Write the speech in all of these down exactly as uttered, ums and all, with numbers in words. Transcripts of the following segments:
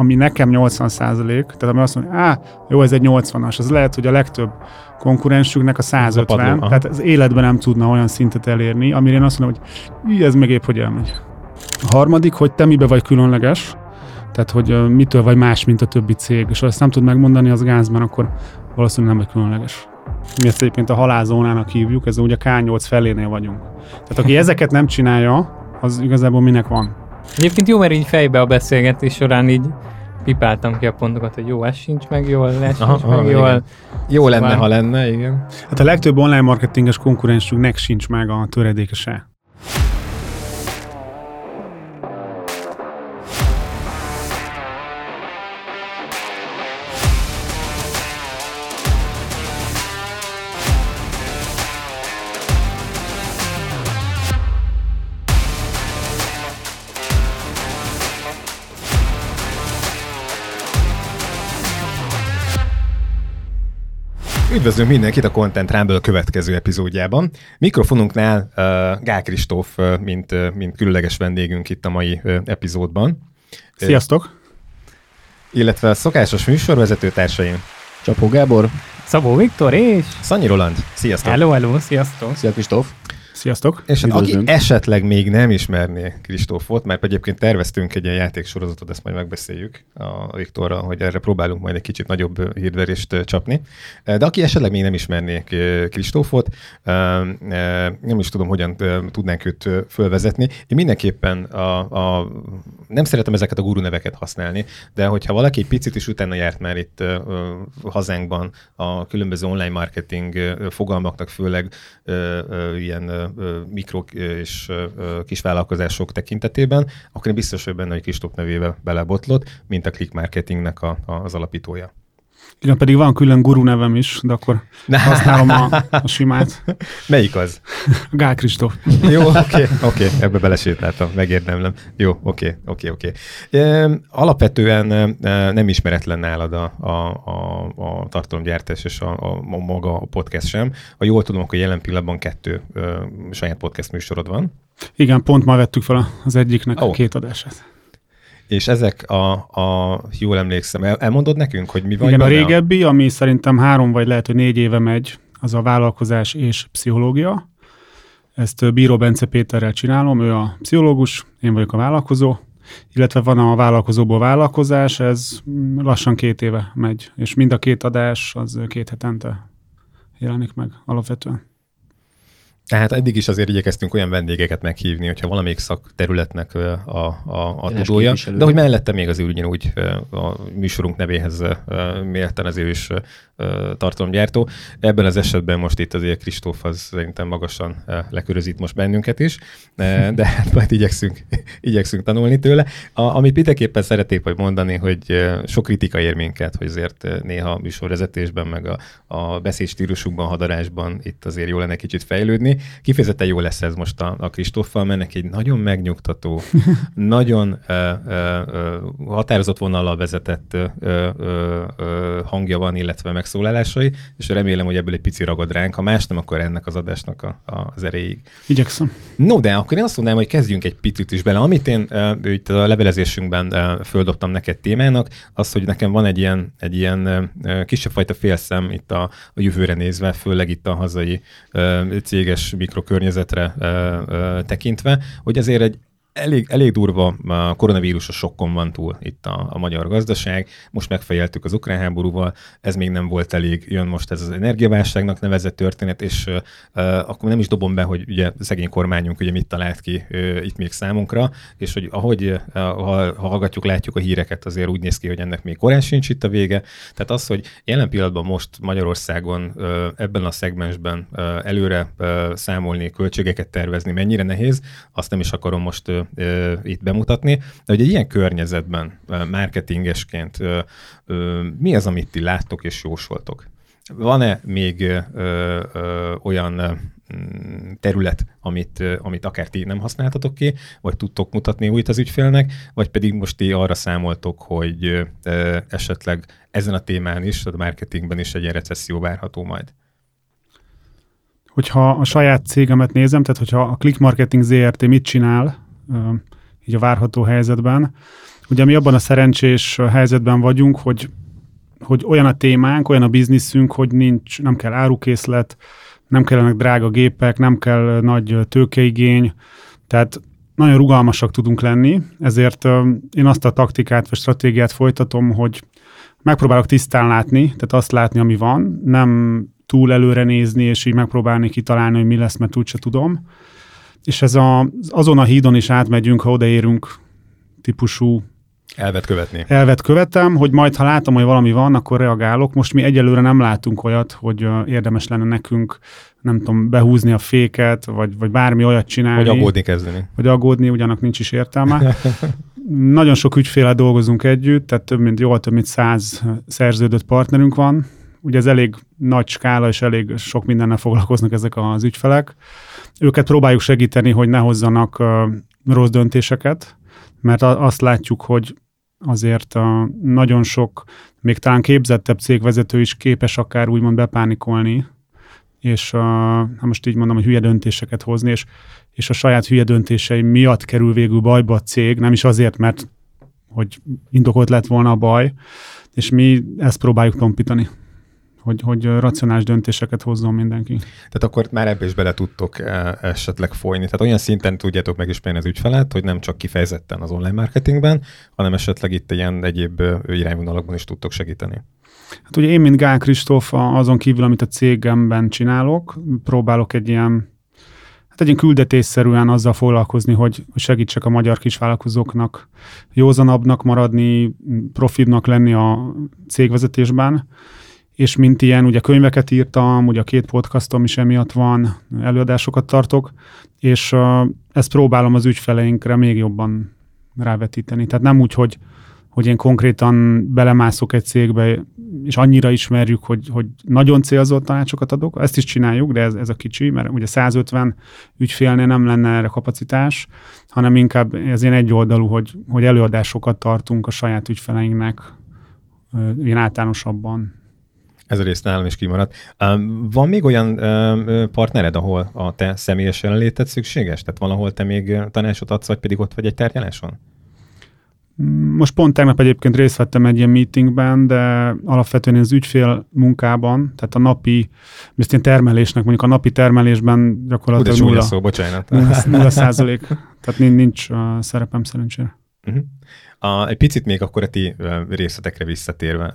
ami nekem nyolcvan százalék, tehát ami azt mondja, á, jó, ez egy nyolcvanas, az lehet, hogy a legtöbb konkurensünknek a száz ötven, a padló, tehát az életben nem tudna olyan szintet elérni, amire én azt mondom, hogy így, ez meg épp hogy elmegy. A harmadik, hogy te mibe vagy különleges, tehát hogy mitől vagy más, mint a többi cég, és ha ezt nem tud megmondani az gázban, akkor valószínűleg nem vagy különleges. Mi ezt egyébként a halálzónának hívjuk, ez ugye a ká nyolc felénél vagyunk. Tehát aki ezeket nem csinálja, az igazából minek van. Egyébként jó, mert így fejbe a beszélgetés során így pipáltam ki a pontokat, hogy jó, ez sincs meg jól, ez sincs aha, meg aha, jól. Igen. Jó lenne, van. Ha lenne, igen. Hát a legtöbb online marketinges konkurensünknek sincs meg a töredéke se. Üdvözlünk mindenkit a Content Rumble következő epizódjában. Mikrofonunknál uh, Gál Kristóf, uh, mint, uh, mint különleges vendégünk itt a mai uh, epizódban. Sziasztok! Uh, illetve a szokásos műsorvezető társaim. Csapó Gábor. Szabó Viktor és... Szanyi Roland. Sziasztok! Hello, hello, sziasztok! Szia Kristóf! Sziasztok! És hát aki esetleg még nem ismerné Kristófot, mert egyébként terveztünk egy ilyen játéksorozatot, ezt majd megbeszéljük a Viktorral, hogy erre próbálunk majd egy kicsit nagyobb hírverést csapni. De aki esetleg még nem ismerné Kristófot, nem is tudom, hogyan tudnánk őt fölvezetni. Én mindenképpen a, a, nem szeretem ezeket a guru neveket használni, de hogyha valaki egy picit is utána járt már itt hazánkban a különböző online marketing fogalmaknak, főleg ilyen mikro és kisvállalkozások tekintetében, akkor én biztos, hogy benne, hogy Kristóf nevével belebotlott, mint a Click Marketingnek a, a, az alapítója. Igen, pedig van külön guru nevem is, de akkor használom a, a simát. Melyik az? Gál Kristóf. Jó, oké, okay, oké, okay, ebbe belesétáltam, megérdemlem. Jó, oké, okay, oké, okay, oké. Okay. Alapvetően nem ismeretlen nálad a, a, a, a tartalomgyártás és a, a, a maga a podcast sem. Ha jól tudom, akkor jelen pillanatban kettő ö, saját podcast műsorod van. Igen, pont ma vettük fel az egyiknek oh. a két adását. És ezek a, a jól emlékszem, el, elmondod nekünk, hogy mi van? Igen, a régebbi, a... ami szerintem három vagy lehet, hogy négy éve megy, az a vállalkozás és pszichológia. Ezt Bíró Bence Péterrel csinálom, ő a pszichológus, én vagyok a vállalkozó, illetve van a vállalkozóból vállalkozás, ez lassan két éve megy, és mind a két adás az két hetente jelenik meg alapvetően. Tehát eddig is azért igyekeztünk olyan vendégeket meghívni, hogyha valamelyik szakterületnek a, a, a tudója, de hogy mellette még az ugyanúgy a műsorunk nevéhez méltán az ő is tartalomgyártó. Ebben az esetben most itt azért Kristóf az szerintem magasan lekörözít most bennünket is, de hát majd igyekszünk, igyekszünk tanulni tőle. A, amit mindenképpen szeretnék vagy mondani, hogy sok kritika ér minket, hogy azért néha a műsorvezetésben, meg a, a beszédstílusukban, hadarásban itt azért jó lenne kicsit fejlődni. Kifejezetten jó lesz ez most a, a Kristóffal, mert neki egy nagyon megnyugtató, nagyon ö, ö, ö, határozott vonallal vezetett ö, ö, ö, hangja van, illetve megszólalásai, és remélem, hogy ebből egy pici ragad ránk, ha más nem, akkor ennek az adásnak a, a, az erejéig. Igyekszem. No, de akkor én azt mondanám, hogy kezdjünk egy picit is bele. Amit én ö, itt a levelezésünkben ö, földobtam neked témának, az, hogy nekem van egy ilyen, egy ilyen ö, kisebb fajta félszem itt a, a jövőre nézve, főleg itt a hazai ö, céges mikrokörnyezetre ö, ö, tekintve, hogy azért egy elég, elég durva a koronavírusos sokkon van túl itt a, a magyar gazdaság. Most megfejeltük az ukrán háborúval, ez még nem volt elég, jön most ez az energiaválságnak nevezett történet, és uh, akkor nem is dobom be, hogy ugye szegény kormányunk ugye mit talált ki uh, itt még számunkra, és hogy ahogy uh, ha, ha hallgatjuk, látjuk a híreket, azért úgy néz ki, hogy ennek még korán sincs itt a vége. Tehát az, hogy jelen pillanatban most Magyarországon uh, ebben a szegmensben uh, előre uh, számolni, költségeket tervezni mennyire nehéz, azt nem is akarom most uh, itt bemutatni, de hogy egy ilyen környezetben marketingesként mi az, amit ti láttok és jósoltok? Van-e még ö, ö, olyan terület, amit, amit akár ti nem használtatok ki, vagy tudtok mutatni újt az ügyfélnek, vagy pedig most ti arra számoltok, hogy ö, esetleg ezen a témán is, a marketingben is egy ilyen recesszió várható majd? Hogyha a saját cégemet nézem, tehát hogyha a Click Marketing Zrt. Mit csinál, így a várható helyzetben, Ugye mi abban a szerencsés helyzetben vagyunk, hogy, hogy olyan a témánk, olyan a bizniszünk, hogy nincs, nem kell árukészlet, nem kellenek drága gépek, nem kell nagy tőkeigény, tehát nagyon rugalmasak tudunk lenni, ezért én azt a taktikát vagy stratégiát folytatom, hogy megpróbálok tisztán látni, tehát azt látni, ami van, nem túl előre nézni, és így megpróbálni kitalálni, hogy mi lesz, mert úgyse tudom. És ez a, azon a hídon is átmegyünk, ha odaérünk típusú... Elvet követni. Elvet követem, hogy majd, ha látom, hogy valami van, akkor reagálok. Most mi egyelőre nem látunk olyat, hogy érdemes lenne nekünk, nem tudom, behúzni a féket, vagy, vagy bármi olyat csinálni. Vagy aggódni kezdeni. Vagy aggódni, ugyanak nincs is értelme. Nagyon sok ügyféllel dolgozunk együtt, tehát több mint, jól több mint száz szerződött partnerünk van. Ugye ez elég nagy skála, és elég sok mindennel foglalkoznak ezek az ügyfelek. Őket próbáljuk segíteni, hogy ne hozzanak rossz döntéseket, mert azt látjuk, hogy azért a nagyon sok, még talán képzettebb cégvezető is képes akár úgymond bepánikolni, és a, hát most így mondom, hogy hülye döntéseket hozni, és, és a saját hülye döntései miatt kerül végül bajba a cég, nem is azért, mert hogy indokolt lett volna a baj, és mi ezt próbáljuk tompítani. Hogy, hogy racionális döntéseket hozzon mindenki. Tehát akkor már ebbe is bele tudtok esetleg folyni. Tehát olyan szinten tudjátok megismerni az ügyfelet, hogy nem csak kifejezetten az online marketingben, hanem esetleg itt ilyen egyéb irányvonalakban is tudtok segíteni. Hát ugye én, mint Gál Kristóf, azon kívül, amit a cégemben csinálok, próbálok egy ilyen, hát egy ilyen küldetésszerűen azzal foglalkozni, hogy segítsek a magyar kisvállalkozóknak józanabbnak maradni, profibnak lenni a cégvezetésben, és mint ilyen, ugye könyveket írtam, ugye a két podcastom is emiatt van, előadásokat tartok, és uh, ezt próbálom az ügyfeleinkre még jobban rávetíteni. Tehát nem úgy, hogy, hogy én konkrétan belemászok egy cégbe, és annyira ismerjük, hogy, hogy nagyon célzott tanácsokat adok, ezt is csináljuk, de ez, ez a kicsi, mert ugye százötven ügyfélnél nem lenne erre kapacitás, hanem inkább ez ilyen egyoldalú, hogy, hogy előadásokat tartunk a saját ügyfeleinknek, ilyen általánosabban. Ez a rész nálam is kimaradt. Um, van még olyan um, partnered, ahol a te személyes jelenléted szükséges? Tehát valahol te még tanácsot adsz, vagy pedig ott vagy egy tárgyaláson? Most pont tegnap egyébként részt vettem egy ilyen meetingben, de alapvetően az ügyfél munkában, tehát a napi, most ilyen termelésnek, mondjuk a napi termelésben gyakorlatilag nulla, szó, bocsánat. nulla százalék. Tehát nincs uh, szerepem szerencsére. Uh-huh. A, egy picit még akkor a ti részletekre visszatérve,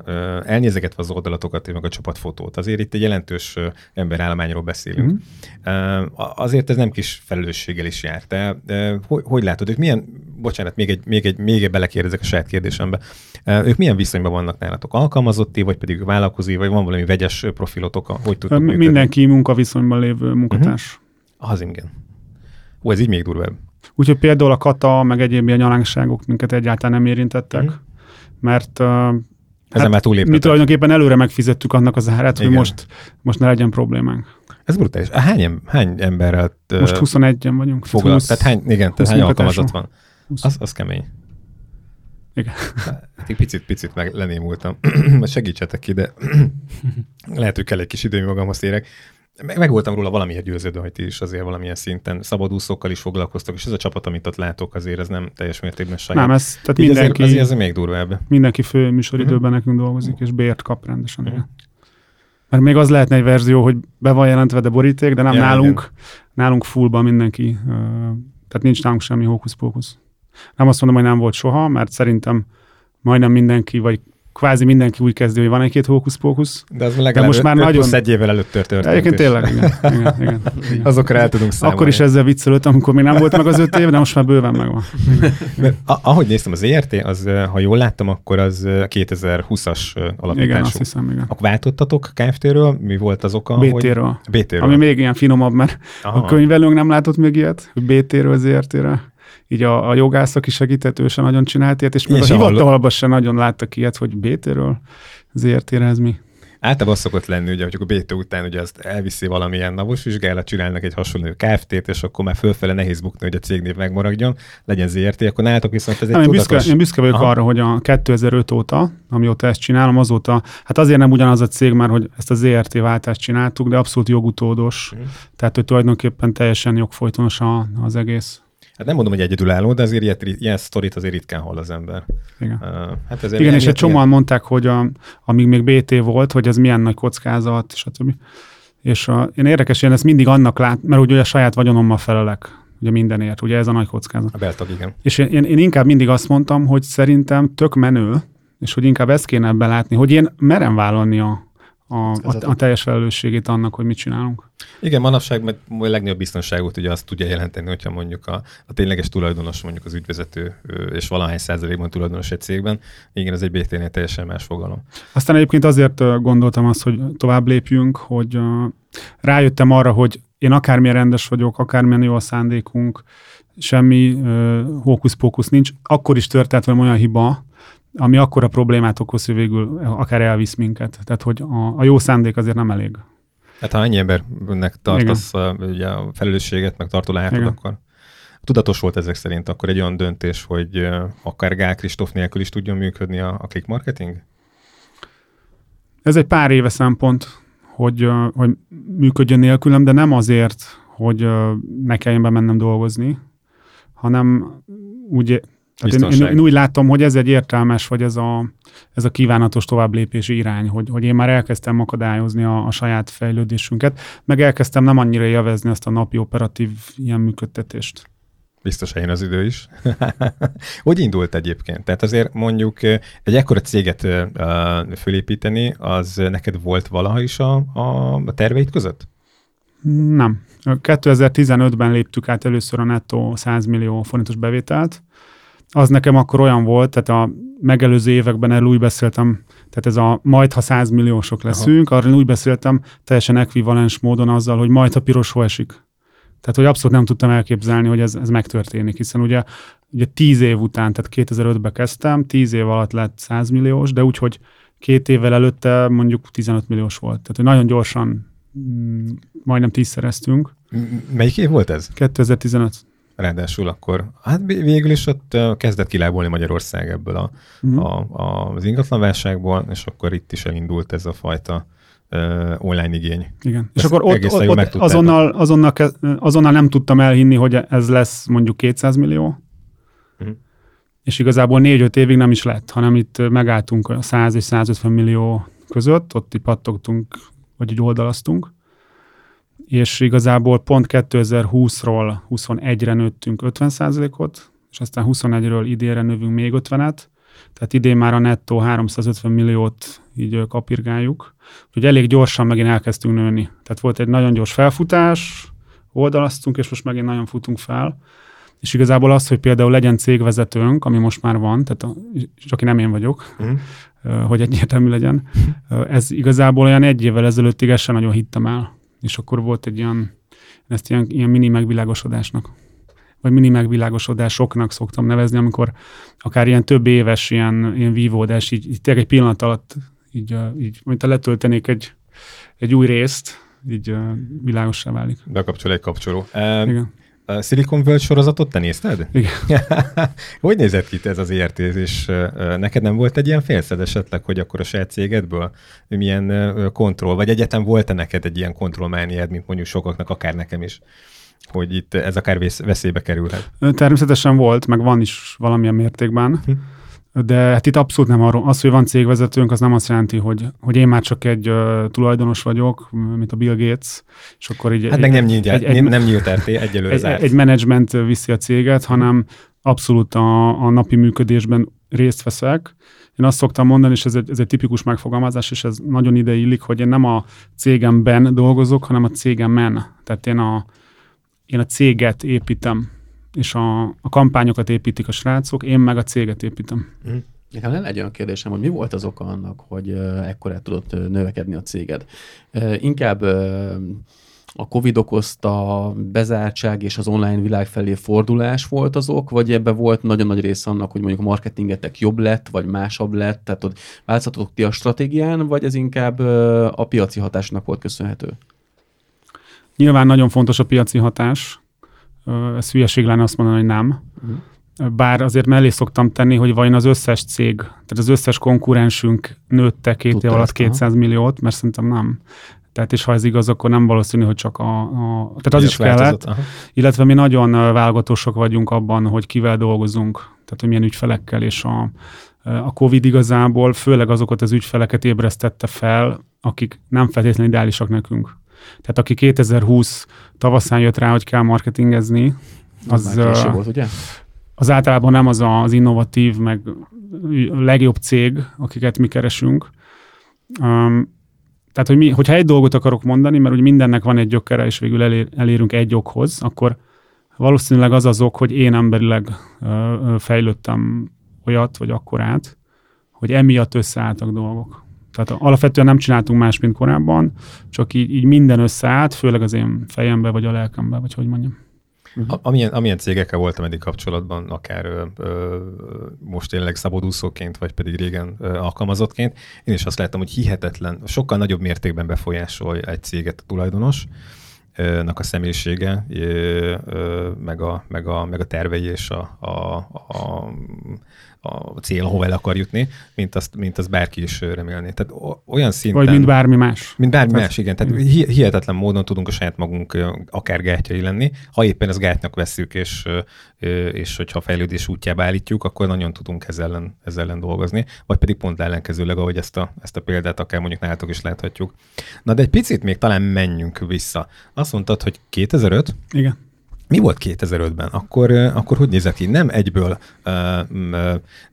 elnézegetve az oldalatokat, meg a csapatfotót, azért itt egy jelentős emberállományról beszélünk. Uh-huh. Azért ez nem kis felelősséggel is jár. De, de, hogy, hogy látod, ők milyen, bocsánat, még egy, még egy, még egy belekérdezek a saját kérdésembe, ők milyen viszonyban vannak nálatok? Alkalmazotti, vagy pedig vállalkozói, vagy van valami vegyes profilotok? Hogy tudtok működni? Mindenki munkaviszonyban lévő munkatárs. Uh-huh. Az igen. Ó, ez így még durvább. Úgyhogy például a kata, meg egyéb ilyen nyalánkságok minket egyáltalán nem érintettek, uh-huh. mert uh, hát, mi tulajdonképpen előre megfizettük annak az árát, hogy most, most ne legyen problémánk. Ez brutális. Hány, hány emberrel uh, most huszonegyen vagyunk. Foglal, húsz, tehát hány, igen, tehát hány alkalmazott van? Az, az kemény. Igen. Picit-picit meg lenémultam. Segítsetek ki, de lehet, hogy kell egy kis idő, magamhoz érek. Meg voltam róla valamiért győződve, hogy ti is azért valamilyen szinten szabadúszókkal is foglalkoztok, és ez a csapat, amit ott látok, azért ez nem teljes mértékben saját. Nem, ez, tehát mindenki, azért, azért még durvább. Mindenki fő műsoridőben uh-huh. nekünk dolgozik, és bért kap rendesen. Uh-huh. Mert még az lehetne egy verzió, hogy be van jelentve, de boríték, de nem ja, nálunk, nem. nálunk fullban mindenki, uh, tehát nincs nálunk semmi hókusz-pókusz. Nem azt mondom, hogy nem volt soha, mert szerintem majdnem mindenki, vagy kvázi mindenki úgy kezdő, hogy van egy-két hókusz-pókusz. De az legalább de most már nagyon... plusz egy évvel előtt történt. Egyébként tényleg, igen, igen, igen, igen. Azokra el tudunk számolni. Akkor is ezzel viccelődtem, amikor még nem volt meg az öt év, de most már bőven megvan. Mert ahogy néztem, az zé er té, az, ha jól láttam, akkor az kétezer-húszas alapítású. Igen, azt hiszem, igen. Akkor váltottatok Kft-ről? Mi volt az oka? bé té-ről. Hogy... bé té-ről. Ami még ilyen finomabb, mert aha. a könyvelőnk nem látott még ilyet, hogy bé té-ről zé er té-re. Így a, a jogász, aki segített, ő sem nagyon csinált ilyet, és még a hivatalban sem nagyon láttak ilyet, hogy bé té-ről zé er té-re ez mi. Általában az szokott lenni, ugye, hogy a bé té után ugye azt elviszi valamilyen navos vizsgálat, csinálnak egy hasonló ká ef té-t, és akkor már fölfele nehéz bukni, hogy a cégnév megmaradjon, legyen zé er té, akkor nálatok viszont ez egy nem, tudatos... Büszke, én büszke vagyok aha. arra, hogy a kétezer-öt óta, amióta ezt csinálom, azóta, hát azért nem ugyanaz a cég már, hogy ezt a zé er té váltást csináltuk, de abszolút jogutódos, hmm. tehát hogy tulajdonképpen teljesen jogfolytonos az egész. Hát nem mondom, hogy egyedülálló, de azért ilyet, ilyen sztorit azért ritkán hall az ember. Igen, uh, hát igen ilyen, és egy csomóan mondták, hogy a, amíg még bé té volt, hogy ez milyen nagy kockázat, és a többi. És a, én érdekes, én ezt mindig annak lát, mert úgy, hogy a saját vagyonommal felelek. Ugye mindenért, ugye ez a nagy kockázat. A beltag, igen. És én, én inkább mindig azt mondtam, hogy szerintem tök menő, és hogy inkább ezt kéne ebben látni, hogy én merem vállalni a, a, a, a teljes felelősségét annak, hogy mit csinálunk. Igen, manapság meg a legnagyobb biztonságot ugye azt tudja jelenteni, hogyha mondjuk a, a tényleges tulajdonos, mondjuk az ügyvezető, és valahány százalékban tulajdonos egy cégben. Igen, ez egy bé té-nél teljesen más fogalom. Aztán egyébként azért gondoltam azt, hogy tovább lépjünk, hogy rájöttem arra, hogy én akármilyen rendes vagyok, akármilyen jó a szándékunk, semmi hókusz-pókusz nincs. Akkor is történt velem olyan hiba, ami akkora problémát okoz, hogy végül akár elvisz minket. Tehát, hogy a, a jó szándék azért nem elég. Hát ha ennyi embernek tartasz a, ugye, a felelősséget, meg tartol átad, akkor tudatos volt ezek szerint akkor egy olyan döntés, hogy akár Gál Kristóf nélkül is tudjon működni a, a click marketing? Ez egy pár éve szempont, hogy, hogy működjön nélkülem, de nem azért, hogy ne kelljen bemennem dolgozni, hanem úgy, én, én úgy látom, hogy ez egy értelmes, vagy ez a, ez a kívánatos továbblépési irány, hogy, hogy én már elkezdtem akadályozni a, a saját fejlődésünket, meg elkezdtem nem annyira élvezni ezt a napi operatív ilyen működtetést. Biztos eljön az idő is. Hogy indult egyébként? Tehát azért mondjuk egy ekkora céget fölépíteni, az neked volt valaha is a, a terveid között? Nem. kétezer-tizenötben léptük át először a nettó száz millió forintos bevételt. Az nekem akkor olyan volt, tehát a megelőző években erről úgy beszéltem, tehát ez a majd, ha száz milliósok leszünk, aha, arról úgy beszéltem teljesen ekvivalens módon azzal, hogy majd, ha piros hó esik. Tehát, hogy abszolút nem tudtam elképzelni, hogy ez, ez megtörténik, hiszen ugye, ugye tíz év után, tehát kétezer-ötben kezdtem, tíz év alatt lett száz milliós, de úgy, hogy két évvel előtte mondjuk tizenöt milliós volt. Tehát, hogy nagyon gyorsan, majdnem tízszereztünk. Melyik év volt ez? kétezer-tizenöt. Ráadásul akkor, hát végül is ott kezdett kilábolni Magyarország ebből a, uh-huh. a, a, az ingatlanválságból, és akkor itt is elindult ez a fajta online igény. Igen. Ezt és akkor ott, ott, ott azonnal, azonnal, kez, azonnal nem tudtam elhinni, hogy ez lesz mondjuk kétszáz millió, uh-huh. és igazából négy-öt évig nem is lett, hanem itt megálltunk a száz és százötven millió között, ott így pattogtunk, vagy így oldalasztunk, és igazából pont kétezer-húszról huszonegyre nőttünk ötven százalékot, és aztán huszonegyről idénre növünk még ötvenet, tehát idén már a nettó háromszázötven milliót így kapirgáljuk. Úgyhogy elég gyorsan megint elkezdtünk nőni. Tehát volt egy nagyon gyors felfutás, oldalasztunk, és most megint nagyon futunk fel. És igazából az, hogy például legyen cégvezetőnk, ami most már van, tehát a, és aki nem én vagyok, mm. hogy egyértelmű legyen, ez igazából olyan egy évvel ezelőttig ezt sem nagyon hittem el. És akkor volt egy ilyen, ezt ilyen, ilyen mini megvilágosodásnak, vagy mini megvilágosodásoknak szoktam nevezni, amikor akár ilyen több éves ilyen, ilyen vívódás, így, így tényleg egy pillanat alatt, így, így mint a letöltenék egy, egy új részt, így világossá válik. Bekapcsol egy kapcsoló. Um, Igen. A Silicon World sorozatot te nézted? Igen. Hogy nézett ki ez az értézés? Neked nem volt egy ilyen félszed esetleg, hogy akkor a saját cégedből milyen kontroll, vagy egyetem volt-e neked egy ilyen kontrollmániád, mint mondjuk sokaknak, akár nekem is, hogy itt ez akár veszélybe kerülhet? Természetesen volt, meg van is valamilyen mértékben, hm. de hát itt abszolút nem arról. Az, hogy van cégvezetőnk, az nem azt jelenti, hogy, hogy én már csak egy uh, tulajdonos vagyok, mint a Bill Gates, és akkor így... Hát egy, meg nem nyílt, egy, egy, nem nyílt er té, egyelőre zárt. Egy, egy menedzsment viszi a céget, hanem abszolút a, a napi működésben részt veszek. Én azt szoktam mondani, és ez egy, ez egy tipikus megfogalmazás, és ez nagyon ide illik, hogy én nem a cégemben dolgozok, hanem a cégemen. Tehát én a, én a céget építem, és a, a kampányokat építik a srácok, én meg a céget építem. Mm. Nekem lenne egy olyan kérdésem, hogy mi volt az oka annak, hogy ekkorát tudott növekedni a céged? Inkább a Covid okozta bezártság és az online világ felé fordulás volt az ok, vagy ebbe volt nagyon nagy része annak, hogy mondjuk a marketingetek jobb lett, vagy másabb lett, tehát ott változtatok ti a stratégián, vagy ez inkább a piaci hatásnak volt köszönhető? Nyilván nagyon fontos a piaci hatás. Ez hülyeség lenne azt mondani, hogy nem. Bár azért mellé szoktam tenni, hogy vajon az összes cég, tehát az összes konkurensünk nőtte két év alatt kétszáz milliót, mert szerintem nem. Tehát és ha ez igaz, akkor nem valószínű, hogy csak a... a tehát az is kellett, illetve mi nagyon válogatósak vagyunk abban, hogy kivel dolgozunk, tehát hogy milyen ügyfelekkel, és a, a Covid igazából főleg azokat az ügyfeleket ébresztette fel, akik nem feltétlenül ideálisak nekünk. Tehát aki kétezer-húsz tavaszán jött rá, hogy kell marketingezni, az... az már késő volt, ugye? Az általában nem az a, az innovatív, meg legjobb cég, akiket mi keresünk. Um, tehát, hogy mi, hogyha egy dolgot akarok mondani, mert ugye mindennek van egy gyökere, és végül elér, elérünk egy okhoz, akkor valószínűleg az az ok, hogy én emberileg uh, fejlődtem olyat, vagy akkorát, hogy emiatt összeálltak dolgok. Tehát alapvetően nem csináltunk más, mint korábban, csak így, így minden összeállt, főleg az én fejembe, vagy a lelkembe, vagy hogy mondjam. Uh-huh. Amilyen, amilyen cégekkel voltam eddig kapcsolatban, akár ö, ö, most tényleg szabadúszóként, vagy pedig régen ö, alkalmazottként, én is azt láttam, hogy hihetetlen, sokkal nagyobb mértékben befolyásol egy céget a tulajdonosnak a személyisége, ö, ö, meg, a, meg, a, meg a tervei és a, a, a, a cél, ahol el akar jutni, mint azt, mint azt bárki is remélné. Tehát olyan szinten... Vagy mint bármi más. Mint bármi tehát, más, igen. Tehát hihetetlen módon tudunk a saját magunk akár gátjai lenni. Ha éppen ezt gátnak vesszük, és, és hogyha a fejlődés útjába állítjuk, akkor nagyon tudunk ezzel ellen, ezzel ellen dolgozni. Vagy pedig pont ellenkezőleg, ahogy ezt a, ezt a példát akár mondjuk nálatok is láthatjuk. Na de egy picit még talán menjünk vissza. Azt mondtad, hogy kétezer-öt? Igen. Mi volt kétezer-ötben? Akkor, akkor hogy nézett ki? Nem egyből uh,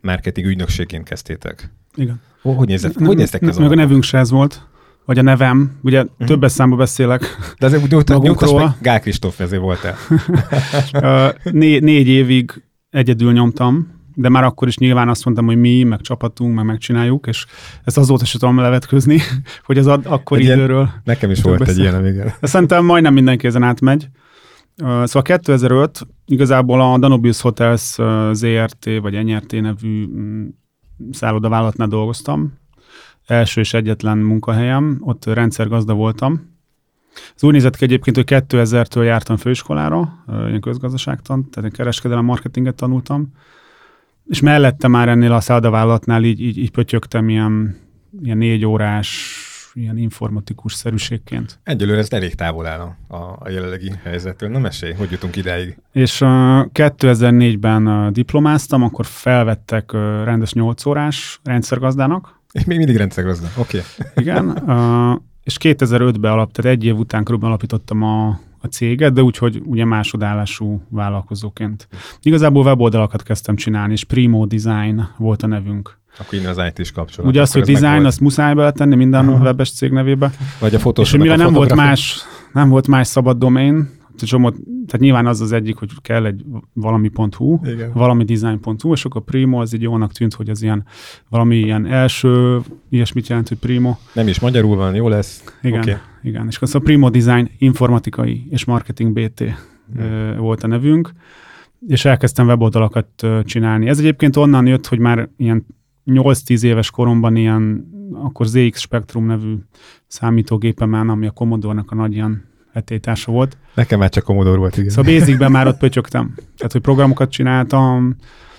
marketing ügynökségként kezdtétek. Igen. Oh, hogy nézett, nem, hogy néztek ki? Még a nevünk se ez volt, vagy a nevem. Ugye uh-huh. többes számba beszélek. De azért úgy nyugtass, Gál Kristóf ezért voltál. né- négy évig egyedül nyomtam, de már akkor is nyilván azt mondtam, hogy mi, meg csapatunk, meg megcsináljuk, és ezt azóta se tudom levetkőzni, hogy az ad- akkori ilyen, időről... Nekem is volt egy ilyen, igen. Szerintem majdnem mindenki ezen átmegy. Szóval kétezer-öt igazából a Danubius Hotels zé er té vagy en er té nevű szállodavállalatnál dolgoztam. Első és egyetlen munkahelyem, ott rendszergazda voltam. Ez úgy nézett ki egyébként, hogy kétezertől jártam főiskolára, ilyen közgazdaságtant, tehát én kereskedelem marketinget tanultam, és mellette már ennél a szállodavállalatnál így, így, így pötyögtem ilyen, ilyen négy órás, ilyen informatikus szerűségként. Egyelőre ez elég távol áll a, a jelenlegi helyzettől. Na mesélj, hogy jutunk ideig? És uh, kétezer-négyben uh, diplomáztam, akkor felvettek uh, rendes nyolc órás rendszergazdának. Én még mindig rendszergazda, oké. Okay. Igen, uh, és kétezer-ötben alap, tehát egy év után körülbelül alapítottam a, a céget, de úgyhogy ugye másodállású vállalkozóként. Igazából weboldalakat kezdtem csinálni, és Primo Design volt a nevünk. Akkor innen az í té is kapcsolat. Ugye az, hogy design, azt muszáj beletenni minden uh-huh. webes cég nevébe. Vagy a fotósnak. És mivel nem volt más, nem volt más szabad domain, tehát nyilván az az egyik, hogy kell egy valami.hu, igen. valami design.hu, és akkor Primo az így jónak tűnt, hogy az ilyen valami ilyen első, ilyesmit jelent, hogy Primo. Nem is magyarul van, jó lesz. Igen, okay. igen. És akkor szóval Primo Design informatikai és marketing bé té hmm. volt a nevünk, és elkezdtem weboldalakat csinálni. Ez egyébként onnan jött, hogy már ilyen nyolc-tíz éves koromban ilyen, akkor zé iksz Spectrum nevű számítógépemen, ami a Commodore-nak a nagy ilyen vetélytársa volt. Nekem már csak Commodore volt, igen. Szóval Basicben már ott pötyögtem. Tehát, hogy programokat csináltam,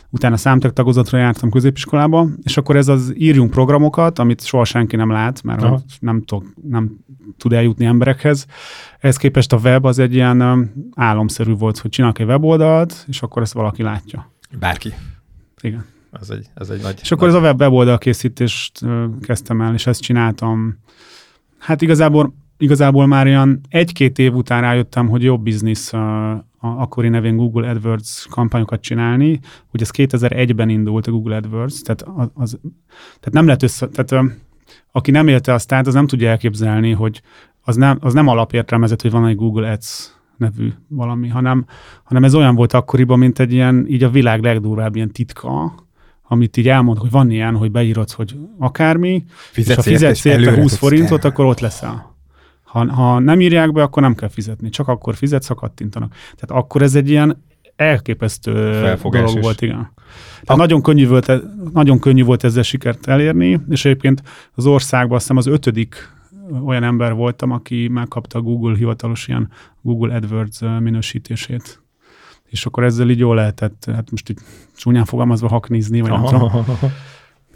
utána számtech tagozatra jártam középiskolába, és akkor ez az írjunk programokat, amit soha senki nem lát, mert nem, t- nem tud eljutni emberekhez. Ehhez képest a web az egy ilyen álomszerű volt, hogy csinálok egy weboldalt, és akkor ezt valaki látja. Bárki. Igen. Az egy, az egy nagy... És akkor ez a web weboldalkészítést kezdtem el, és ezt csináltam. Hát igazából, igazából már ilyen egy-két év után rájöttem, hogy jobb biznisz a, a akkori nevén Google AdWords kampányokat csinálni. Ugye ez kétezer-egyben indult a Google AdWords, tehát, az, az, tehát nem lett össze... Tehát aki nem élte azt át, az nem tudja elképzelni, hogy az nem, az nem alapértelmezett, hogy van egy Google Ads nevű valami, hanem, hanem ez olyan volt akkoriban, mint egy ilyen, így a világ legdurvább ilyen titka, amit így elmond, hogy van ilyen, hogy beírod, hogy akármi, fizetsz és ha fizetsz érte húsz forintot, akkor ott leszel. Ha, ha nem írják be, akkor nem kell fizetni. Csak akkor fizetsz, ha kattintanak. Tehát akkor ez egy ilyen elképesztő felfogás dolog is volt, igen. Ak- nagyon, könnyű volt, nagyon könnyű volt ezzel sikert elérni, és egyébként az országban azt hiszem az ötödik olyan ember voltam, aki megkapta a Google hivatalos ilyen Google AdWords minősítését. És akkor ezzel így jól lehetett, hát most így csúnyán fogalmazva haknizni, vagy aha, nem tudom.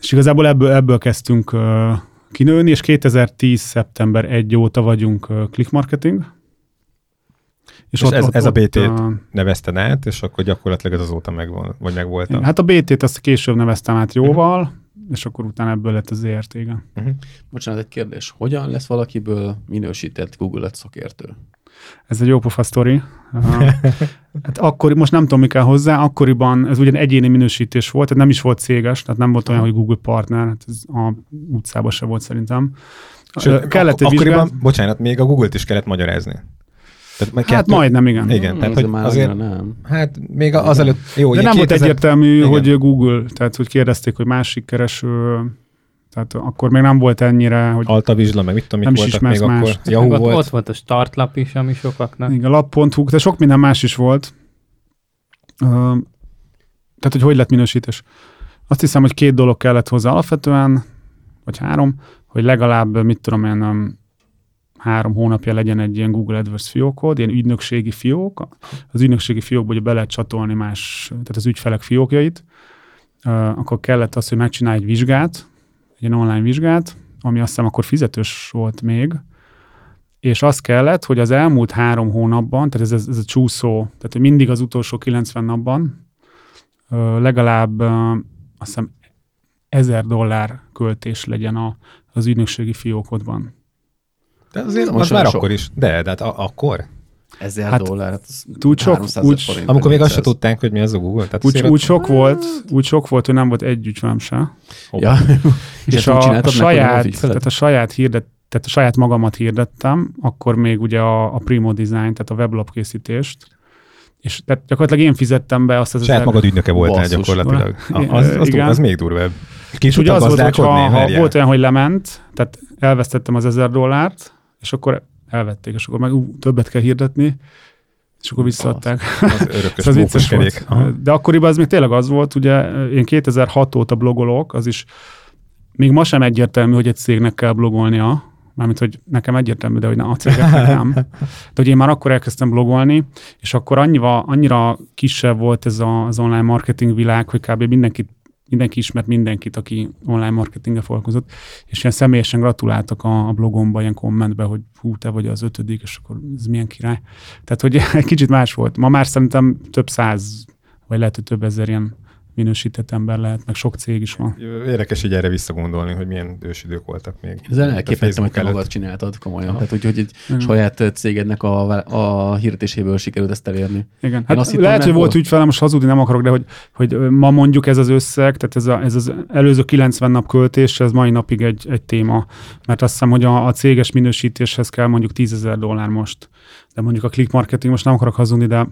És igazából ebből, ebből kezdtünk kinőni, és kétezer-tíz. szeptember elseje óta vagyunk Click Marketing. És, és ott, ez, ott, ez a bé té-t a... nevezted át, és akkor gyakorlatilag ez azóta megvan, vagy megvoltam. Hát a bé té-t azt később neveztem át jóval, uh-huh. és akkor utána ebből lett az zé er té. Uh-huh. Bocsánat, egy kérdés. Hogyan lesz valakiből minősített Google Ads szakértő? Ez egy jó pofa sztori. Hát akkor, most nem tudom, mi kell hozzá, akkoriban ez ugyan egyéni minősítés volt, tehát nem is volt céges, tehát nem volt olyan, hogy Google partner, hát ez a utcában se volt szerintem. Sőt, kellett ak- akkoriban, bocsánat, még a Google-t is kellett magyarázni. Tehát hát majdnem, igen. Igen, hmm, tehát, hogy azért, nem. Hát még azelőtt... Jó, de nem kétezer... volt egyértelmű, igen. Hogy Google, tehát hogy kérdezték, hogy másik kereső, tehát akkor még nem volt ennyire, hogy... Altavizsla, meg mit tudom, mit voltak még más. Akkor. Yahoo volt. Ott volt a startlap is, ami sokaknak. Igen, lap pont hu, de sok minden más is volt. Uh, tehát, hogy hogy lett minősítés? Azt hiszem, hogy két dolog kellett hozzá alapvetően, vagy három, hogy legalább, mit tudom én... három hónapja legyen egy ilyen Google AdWords fiókod, ilyen ügynökségi fiók. Az ügynökségi fiókba ugye be lehet csatolni más, tehát az ügyfelek fiókjait. Uh, akkor kellett az, hogy megcsinálj egy vizsgát, egy ilyen online vizsgát, ami azt hiszem akkor fizetős volt még, és az kellett, hogy az elmúlt három hónapban, tehát ez, ez a csúszó, tehát hogy mindig az utolsó kilencven napban uh, legalább uh, azt hiszem ezer dollár költés legyen a, az ügynökségi fiókodban. De azért most már sok. Akkor is. De, de hát a- akkor? Ezer hát dollár, hát túl sok, úgy, amikor még azt se tudtánk, hogy mi az a Google. Tehát úgy, úgy, sok volt, úgy sok volt, hogy nem volt egy ügyfelem se. Ja. És, és a, a, saját, tehát a saját hirdet, tehát a saját magamat hirdettem, akkor még ugye a, a Primo Design, tehát a weblap készítést. És tehát gyakorlatilag én fizettem be azt az... Saját magad ügynöke voltál gyakorlatilag. A, az, az, az még durvább. És ugye az volt, hogyha volt olyan, hogy lement, tehát elvesztettem az ezer dollárt, és akkor elvették, és akkor meg ú, többet kell hirdetni, és akkor visszaadták. Az, az örökös mókuskerék. De akkoriban ez még tényleg az volt, ugye én kétezer-hat óta blogolok, az is még ma sem egyértelmű, hogy egy cégnek kell blogolnia, mármint, hogy nekem egyértelmű, de hogy nem, a cégnek nem. De hogy én már akkor elkezdtem blogolni, és akkor annyira, annyira kisebb volt ez a, az online marketing világ, hogy kb. mindenkit Mindenki ismert mindenkit, aki online marketinggel foglalkozott, és ilyen személyesen gratuláltak a, a blogomba, ilyen kommentben, hogy hú, te vagy az ötödik, és akkor ez milyen király. Tehát, hogy egy kicsit más volt. Ma már szerintem több száz, vagy lehet, hogy több ezer ilyen minősített ember lehet, meg sok cég is van. Érdekes így erre visszagondolni, hogy milyen ősidők voltak még. Ezzel elképettem, hogy te magad csináltad komolyan. Tehát, hogy, hogy egy igen. saját cégednek a, a hirdetéséből sikerült ezt elérni. Igen. Hát lehet, hittem, hogy volt ügyfelem, most hazudni nem akarok, de hogy, hogy ma mondjuk ez az összeg, tehát ez, a, ez az előző kilencven nap költés, ez mai napig egy, egy téma. Mert azt hiszem, hogy a, a céges minősítéshez kell mondjuk tízezer dollár most. De mondjuk a click marketing, most nem akarok hazudni, de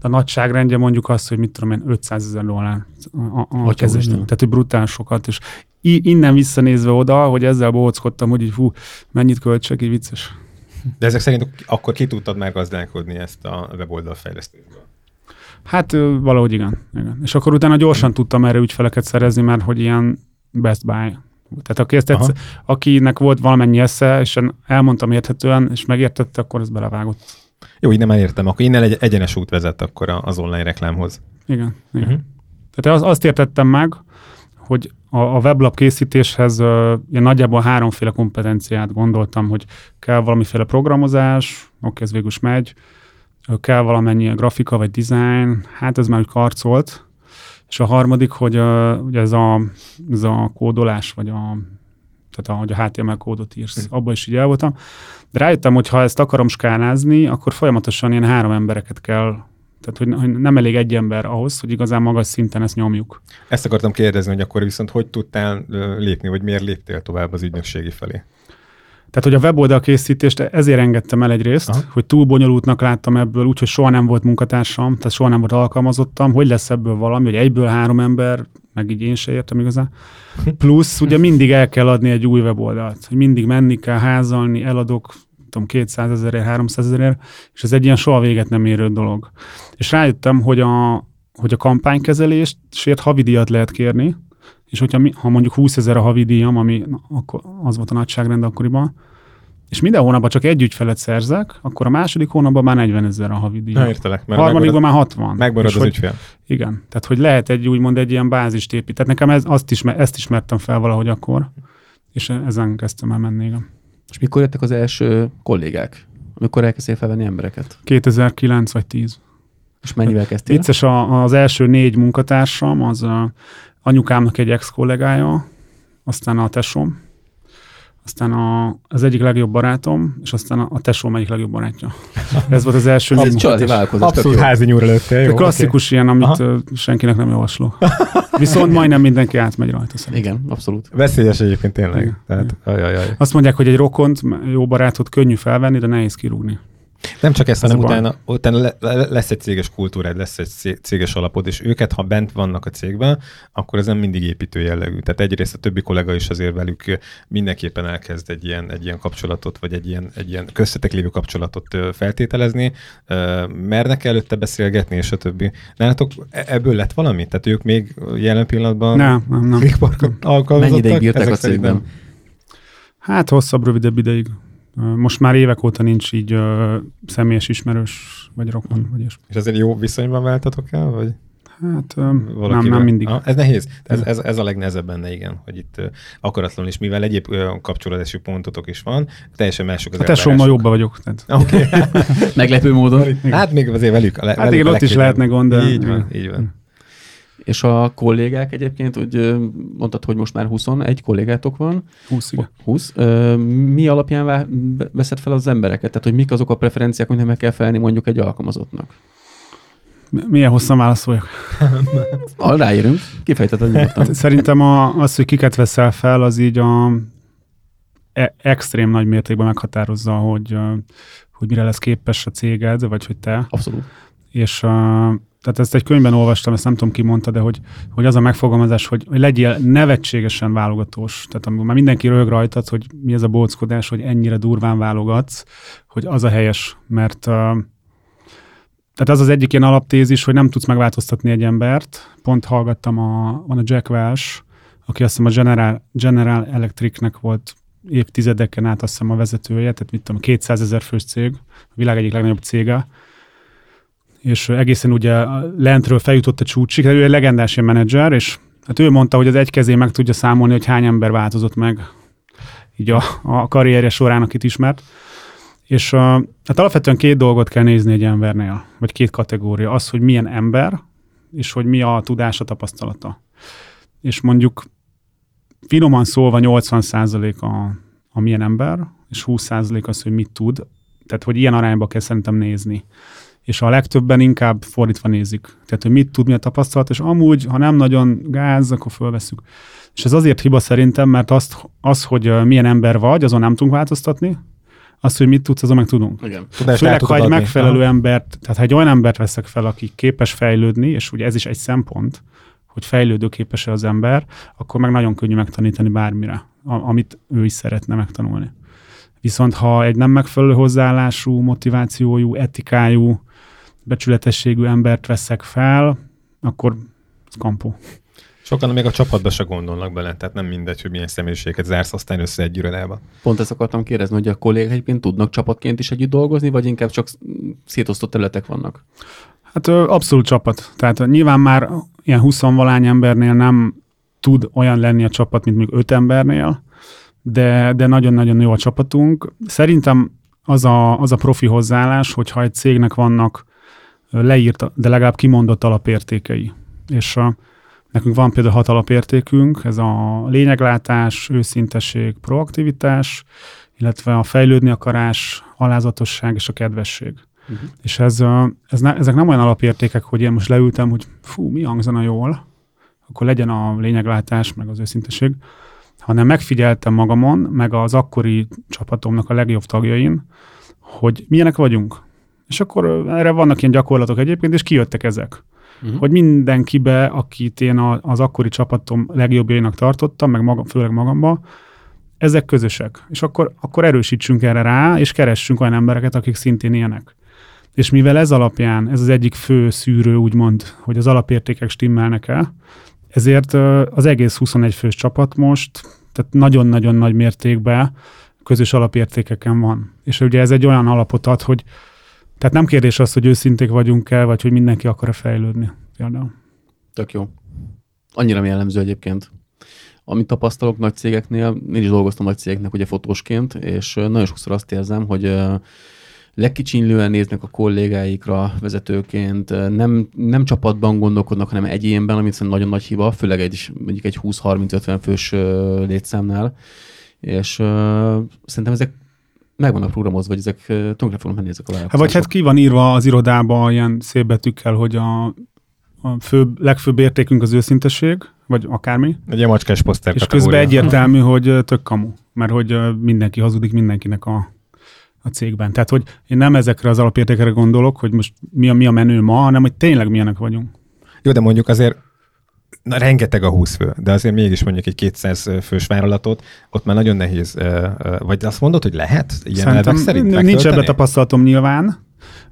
a nagyságrendje mondjuk az, hogy mit tudom én, ötszázezer dollár a, a kezés. Tehát, hogy brutál sokat. És innen visszanézve oda, hogy ezzel bohóckodtam, hogy így hú, mennyit költsek, így vicces. De ezek szerint akkor ki tudtad már gazdálkodni ezt a weboldal fejlesztésből? Hát valahogy igen. igen. És akkor utána gyorsan tudtam erre ügyfeleket szerezni, mert hogy ilyen best buy. Tehát aki ezt egyszer, akinek volt valamennyi esze, és elmondtam érthetően, és megértette, akkor ez belevágott. Jó, így nem elértem. Akkor innen egy egyenes út vezet akkor az online reklámhoz. Igen. igen. Uh-huh. Tehát azt értettem meg, hogy a, a weblap készítéshez uh, én nagyjából háromféle kompetenciát gondoltam, hogy kell valamiféle programozás, oké, ez végül is megy, kell valamennyi grafika vagy design, hát ez már úgy karcolt. És a harmadik, hogy uh, ugye ez, a, ez a kódolás, vagy a tehát ahogy a há té em el kódot írsz, abban is így el voltam. De rájöttem, hogy ha ezt akarom skálázni, akkor folyamatosan ilyen három embereket kell, tehát hogy nem elég egy ember ahhoz, hogy igazán magas szinten ezt nyomjuk. Ezt akartam kérdezni, hogy akkor viszont hogy tudtál lépni, vagy miért léptél tovább az ügynökségi felé? Tehát, hogy a weboldal készítést ezért engedtem el egyrészt, aha. hogy túl bonyolultnak láttam ebből, úgyhogy soha nem volt munkatársam, tehát soha nem volt alkalmazottam, hogy lesz ebből valami, hogy egyből három ember, meg így én se értem igazán. Plusz ugye mindig el kell adni egy új weboldalt, hogy mindig menni kell, házalni, eladok, tudom, kétszázezerért, háromszázezerért, és ez egy ilyen soha véget nem érő dolog. És rájöttem, hogy a, hogy a kampánykezelésért havidíjat lehet kérni, és hogyha mi, ha mondjuk húszezer a havidíjam, ami na, akkor az volt a nagyságrend akkoriban, és minden hónapban csak egy ügyfelet szerzek, akkor a második hónapban már negyvenezer a havidíjam. Na, értelek. A harmadikban már hatvan. Megmarad az ügyfél. Igen. Tehát, hogy lehet egy úgymond egy ilyen bázist építeni. Tehát nekem ez, azt ismer, ezt ismertem fel valahogy akkor. és ezen kezdtem el menni. Igen. És mikor jöttek az első kollégák? Amikor elkezdtél felvenni embereket? kétezer-kilenc vagy tíz. És mennyivel kezdtél? Vicces, az első négy munkatársam, az anyukámnak egy ex-kollégája, aztán a tesóm, aztán a, az egyik legjobb barátom, és aztán a, a tesóm egyik legjobb barátja. Ez volt az első négy munkatárs. Abszolút házi nyúlra lőttél. Jó, klasszikus okay. Ilyen, amit aha. senkinek nem javaslok. Viszont majdnem mindenki átmegy rajta szerintem. Igen, abszolút. Veszélyes egyébként tényleg. Tehát, ajajaj. Azt mondják, hogy egy rokont, jó barátot könnyű felvenni, de nehéz kirúgni. Nem csak ezt, hanem utána, utána le, le, lesz egy céges kultúrád, lesz egy céges alapod, és őket, ha bent vannak a cégben, akkor ez nem mindig építő jellegű. Tehát egyrészt a többi kollega is azért velük mindenképpen elkezd egy ilyen, egy ilyen kapcsolatot, vagy egy ilyen, egy ilyen köztetek lévő kapcsolatot feltételezni, mernek előtte beszélgetni, és a többi. Nálatok ebből lett valami? Tehát ők még jelen pillanatban nem, nem, nem. alkalmazottak? Mennyi ideig bírtak a cégben? Szerintem? Hát hosszabb, rövidebb ideig. Most már évek óta nincs így ö, személyes ismerős, vagy rokon, vagy is. És ezért jó viszonyban váltatok el, vagy? Hát ö, nem, nem mindig. Ah, ez nehéz. Ez, ez, ez a legnehezebb benne, igen, hogy itt ö, akaratlanul is, mivel egyéb ö, kapcsolódási pontotok is van, teljesen mások az elvárások. A tesómmal jobban vagyok. Oké. Okay. Meglepő módon. Hát még azért velük. Le, hát velük igen, ott is lehetne gond, de... Így van, így van. És a kollégák egyébként, úgy mondtad, hogy most már huszonegy kollégátok van. húsz. húsz. Mi alapján veszed fel az embereket? Tehát, hogy mik azok a preferenciák, amit meg kell felelni mondjuk egy alkalmazottnak? Milyen hosszan válaszoljak? Ráérünk, kifejteted nyugodtan. Szerintem a, az, hogy kiket veszel fel, az így a e, extrém nagy mértékben meghatározza, hogy, hogy mire lesz képes a céged, vagy hogy te. Abszolút. És a, tehát ezt egy könyvben olvastam, ezt nem tudom ki mondta, de hogy, hogy az a megfogalmazás, hogy, hogy legyél nevetségesen válogatós. Tehát amikor már mindenki röhög rajtad, hogy mi ez a bóckodás, hogy ennyire durván válogatsz, hogy az a helyes, mert uh, tehát az az egyik ilyen alaptézis, hogy nem tudsz megváltoztatni egy embert. Pont hallgattam, a, van a Jack Welch, aki azt hiszem a General, General Electricnek volt évtizedeken át azt hiszem a vezetője, tehát mit tudom, kétszázezer fős cég, a világ egyik legnagyobb cége, és egészen ugye lentről feljutott a csúcsig, tehát ő egy legendás ilyen menedzser, és hát ő mondta, hogy az egy kezén meg tudja számolni, hogy hány ember változott meg így a, a karrierje során, akit ismert. És uh, hát alapvetően két dolgot kell nézni egy embernél, vagy két kategória. Az, hogy milyen ember, és hogy mi a tudása, tapasztalata. És mondjuk finoman szólva nyolcvan százalék a, a milyen ember, és húsz százalék az, hogy mit tud. Tehát, hogy ilyen arányba kell szerintem nézni. És a legtöbben inkább fordítva nézik. Tehát, hogy mit tud, mi a tapasztalat, és amúgy, ha nem nagyon gáz, akkor fölveszünk. És ez azért hiba szerintem, mert azt, az, hogy milyen ember vagy, azon nem tudunk változtatni, az, hogy mit tudsz, azon meg tudunk. Igen. Főleg, ha egy megfelelő embert, tehát ha egy olyan embert veszek fel, aki képes fejlődni, és ugye ez is egy szempont, hogy fejlődőképes-e az ember, akkor meg nagyon könnyű megtanítani bármire, amit ő is szeretne megtanulni. Viszont ha egy nem megfelelő hozzáállású, motivációjú, etikájú, becsületességű embert veszek fel, akkor ez kampó. Sokan még a csapatba se gondolnak bele, tehát nem mindegy, hogy milyen személyiséget zársz aztán össze egy irodába. Pont ezt akartam kérdezni, hogy a kollégák egyébként tudnak csapatként is együtt dolgozni, vagy inkább csak szétosztott területek vannak? Hát abszolút csapat. Tehát nyilván már ilyen huszonvalány embernél nem tud olyan lenni a csapat, mint még öt embernél, de, de nagyon-nagyon jó a csapatunk. Szerintem az a, az a profi hozzáállás, hogyha egy cégnek vannak leírt, de legalább kimondott alapértékei. És a, nekünk van például hat alapértékünk, ez a lényeglátás, őszintesség, proaktivitás, illetve a fejlődni akarás, alázatosság és a kedvesség. Uh-huh. És ez, ez ne, ezek nem olyan alapértékek, hogy én most leültem, hogy fú, mi hangzana jól, akkor legyen a lényeglátás, meg az őszintesség, hanem megfigyeltem magamon, meg az akkori csapatomnak a legjobb tagjain, hogy milyenek vagyunk. És akkor erre vannak ilyen gyakorlatok egyébként, és kijöttek ezek. Uh-huh. Hogy mindenkibe, akit én az akkori csapatom legjobbjainak tartottam, meg magam, főleg magamba, ezek közösek. És akkor, akkor erősítsünk erre rá, és keressünk olyan embereket, akik szintén ilyenek. És mivel ez alapján, ez az egyik fő szűrő, úgymond, hogy az alapértékek stimmelnek el, ezért az egész huszonegy fős csapat most, tehát nagyon-nagyon nagy mértékben közös alapértékeken van. És ugye ez egy olyan alapot ad, hogy tehát nem kérdés az, hogy őszinték vagyunk-e, vagy hogy mindenki akar-e fejlődni. Például. Tök jó. Annyira jellemző egyébként. Amit tapasztalok nagy cégeknél, én is dolgoztam nagy cégeknek ugye fotósként, és nagyon sokszor azt érzem, hogy legkicsinylően néznek a kollégáikra vezetőként, nem, nem csapatban gondolkodnak, hanem egyénben, ami szerintem nagyon nagy hiba, főleg egy, mondjuk egy húsz-harminc-ötven fős létszámnál. És uh, szerintem ezek meg vannak programozva, vagy ezek uh, tönkre fognak menni ezek a vállalkozások. Vagy hát ki van írva az irodában ilyen szép betűkkel, hogy a, a fő, legfőbb értékünk az őszintesség, vagy akármi. Egy ilyen macskás poszter és kategória. Közben egyértelmű, hogy tök kamu, mert hogy mindenki hazudik mindenkinek a, a cégben. Tehát, hogy én nem ezekre az alapértékekre gondolok, hogy most mi a, mi a menő ma, hanem hogy tényleg milyenek vagyunk. Jó, de mondjuk azért na, rengeteg a húsz fő, de azért mégis mondjuk egy kétszáz fős vállalatot, ott már nagyon nehéz, vagy azt mondod, hogy lehet? Ilyen elvek szerint megtölteni? Nincs ebbe tapasztalatom nyilván,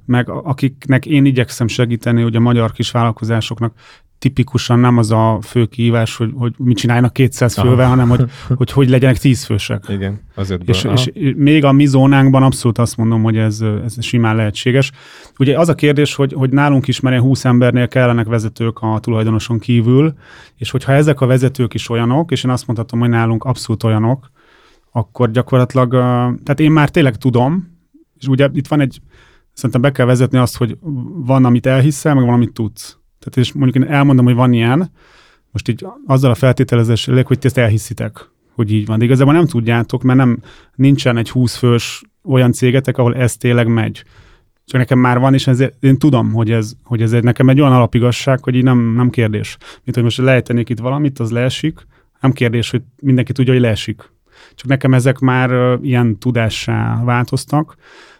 meg akiknek én igyekszem segíteni, hogy a magyar kisvállalkozásoknak tipikusan nem az a fő kihívás, hogy, hogy mit csináljanak kétszáz fővel, aha, hanem hogy, hogy hogy legyenek tíz fősek. Igen, az ötből. És, és még a mi zónánkban abszolút azt mondom, hogy ez, ez simán lehetséges. Ugye az a kérdés, hogy, hogy nálunk is már ilyen húsz embernél kellenek vezetők a tulajdonoson kívül, és hogyha ezek a vezetők is olyanok, és én azt mondhatom, hogy nálunk abszolút olyanok, akkor gyakorlatilag, tehát én már tényleg tudom, és ugye itt van egy, szerintem be kell vezetni azt, hogy van, amit elhiszel, meg van, amit tudsz. Tehát és mondjuk én elmondom, hogy van ilyen, most így azzal a feltételezés elég, hogy ti ezt elhiszitek, hogy így van. De igazából nem tudjátok, mert nem, nincsen egy húsz fős olyan cégetek, ahol ez tényleg megy. Csak nekem már van, és ezért én tudom, hogy ez, hogy ez nekem egy olyan alapigazság, hogy így nem, nem kérdés. Mint hogy most lejtenék itt valamit, az leesik, nem kérdés, hogy mindenki tudja, hogy leesik. Csak nekem ezek már ilyen tudássá változtak,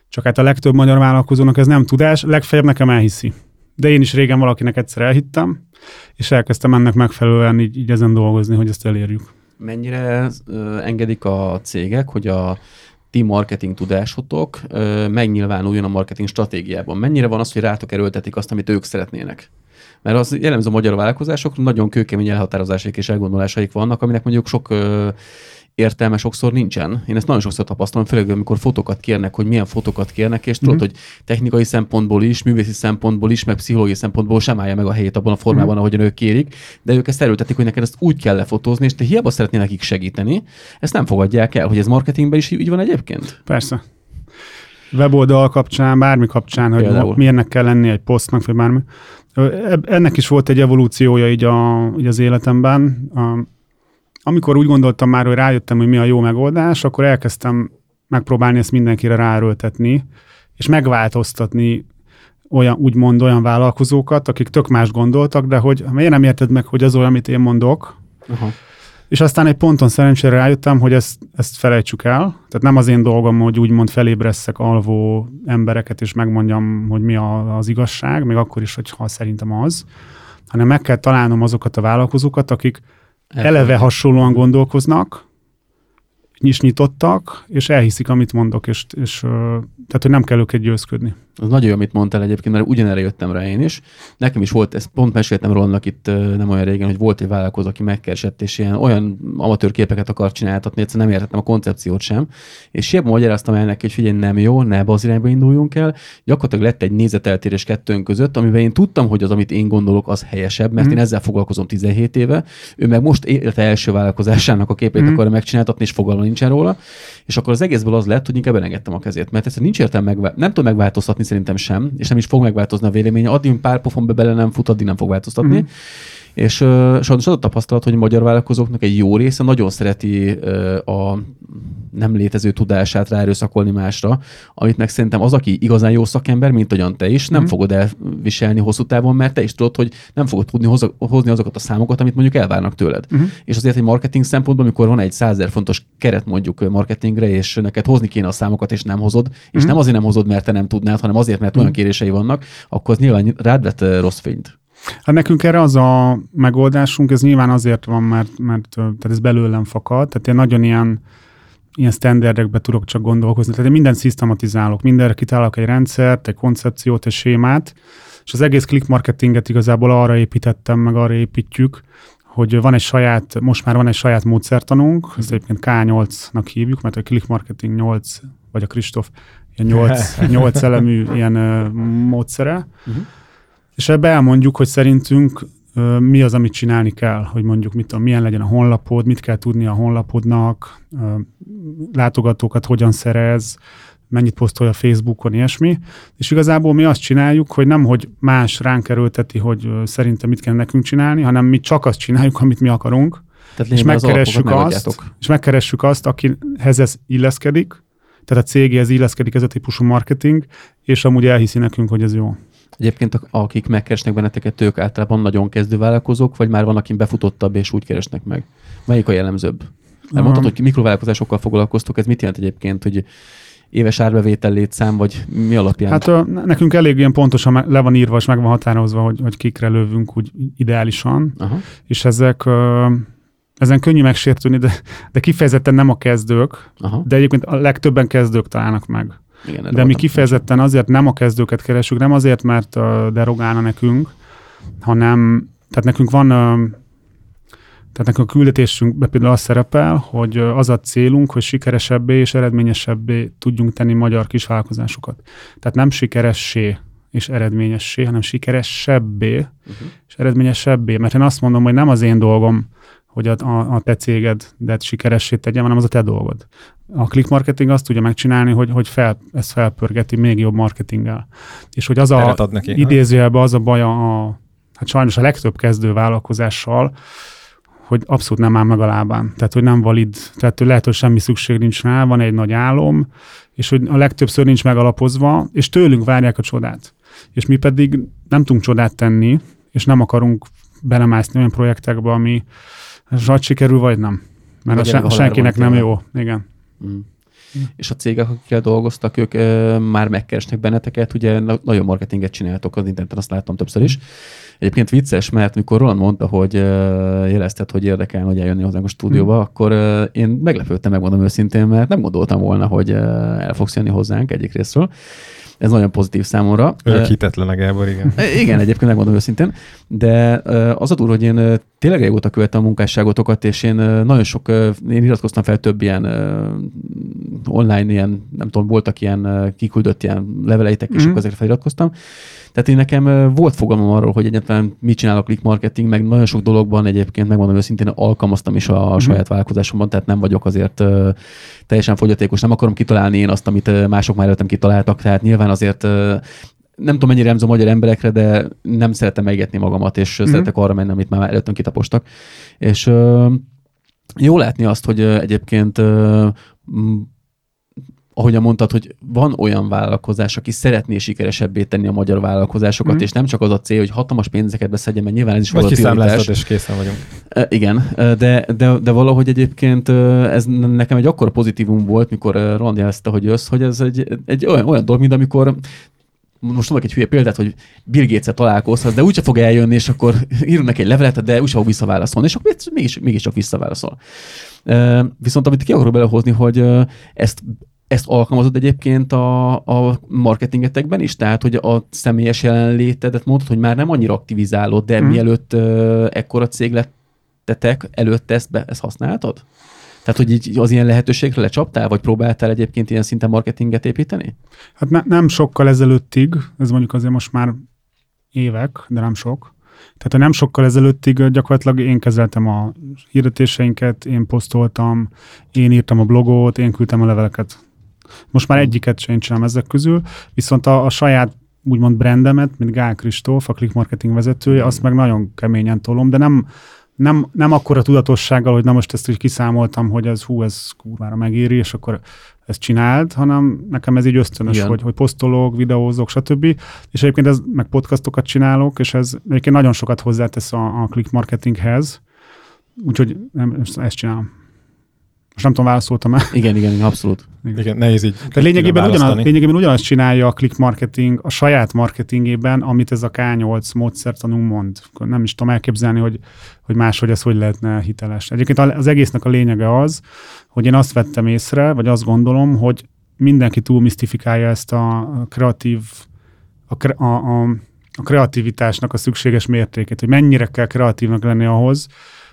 csak hát a legtöbb magyar vállalkozónak ez nem tudás, legfeljebb nekem elhiszi. De én is régen valakinek egyszer elhittem, és elkezdtem ennek megfelelően így, így ezen dolgozni, hogy ezt elérjük. Mennyire ö, engedik a cégek, hogy a ti marketing tudásotok ö, megnyilvánuljon a marketing stratégiában? Mennyire van az, hogy rátok erőltetik azt, amit ők szeretnének? Mert az jellemző a magyar vállalkozások, nagyon kőkemény elhatározásaik és elgondolásaik vannak, aminek mondjuk sok ö, értelme sokszor nincsen. Én ezt nagyon sokszor tapasztalom, főleg amikor fotókat kérnek, hogy milyen fotókat kérnek, és tudod, mm-hmm. hogy technikai szempontból is, művészi szempontból is, meg pszichológiai szempontból sem állja meg a helyét abban a formában, mm-hmm. ahogyan ők kérik, de ők ezt erőltetik, hogy neked ezt úgy kell lefotózni, és te hiába szeretnél nekik segíteni, ezt nem fogadják el, hogy ez marketingben is így van egyébként. Persze. Weboldal kapcsán, bármi kapcsán, hogy például milyennek kell lenni egy posztnak, vagy bármi. Ennek is volt egy evolúciója így, a, így az életemben. A, Amikor úgy gondoltam már, hogy rájöttem, hogy mi a jó megoldás, akkor elkezdtem megpróbálni ezt mindenkire ráerőltetni, és megváltoztatni olyan, úgymond olyan vállalkozókat, akik tök más gondoltak, de hogy miért nem érted meg, hogy az olyan, amit én mondok. Aha. És aztán egy ponton szerencsére rájöttem, hogy ezt, ezt felejtsük el. Tehát nem az én dolgom, hogy úgymond felébresszek alvó embereket, és megmondjam, hogy mi a, az igazság, még akkor is, hogyha szerintem az, hanem meg kell találnom azokat a vállalkozókat, akik eleve hasonlóan gondolkoznak, is nyitottak, és elhiszik, amit mondok, és, és tehát, hogy nem kell őket győzködni. Az nagyon jó, amit mondtál egyébként, mert ugyanerre jöttem rá én is. Nekem is volt, ezt pont meséltem Rolandnak itt nem olyan régen, hogy volt egy vállalkozó, aki megkeresett, és ilyen olyan amatőr képeket akar csináltatni, egyszerűen nem értettem a koncepciót sem. És jobban magyaráztam el neki, hogy figyelj, nem jó, ne ebbe az irányba induljunk el. Gyakorlatilag lett egy nézeteltérés kettőnk között, amiben én tudtam, hogy az, amit én gondolok, az helyesebb, mert mm. én ezzel foglalkozom tizenhét éve. Ő meg most élte első vállalkozásának a képét mm. akarja megcsináltatni, és fogalma nincsen róla. És akkor az egészből az lett, hogy inkább elengedtem a kezét, mert ezt nincs értelme megvá- nem tudom megváltoztatni szerintem sem, és nem is fog megváltozni a véleménye, addig pár pofon be bele nem fut, addig nem fog változtatni. Mm. És uh, sajnos az a tapasztalat, hogy magyar vállalkozóknak egy jó része nagyon szereti uh, a nem létező tudását ráerőszakolni másra, amit meg szerintem az, aki igazán jó szakember, mint olyan te is, nem mm. fogod elviselni hosszú távon, mert te is tudod, hogy nem fogod tudni hoza- hozni azokat a számokat, amit mondjuk elvárnak tőled. Mm. És azért egy marketing szempontból, amikor van egy százezer fontos keret mondjuk marketingre, és neked hozni kéne a számokat, és nem hozod, és mm. nem azért nem hozod, mert te nem tudnád, hanem azért, mert mm. olyan kérései vannak, akkor az nyilván rád vett rossz fényt. Hát nekünk erre az a megoldásunk, ez nyilván azért van, mert, mert tehát ez belőlem fakad, tehát én nagyon ilyen, ilyen sztenderdekbe tudok csak gondolkozni, tehát én mindent szisztematizálok, mindenre kitálok egy rendszert, egy koncepciót, egy sémát, és az egész click marketinget igazából arra építettem, meg arra építjük, hogy van egy saját, most már van egy saját módszertanunk, ezt egyébként ká nyolcnak hívjuk, mert a click marketing nyolc, vagy a Kristóf, ilyen nyolc, nyolc elemű ilyen módszere, uh-huh. És ebbe elmondjuk, hogy szerintünk mi az, amit csinálni kell, hogy mondjuk mit tudom, milyen legyen a honlapod, mit kell tudni a honlapodnak, látogatókat hogyan szerez, mennyit posztolja Facebookon, ilyesmi. És igazából mi azt csináljuk, hogy nem, hogy más ránk erőlteti, hogy szerintem mit kell nekünk csinálni, hanem mi csak azt csináljuk, amit mi akarunk, tehát és, megkeressük azt, és megkeressük azt, akihez ez illeszkedik, tehát a cégéhez illeszkedik ez a típusú marketing, és amúgy elhiszi nekünk, hogy ez jó. Egyébként akik megkeresnek benneteket, ők általában nagyon kezdő vállalkozók, vagy már van, akin befutottabb, és úgy keresnek meg? Melyik a jellemzőbb? Mert mondtad, hogy mikrovállalkozásokkal foglalkoztok, ez mit jelent egyébként, hogy éves árbevétel létszám, vagy mi alapján? Hát nekünk elég ilyen pontosan le van írva, és meg van határozva, hogy, hogy kikre lövünk úgy ideálisan, aha, és ezek... Ezen könnyű megsértődni, de, de kifejezetten nem a kezdők, aha, de egyébként a legtöbben kezdők találnak meg. Igen, de mi kifejezetten azért nem a kezdőket keresünk, nem azért, mert derogálna nekünk, hanem, tehát nekünk van, tehát nekünk a küldetésünkben például az szerepel, hogy az a célunk, hogy sikeresebbé és eredményesebbé tudjunk tenni magyar kisvállalkozásokat. Tehát nem sikeressé és eredményessé, hanem sikeresebbé, uh-huh, és eredményesebbé. Mert én azt mondom, hogy nem az én dolgom, hogy a, a te céged de sikeressé tegyen, hanem az a te dolgod. A click marketing azt tudja megcsinálni, hogy, hogy fel, ezt felpörgeti még jobb marketinggel. És hogy az a neki, idézőjelben az a baj a, a, hát sajnos a legtöbb kezdő vállalkozással, hogy abszolút nem áll meg a lábán. Tehát, hogy nem valid, tehát lehet, hogy semmi szükség nincs rá, van egy nagy álom, és hogy a legtöbbször nincs megalapozva, és tőlünk várják a csodát. És mi pedig nem tudunk csodát tenni, és nem akarunk belemászni olyan projektekbe, ami vagy sikerül, vagy nem. Mert vagy a se- senkinek nem jó. Igen. Mm. Igen. És a cégek, akikkel dolgoztak, ők ö, már megkeresnek benneteket, ugye nagyon marketinget csináltok az interneten, azt láttam többször is. Egyébként vicces, mert amikor Roland mondta, hogy ö, jelezted, hogy érdekelne, hogy eljönni hozzánk a stúdióba, mm. akkor ö, én meglepődtem, megmondom őszintén, mert nem gondoltam volna, hogy ö, el fogsz jönni hozzánk egyik részről. Ez nagyon pozitív számomra. Örök hitetlen a Gábor, igen. Igen, egyébként megmondom őszintén. De az a durva, hogy én tényleg régóta követem a munkásságotokat, és én nagyon sok, én iratkoztam fel több ilyen online, ilyen, nem tudom, voltak ilyen kiküldött ilyen leveleitek, és mm. akkor ezekre feliratkoztam. Tehát én nekem volt fogalmam arról, hogy egyáltalán mit csinál a click marketing, meg nagyon sok dologban egyébként, megmondom őszintén, alkalmaztam is a mm. saját vállalkozásomban, tehát nem vagyok azért teljesen fogyatékos, nem akarom kitalálni én azt, amit mások már előttem kitaláltak, tehát nyilván azért nem tudom, mennyire remzom a magyar emberekre, de nem szeretem elgetni magamat, és mm. szeretek arra menni, amit már előttem kitapostak. És jó látni azt, hogy egyébként ahogyan mondtad, hogy van olyan vállalkozás, aki szeretné sikeresebbé tenni a magyar vállalkozásokat, mm. és nem csak az a cél, hogy hatalmas pénzeket beszedjen, mert nyilván ez is valami kiszámláztad, és készen vagyunk. Igen, de, de, de valahogy egyébként ez nekem egy akkora pozitívum volt, mikor Roland jelezte, hogy jössz, hogy ez egy, egy olyan, olyan dolog, mint amikor most mondok egy hülye példát, hogy Bill Gates-szel találkozhatsz, de úgyse fog eljönni, és akkor írunk neki egy levelet, de úgyse fog visszaválaszolni, és akkor mégis, mégis csak visszaválaszol. Viszont amit ki akarok belehozni, hogy ezt Ezt alkalmazod egyébként a, a marketingetekben is? Tehát, hogy a személyes jelenlétedet mondtad, hogy már nem annyira aktivizálod, de mm. mielőtt ö, ekkora cég lettetek, előtt ezt, be, ezt használtad? Tehát, hogy így az ilyen lehetőségre lecsaptál, vagy próbáltál egyébként ilyen szinten marketinget építeni? Hát ne, nem sokkal ezelőttig, ez mondjuk azért most már évek, de nem sok. Tehát, hogy nem sokkal ezelőttig gyakorlatilag én kezeltem a hirdetéseinket, én posztoltam, én írtam a blogot, én küldtem a leveleket. Most már egyiket sem csinálom ezek közül, viszont a, a saját úgymond brandemet, mint Gál Kristóf, a Click Marketing vezetője, azt meg nagyon keményen tolom, de nem, nem, nem akkora tudatossággal, hogy na most ezt úgy kiszámoltam, hogy ez hú, ez kurvára megéri, és akkor ezt csináld, hanem nekem ez így ösztönös, hogy, hogy posztolok, videózok, stb. És egyébként ez, meg podcastokat csinálok, és ez egyébként nagyon sokat hozzátesz a, a Click Marketinghez, úgyhogy nem, ezt csinálom. Most nem tudom, válaszoltam-e? Igen, igen, abszolút. Igen, igen, nehéz így. Tehát lényegében, ugyanaz, lényegében ugyanazt csinálja a click marketing a saját marketingében, amit ez a ká nyolc módszertanunk mond. Nem is tudom elképzelni, hogy, hogy máshogy ez hogy lehetne hiteles. Egyébként az egésznek a lényege az, hogy én azt vettem észre, vagy azt gondolom, hogy mindenki túl misztifikálja ezt a kreatív, a, kre, a, a, a kreativitásnak a szükséges mértékét, hogy mennyire kell kreatívnak lenni ahhoz,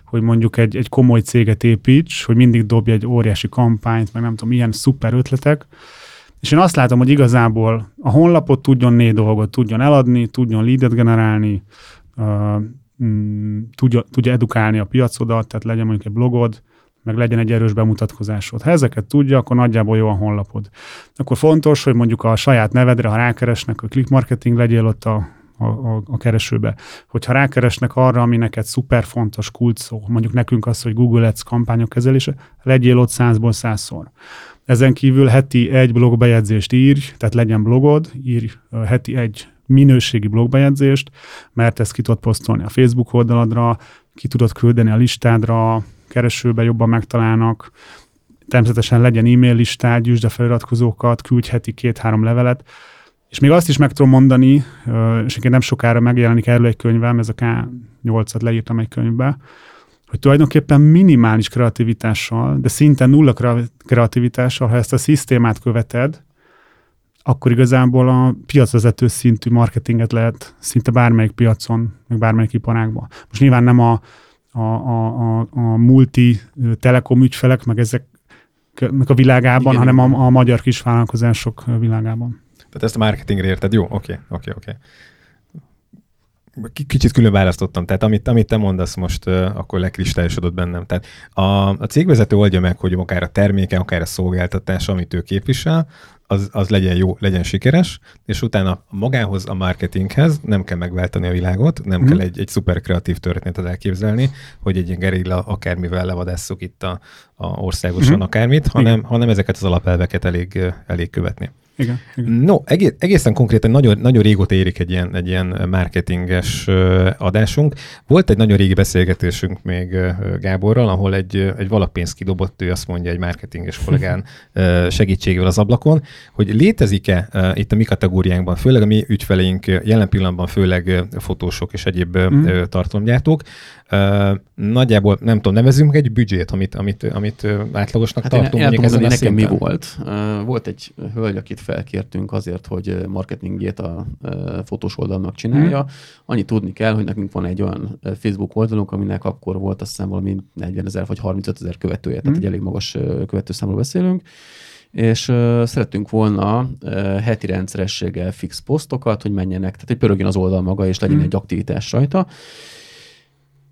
hogy mondjuk egy, egy komoly céget építs, hogy mindig dobja egy óriási kampányt, meg nem tudom, ilyen szuper ötletek. És én azt látom, hogy igazából a honlapot tudjon négy dolgot, tudjon eladni, tudjon leadet generálni, mm, tudja, tudja edukálni a piacodat, tehát legyen mondjuk egy blogod, meg legyen egy erős bemutatkozásod. Ha ezeket tudja, akkor nagyjából jó a honlapod. Akkor fontos, hogy mondjuk a saját nevedre, ha rákeresnek, hogy click marketing, legyél ott a, a, a, a keresőbe. Hogyha rákeresnek arra, ami neked szuper fontos kulcsszó, mondjuk nekünk az, hogy Google Ads kampányok kezelése, legyél ott százból százszor. Ezen kívül heti egy blogbejegyzést írj, tehát legyen blogod, írj heti egy minőségi blogbejegyzést, mert ezt ki tudod posztolni a Facebook oldaladra, ki tudod küldeni a listádra, keresőben jobban megtalálnak, természetesen legyen e-mail listád, gyűjtsd a feliratkozókat, küldj heti két-három levelet, és még azt is meg tudom mondani, és én nem sokára megjelenik erről egy könyvem, ez a ká nyolcat leírtam egy könyvbe, hogy tulajdonképpen minimális kreativitással, de szinte nulla kreativitással, ha ezt a szisztémát követed, akkor igazából a piacvezető szintű marketinget lehet szinte bármelyik piacon, meg bármelyik iparágban. Most nyilván nem a A, a, a, a multi telekom ügyfelek, meg ezeknek a világában, igen, hanem a, a magyar kisvállalkozások világában. Tehát ezt a marketingre érted? Jó, oké, oké, oké. Kicsit külön választottam, tehát amit, amit te mondasz most, akkor lekristályosodott bennem. Tehát a, a cégvezető oldja meg, hogy akár a terméke, akár a szolgáltatás, amit ő képvisel, az, az legyen jó, legyen sikeres, és utána magához, a marketinghez nem kell megváltani a világot, nem mm. kell egy, egy szuper kreatív történetet elképzelni, hogy egy ilyen gerilla akármivel levadásszuk itt a, a országosan mm. akármit, hanem, hanem ezeket az alapelveket elég, elég követni. Igen, igen. No, egész, egészen konkrétan nagyon, nagyon régóta érik egy ilyen, egy ilyen marketinges adásunk. Volt egy nagyon régi beszélgetésünk még Gáborral, ahol egy, egy valapénzt kidobott, ő azt mondja egy marketinges kollégán segítségével az ablakon, hogy létezik-e itt a mi kategóriánkban, főleg a mi ügyfeleink jelen pillanatban, főleg fotósok és egyéb mm. tartalomgyártók, nagyjából, nem tudom, nevezünk egy büdzsét, amit, amit, amit átlagosnak hát tartunk. Hát nekem szinten. Mi volt? Volt egy hölgy, akit felkértünk azért, hogy marketingjét a fotós oldalnak csinálja. Hmm. Annyit tudni kell, hogy nekünk van egy olyan Facebook oldalunk, aminek akkor volt azt hiszem valami negyvenezer vagy harmincötezer követője, hmm. tehát egy elég magas követőszámról beszélünk. És uh, szerettünk volna uh, heti rendszerességgel fix posztokat, hogy menjenek, tehát hogy pörögjön az oldal maga, és legyen hmm. egy aktivitás rajta.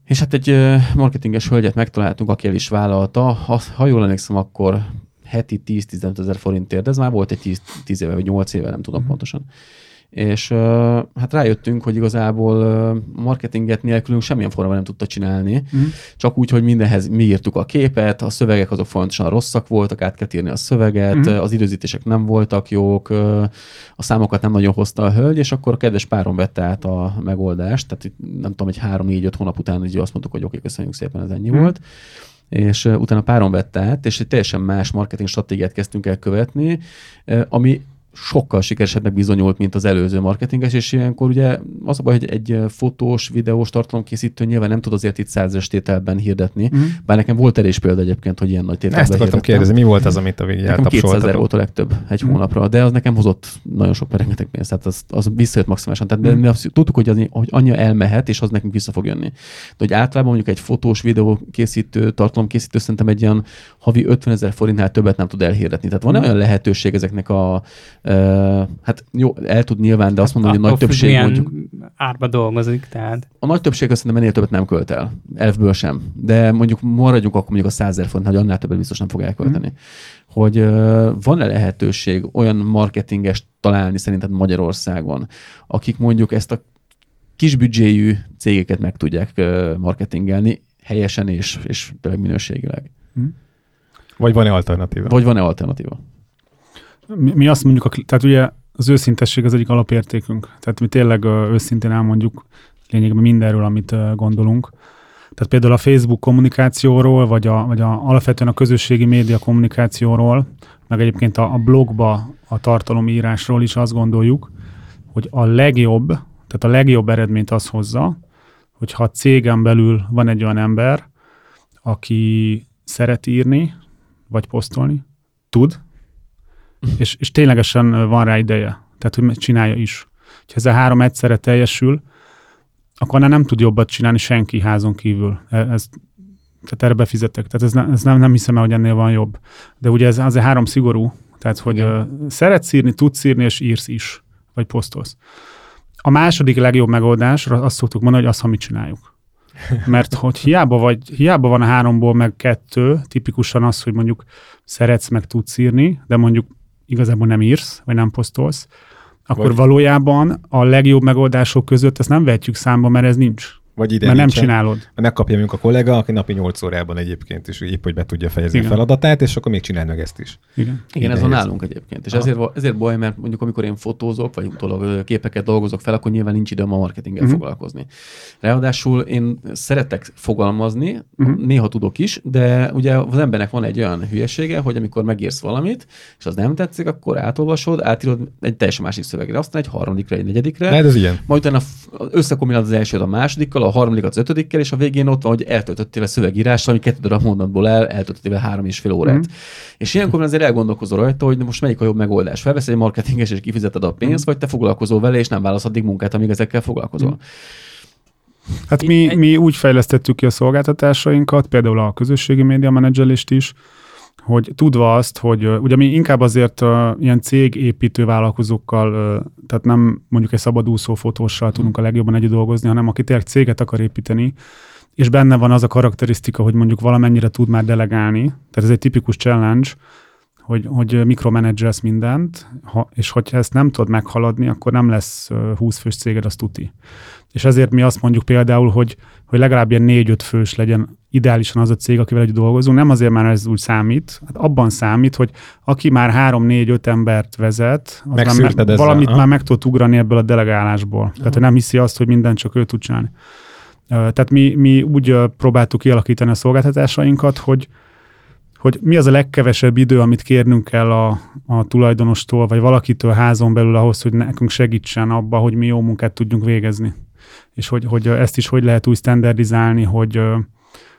És hát egy uh, marketinges hölgyet megtaláltunk, aki el is vállalta. Ha, ha jól emlékszem, akkor heti tíz-tizenöt ezer forintért, de ez már volt egy tíz, tíz éve, vagy nyolc éve, nem tudom hmm. pontosan. És uh, hát rájöttünk, hogy igazából uh, marketinget nélkülünk semmilyen formában nem tudta csinálni, mm. csak úgy, hogy mindenhez mi írtuk a képet, a szövegek azok fontosan rosszak voltak, át kell írni a szöveget, mm. az időzítések nem voltak jók, uh, a számokat nem nagyon hozta a hölgy, és akkor a kedves párom vette át a megoldást, tehát nem tudom, egy három-négy-öt hónap után így azt mondtuk, hogy oké, köszönjük szépen, ez ennyi mm. volt. És uh, utána párom vette át, és egy teljesen más marketing stratégiát kezdtünk el követni, uh, ami sokkal sikeresebbnek bizonyult, mint az előző marketinges, és ilyenkor ugye az a baj, hogy egy fotós, videós tartalomkészítő nyilván nem tud azért itt százezres tételben hirdetni, mm. bár nekem volt erős példa egyébként, hogy ilyen nagy tételben hirdettem. Ezt akartam kérdezni, mi volt az, amit a végig eltapsoltatok? Nekem kétszázezer volt a legtöbb egy mm. hónapra, de az nekem hozott nagyon sok rengeteg pénzt, tehát az, az visszajött maximálisan. Tehát mm. mi azt tudtuk, hogy, az, hogy annyi elmehet, és az nekünk vissza fog jönni. De hogy általában mondjuk egy fotós, videókészítő, tartalomkészítő szerintem egy ilyen havi ötvenezer forintnál többet nem tud elhirdetni. Tehát van mm. olyan lehetőség ezeknek a Uh, hát jó, el tud nyilván, de azt mondom, hát hogy a nagy többség mondjuk... árba dolgozik, tehát... A nagy többség azt szerintem ennél többet nem költ el. Elfből sem. De mondjuk maradjunk akkor mondjuk a százezer font, hogy annál többet biztos nem fog elkölteni. Mm. Hogy uh, van-e lehetőség olyan marketingest találni szerinted Magyarországon, akik mondjuk ezt a kisbüdzséjű cégeket meg tudják uh, marketingelni helyesen és, és például minőségileg. Mm. Vagy van-e alternatíva? Vagy van-e alternatíva? Mi azt mondjuk, a, tehát ugye az őszintesség az egyik alapértékünk. Tehát mi tényleg őszintén elmondjuk lényegében mindenről, amit gondolunk. Tehát például a Facebook kommunikációról, vagy, a, vagy a, alapvetően a közösségi média kommunikációról, meg egyébként a, a blogba a tartalomírásról is azt gondoljuk, hogy a legjobb, tehát a legjobb eredményt az hozza, hogyha a cégen belül van egy olyan ember, aki szeret írni, vagy posztolni, tud, És, és ténylegesen van rá ideje, tehát hogy csinálja is. Ha ez a három egyszerre teljesül, akkor nem tud jobbat csinálni senki házon kívül. Ez, tehát erre befizetek. Tehát ez, ne, ez nem, nem hiszem el, hogy ennél van jobb. De ugye ez az a három szigorú, tehát hogy igen. szeretsz írni, tudsz írni, és írsz is, vagy posztolsz. A második legjobb megoldás, azt szoktuk mondani, hogy az, ha mi csináljuk. Mert hogy hiába, vagy, hiába van a háromból meg kettő, tipikusan az, hogy mondjuk szeretsz meg tudsz írni, de mondjuk igazából nem írsz, vagy nem posztolsz, akkor vagy valójában a legjobb megoldások között ezt nem vehetjük számba, mert ez nincs. Vagy ide mert nincsen, nem csinálod. Mert megkapja mondjuk a kollega, aki napi nyolc órában egyébként is épp, hogy be tudja fejezni a feladatát, és akkor még csinál meg ezt is. Igen, Igen ez van nálunk egyébként. És ezért, ezért baj, mert mondjuk amikor én fotózok, vagy utólag képeket dolgozok fel, akkor nyilván nincs időm a marketinggel uh-huh. foglalkozni. Ráadásul én szeretek fogalmazni, uh-huh. néha tudok is, de ugye az embernek van egy olyan hülyesége, hogy amikor megírsz valamit, és az nem tetszik, akkor átolvasod, átírod egy teljesen másik szövegre, aztán egy harmadikra, egy negyedikre. Hát ez ilyen. Majd utána összekombinálod az elsőt a másodikkal, a harmadikat az ötödikkel, és a végén ott van, hogy eltöltöttél a szövegírással, ami kettő darab mondatból el, eltöltöttél három és fél órát. Mm. És ilyenkor azért elgondolkozol rajta, hogy most melyik a jobb megoldás. Felvesz egy marketinges, és kifizeted a pénzt, mm. vagy te foglalkozol vele, és nem válasz addig munkát, amíg ezekkel foglalkozol. Mm. Hát mi, egy... mi úgy fejlesztettük ki a szolgáltatásainkat, például a közösségi média menedzselést is, hogy tudva azt, hogy ugye mi inkább azért uh, ilyen cégépítő vállalkozókkal, uh, tehát nem mondjuk egy szabadúszó fotóssal tudunk a legjobban együtt dolgozni, hanem aki tényleg céget akar építeni, és benne van az a karakterisztika, hogy mondjuk valamennyire tud már delegálni, tehát ez egy tipikus challenge, hogy, hogy mikromenedzselsz mindent, ha, és hogyha ezt nem tudod meghaladni, akkor nem lesz húsz fős céged, az tuti. És ezért mi azt mondjuk például, hogy, hogy legalább ilyen négy-öt fős legyen ideálisan az a cég, akivel együtt dolgozunk, nem azért már ez úgy számít, hát abban számít, hogy aki már három-négy-öt embert vezet, az már me- valamit a... már meg tud ugrani ebből a delegálásból. Aha. Tehát nem hiszi azt, hogy mindent csak ő tud csinálni. Tehát mi, mi úgy próbáltuk kialakítani a szolgáltatásainkat, hogy hogy mi az a legkevesebb idő, amit kérnünk kell a, a tulajdonostól, vagy valakitől házon belül ahhoz, hogy nekünk segítsen abba, hogy mi jó munkát tudjunk végezni. És hogy, hogy ezt is hogy lehet úgy standardizálni, hogy,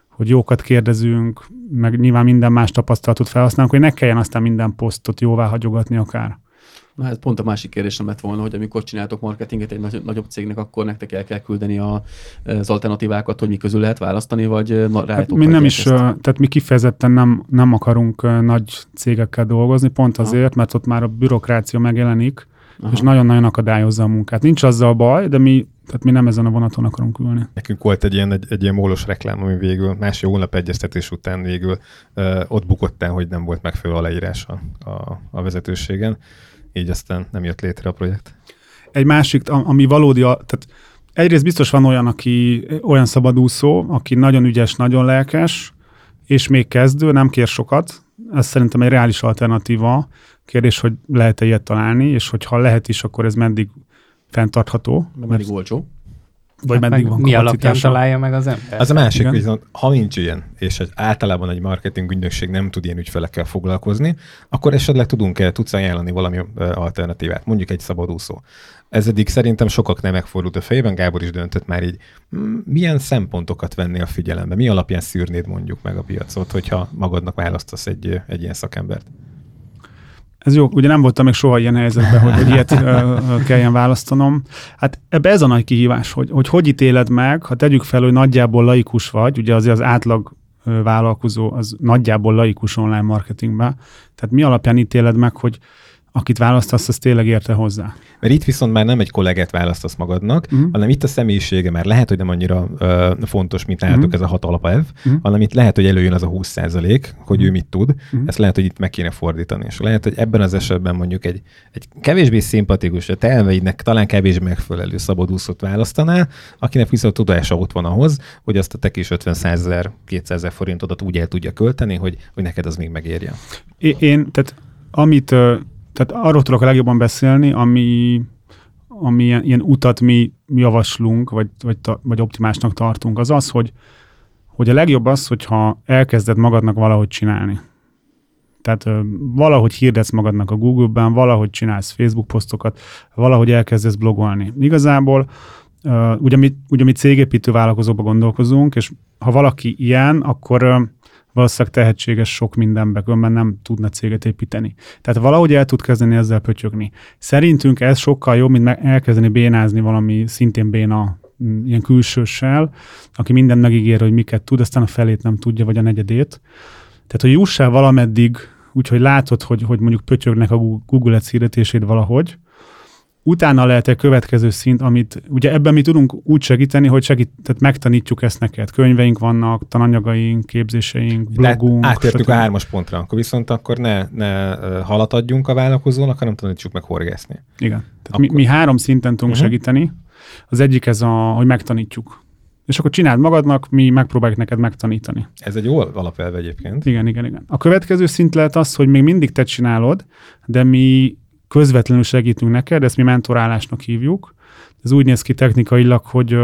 hogy jókat kérdezünk, meg nyilván minden más tapasztalatot felhasználunk, hogy ne kelljen aztán minden posztot jóvá hagyogatni akár. Na hát pont a másik kérdésem lett volna, hogy amikor csináltok marketinget egy nagy, nagyobb cégnek, akkor nektek el kell küldeni a, az alternatívákat, hogy mi közül lehet választani, vagy rájátok. Mi nem is, tehát mi kifejezetten nem, nem akarunk nagy cégekkel dolgozni, pont azért, ha. mert ott már a bürokrácia megjelenik, aha. és nagyon-nagyon akadályozza a munkát. Nincs azzal baj, de mi, tehát mi nem ezen a vonaton akarunk ülni. Nekünk volt egy ilyen, egy, egy ilyen mólos reklám, ami végül másik hónap egyeztetés után végül ö, ott bukott el, hogy nem volt megfelelő aláírás a, a, a vezetőségen. Így aztán nem jött létre a projekt. Egy másik, ami valódi, tehát egyrészt biztos van olyan, aki olyan szabadúszó, aki nagyon ügyes, nagyon lelkes, és még kezdő, nem kér sokat. Ez szerintem egy reális alternatíva. Kérdés, hogy lehet-e ilyet találni, és hogyha lehet is, akkor ez meddig fenntartható. De meddig olcsó. Vagy hát meddig van mi alapján találja meg az ember? Az a másik, viszont, ha nincs ilyen, és általában egy marketing ügynökség nem tud ilyen ügyfelekkel foglalkozni, akkor esetleg tudunk-e, tudsz ajánlani valami alternatívát, mondjuk egy szabadúszó. Ez eddig szerintem sokaknál megfordult a fejében, Gábor is döntött már így, milyen szempontokat vennél figyelembe, mi alapján szűrnéd mondjuk meg a piacot, hogyha magadnak választasz egy, egy ilyen szakembert? Ez jó, ugye nem voltam még soha ilyen helyzetben, hogy, hogy ilyet ö, kelljen választanom. Hát ebbe ez a nagy kihívás, hogy hogy, hogy ítéled meg, ha tegyük fel, hogy nagyjából laikus vagy, ugye azért az átlag ö, vállalkozó az nagyjából laikus online marketingben, tehát mi alapján ítéled meg, hogy akit választasz, az tényleg érte hozzá. Mert itt viszont már nem egy kollégát választasz magadnak, mm. hanem itt a személyisége már lehet, hogy nem annyira ö, fontos, mint nálatok mm. ez a hat alapelv, mm. hanem itt lehet, hogy előjön az a húsz százalék, hogy mm. ő mit tud, mm. ezt lehet, hogy itt meg kéne fordítani. És lehet, hogy ebben az esetben mondjuk egy, egy kevésbé szimpatikus, a te elveidnek talán kevésbé megfelelő szabadúszót választanál, akinek viszont tudása ott van ahhoz, hogy azt a te kis ötven-száz-kétszáz forintodat úgy el tudja költeni, hogy, hogy neked az még megérje. É, én, tehát amit... Ö... Tehát arról tudok a legjobban beszélni, ami, ami ilyen, ilyen utat mi javaslunk, vagy, vagy, vagy optimásnak tartunk. Az az, hogy, hogy a legjobb az, hogyha elkezded magadnak valahogy csinálni. Tehát ö, valahogy hirdetsz magadnak a Google-ben, valahogy csinálsz Facebook posztokat, valahogy elkezdesz blogolni. Igazából ö, ugye, mi, ugye mi cégépítő vállalkozóba gondolkozunk, és ha valaki ilyen, akkor... Ö, valószínűleg tehetséges sok mindenbe, különben nem tudna céget építeni. Tehát valahogy el tud kezdeni ezzel pötyögni. Szerintünk ez sokkal jobb, mint elkezdeni bénázni valami szintén béna ilyen külsőssel, aki mindent megígér, hogy miket tud, aztán a felét nem tudja, vagy a negyedét. Tehát, hogy jussál valameddig, úgyhogy látod, hogy, hogy mondjuk pötyögnek a Google Ads hirdetéséd valahogy, utána lehet a következő szint, amit ugye ebben mi tudunk úgy segíteni, hogy segít, tehát megtanítjuk ezt neked. Könyveink vannak, tananyagaink, képzéseink, blogunk. Tehát átértük a hármas pontra, akkor viszont akkor ne, ne halat adjunk a vállalkozónak, hanem tanítsuk meg horgászni. Igen. Tehát mi, mi három szinten tudunk uh-huh. segíteni. Az egyik ez, a, hogy megtanítjuk. És akkor csináld magadnak, mi megpróbáljuk neked megtanítani. Ez egy jó alapelve egyébként. Igen, igen, igen. A következő szint lehet az, hogy még mindig te csinálod, de mi közvetlenül segítünk neked, ezt mi mentorálásnak hívjuk. Ez úgy néz ki technikailag, hogy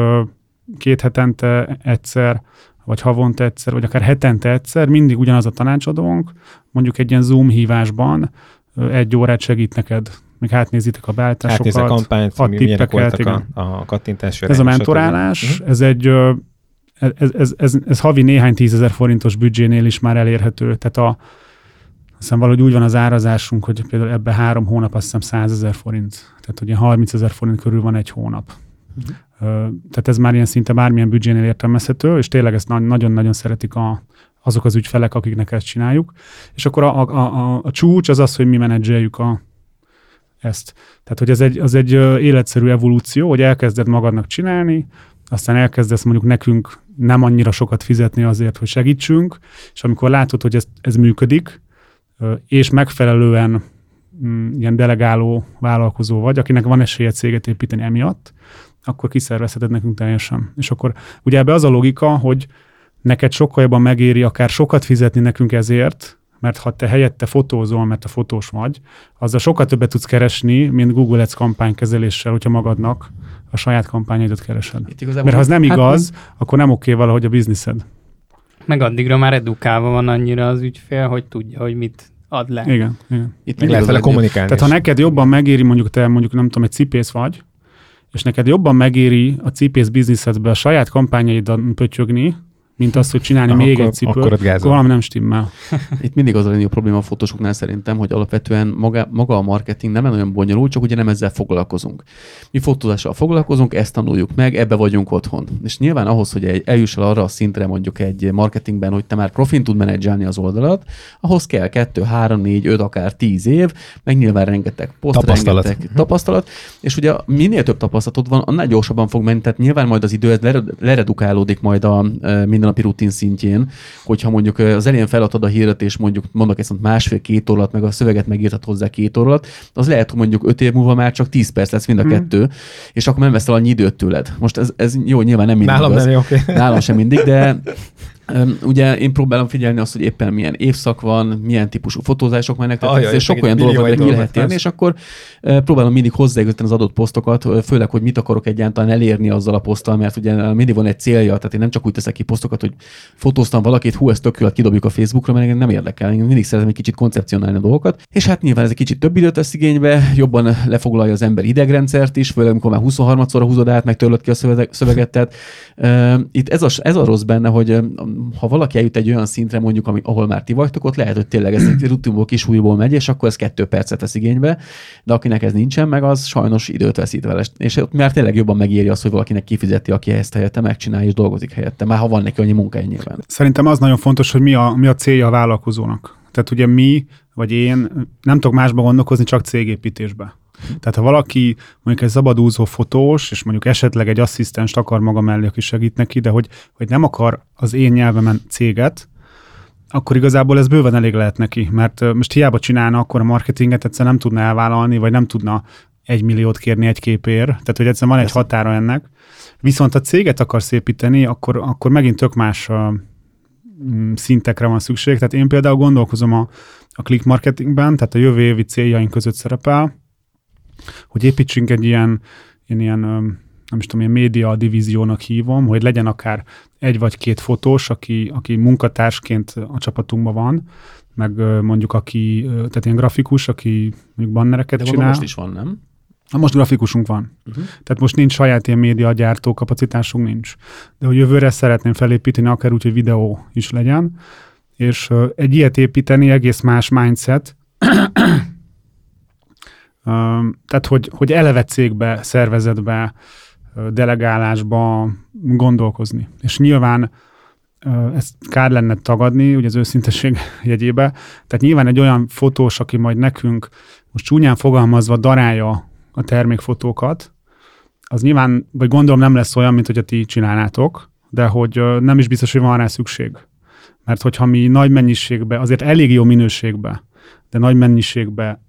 két hetente egyszer, vagy havonta egyszer, vagy akár hetente egyszer, mindig ugyanaz a tanácsadónk, mondjuk egy ilyen Zoom hívásban egy órát segít neked. Még hátnézitek a beállításokat, Hátnézze a kampányt, ad tippeket. A, a kattintási ez a mentorálás, ez egy, ez, ez, ez, ez, ez havi néhány tízezer forintos büdzsénél is már elérhető. Tehát a Aztán valahogy úgy van az árazásunk, hogy például ebben három hónap, azt hiszem százezer forint. Tehát ugye harmincezer forint körül van egy hónap. Uh-huh. Tehát ez már ilyen szinte bármilyen büdzsénél értelmezhető, és tényleg ezt nagyon-nagyon szeretik a, azok az ügyfelek, akiknek ezt csináljuk. És akkor a, a, a, a csúcs az az, hogy mi menedzseljük a, ezt. Tehát hogy ez egy, az egy életszerű evolúció, hogy elkezded magadnak csinálni, aztán elkezdesz mondjuk nekünk nem annyira sokat fizetni azért, hogy segítsünk, és amikor látod, hogy ez, ez működik, és megfelelően mm, ilyen delegáló vállalkozó vagy, akinek van esélye céget építeni emiatt, akkor kiszervezheted nekünk teljesen. És akkor ugye ebbe az a logika, hogy neked sokkal jobban megéri akár sokat fizetni nekünk ezért, mert ha te helyette fotózol, mert te fotós vagy, azzal sokkal többet tudsz keresni, mint Google Ads kampánykezeléssel, hogyha magadnak a saját kampányaidat keresed. Mert ha ez nem igaz, hát, akkor nem oké valahogy a bizniszed. Meg addigra már edukálva van annyira az ügyfél, hogy tudja, hogy mit ad le. Igen, igen. Itt meg lehet vele kommunikálni. Tehát ha neked jobban megéri, mondjuk te mondjuk nem tudom, egy cipész vagy, és neked jobban megéri a cipész bizniszedbe a saját kampányaidat pötyögni, mint azt, hogy csinálni Na, még akkor, egy cipőt, akkor, akkor valami nem stimmel. Itt mindig az a lényeg probléma a fotósoknál szerintem, hogy alapvetően maga, maga a marketing nem olyan bonyolult, csak ugye nem ezzel foglalkozunk. Mi fotózással foglalkozunk, ezt tanuljuk meg, ebbe vagyunk otthon. És nyilván ahhoz, hogy eljuss el arra a szintre mondjuk egy marketingben, hogy te már profin tud menedzselni az oldalat, ahhoz kell kettő, három, négy, öt, akár tíz év, meg nyilván rengeteg poszt, tapasztalat. rengeteg tapasztalat, és ugye minél több tapasztalatod van, annál gyorsabban fog menni, tehát nyilván majd az idő ez leredukálódik majd a minden napi rutin szintjén, hogyha mondjuk az elején feladtad a híret, és mondjuk mondok ezt másfél-két óra alatt, meg a szöveget megírtad hozzá két óra alatt, az lehet, hogy mondjuk öt év múlva már csak tíz perc lesz mind a hmm. kettő, és akkor nem veszel annyi időt tőled. Most ez, ez jó, nyilván nem mindig Nálam az. nem jó, okay. Nálam sem mindig, de Um, ugye én próbálom figyelni azt, hogy éppen milyen évszak van, milyen típusú fotózások mennek, tehát Ajaj, sok olyan dolog, hogy ki lehet érni, és akkor uh, próbálom mindig hozzáigazítani az adott posztokat, uh, főleg, hogy mit akarok egyáltalán elérni azzal a poszttal, mert ugye mindig van egy célja, tehát én nem csak úgy teszek ki posztokat, hogy fotóztam valakit, hú, ez tök jól, kidobjuk a Facebookra, mert engem nem érdekel, én mindig szeretem egy kicsit koncepcionálni a dolgokat, és hát nyilván ez egy kicsit több időt tesz igénybe, jobban lefoglalja az ember idegrendszert is, főleg, amikor már huszonharmadszorra húzod át, meg törlöd ki a szöveget, tehát uh, itt ez a, ez a rossz benne, hogy um, ha valaki eljut egy olyan szintre, mondjuk, ami, ahol már ti vagytok, ott lehet, hogy tényleg ez egy rutinból, kis újból megy, és akkor ez kettő percet vesz igénybe, de akinek ez nincsen meg, az sajnos időt veszít vele. És ott már tényleg jobban megéri az, hogy valakinek kifizeti, aki ezt helyette megcsinálja, és dolgozik helyette, már ha van neki annyi munkája nyilván. Szerintem az nagyon fontos, hogy mi a, mi a célja a vállalkozónak. Tehát ugye mi, vagy én nem tudok másba gondolkozni, csak cégépítésbe. Tehát ha valaki mondjuk egy szabadúzó fotós, és mondjuk esetleg egy asszisztenst akar maga mellé, aki segít neki, de hogy, hogy nem akar az én nyelvemen céget, akkor igazából ez bőven elég lehet neki, mert most hiába csinálna akkor a marketinget, egyszerűen nem tudna elvállalni, vagy nem tudna egy milliót kérni egy képért, tehát hogy egyszerűen van egy határa ennek. Viszont ha céget akarsz építeni, akkor, akkor megint tök más szintekre van szükség. Tehát én például gondolkozom a, a click marketingben, tehát a jövő évi céljaink között szerepel, hogy építsünk egy ilyen, ilyen, ilyen nem is tudom, ilyen média divíziónak hívom, hogy legyen akár egy vagy két fotós, aki, aki munkatársként a csapatunkban van, meg mondjuk aki, tehát ilyen grafikus, aki mondjuk bannereket csinál. De most is van, nem? Most grafikusunk van. Uh-huh. Tehát most nincs saját ilyen médiagyártó kapacitásunk, nincs. De hogy jövőre szeretném felépíteni akár úgy, hogy videó is legyen, és egy ilyet építeni, egész más mindset, tehát, hogy, hogy eleve cégbe, szervezetbe, delegálásba gondolkozni. És nyilván ezt kár lenne tagadni, ugye az őszintesség jegyébe. Tehát nyilván egy olyan fotós, aki majd nekünk most csúnyán fogalmazva darálja a termékfotókat, az nyilván, vagy gondolom nem lesz olyan, mint hogyha ti csinálnátok, de hogy nem is biztos, hogy van rá szükség. Mert hogyha mi nagy mennyiségbe, azért elég jó minőségbe, de nagy mennyiségbe,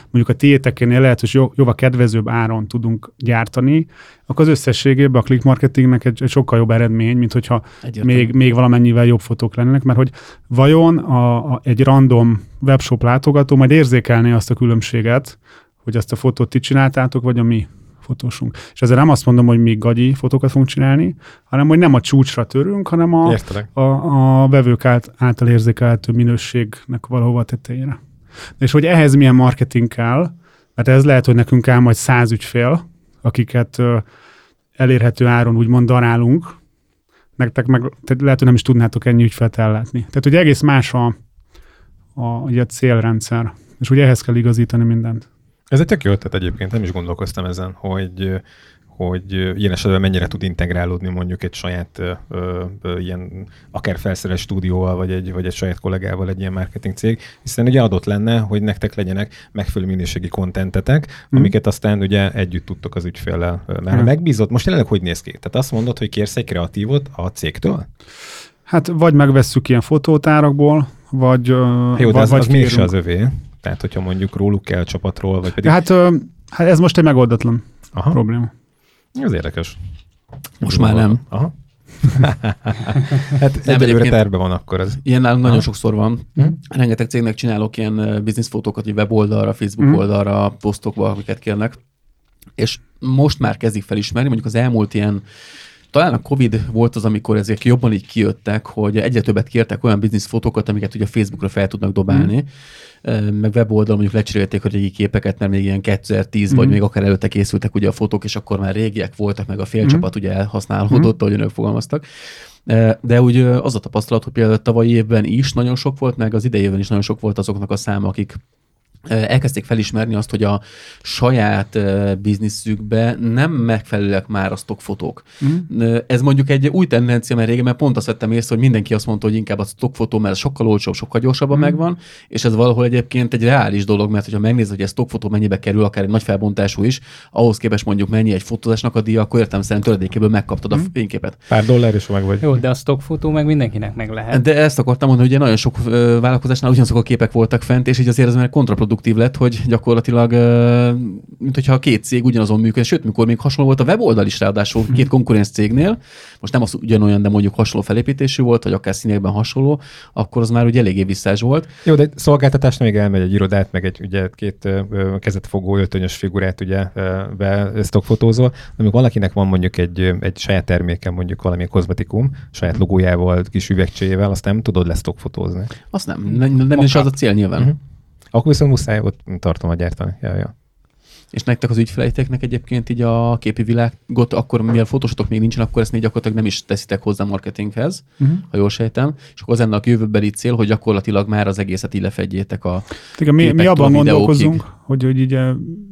mondjuk a tiétekénél lehet, hogy jó, jóval kedvezőbb áron tudunk gyártani, akkor az összességében a click marketingnek egy, egy sokkal jobb eredmény, mint hogyha még, még valamennyivel jobb fotók lennének, mert hogy vajon a, a, egy random webshop látogató majd érzékelné azt a különbséget, hogy azt a fotót ti csináltátok, vagy a mi fotósunk. És ezzel nem azt mondom, hogy mi gagyi fotókat fogunk csinálni, hanem hogy nem a csúcsra törünk, hanem a, a, a vevők által érzékelhető minőségnek valahova tetejére. És hogy ehhez milyen marketing kell, mert ez lehet, hogy nekünk áll majd száz ügyfél, akiket elérhető áron úgymond darálunk, nektek meg lehet, hogy nem is tudnátok ennyi ügyfelt ellátni. Tehát, hogy egész más a, a, a célrendszer, és hogy ehhez kell igazítani mindent. Ez egy tök jó ötlet egyébként, nem is gondolkoztam ezen, hogy, hogy ilyen esetben mennyire tud integrálódni mondjuk egy saját ö, ö, ilyen akár felszerelt stúdióval, vagy egy, vagy egy saját kollégával egy ilyen marketing cég, hiszen ugye adott lenne, hogy nektek legyenek megfelelő minőségi kontentetek, mm. amiket aztán ugye együtt tudtok az ügyféllel. Már mm. megbízott, most jelenleg hogy néz ki? Tehát azt mondod, hogy kérsz egy kreatívot a cégtől? Hát vagy megvesszük ilyen fotótárakból, vagy jó, de az, vagy az mégse az övé. Tehát, hogyha mondjuk róluk kell csapatról, vagy pedig... Hát, ö, hát ez most egy megoldatlan Aha. probléma. Ez érdekes. Most már nem. Aha. Hát nem, egyelőre terve van akkor ez. Ilyen nálunk nagyon sokszor van. Hm? Rengeteg cégnek csinálok ilyen bizniszfotókat, egy weboldalra, Facebook hm? oldalra, posztokba, amiket kérnek. És most már kezdik felismerni, mondjuk az elmúlt ilyen talán a Covid volt az, amikor ezek jobban így kijöttek, hogy egyre többet kértek olyan bizniszfotókat, amiket ugye a Facebookra fel tudnak dobálni, mm. meg weboldalon mondjuk lecserélték a régi képeket, mert még ilyen kétezer-tíz mm. vagy még akár előtte készültek ugye a fotók, és akkor már régiek voltak, meg a félcsapat mm. ugye elhasználódott, mm. ahogy önök fogalmaztak. De úgy az a tapasztalat, hogy például tavalyi évben is nagyon sok volt, meg az idei évben is nagyon sok volt azoknak a száma, akik elkezdték felismerni azt, hogy a saját bizniszükben nem megfelelőek már a stockfotók. Mm. Ez mondjuk egy új tendencia, mert régen, mert pont azt vettem észre, hogy mindenki azt mondta, hogy inkább a stockfotó, mert sokkal olcsóbb, sokkal gyorsabban mm. megvan, és ez valahol egyébként egy reális dolog, mert hogyha megnézed, hogy a stockfotó mennyibe kerül, akár egy nagy felbontású is, ahhoz képest mondjuk mennyi egy fotózásnak a díja, akkor értelemszerűen töredékéből megkaptad mm. a fényképet. Pár dollár is meg vagy. Jó, de a stockfotó meg mindenkinek meg lehet. De ezt akartam mondani, hogy nagyon sok vállalkozásnál ugyanazok a képek voltak fent, és így azért ez már kontraproduktív lett, hogy gyakorlatilag, mint hogyha a két cég ugyanazon működik, sőt, mikor még hasonló volt a weboldal is ráadásul két konkurens cégnél, most nem az ugyanolyan, de mondjuk hasonló felépítésű volt, vagy akár színekben hasonló, akkor az már ugye eléggé visszás volt. Jó, de egy szolgáltatás még elmegy egy irodát, meg egy ugye két kezetfogó öltönyös figurát ugye be stockfotózol, de még valakinek van mondjuk egy, egy saját terméke, mondjuk valami kozmetikum, saját logójával, kis üvegcséjével, azt nem tudod le stockfotózni. Azt nem, nem, nem is az a cél nyilván. Uh-huh. Akkor viszont muszáj ott tartom a gyártani. Ja, ja. És nektek az ügyfeleiteknek egyébként így a képi világot, akkor mivel fotósatok még nincsen, akkor ezt még gyakorlatilag nem is teszitek hozzá marketinghez, uh-huh. ha jól sejtem. És akkor az ennek a jövőbeli cél, hogy gyakorlatilag már az egészet így lefedjétek a képektől, mi, mi abban gondolkozunk, hogy, hogy így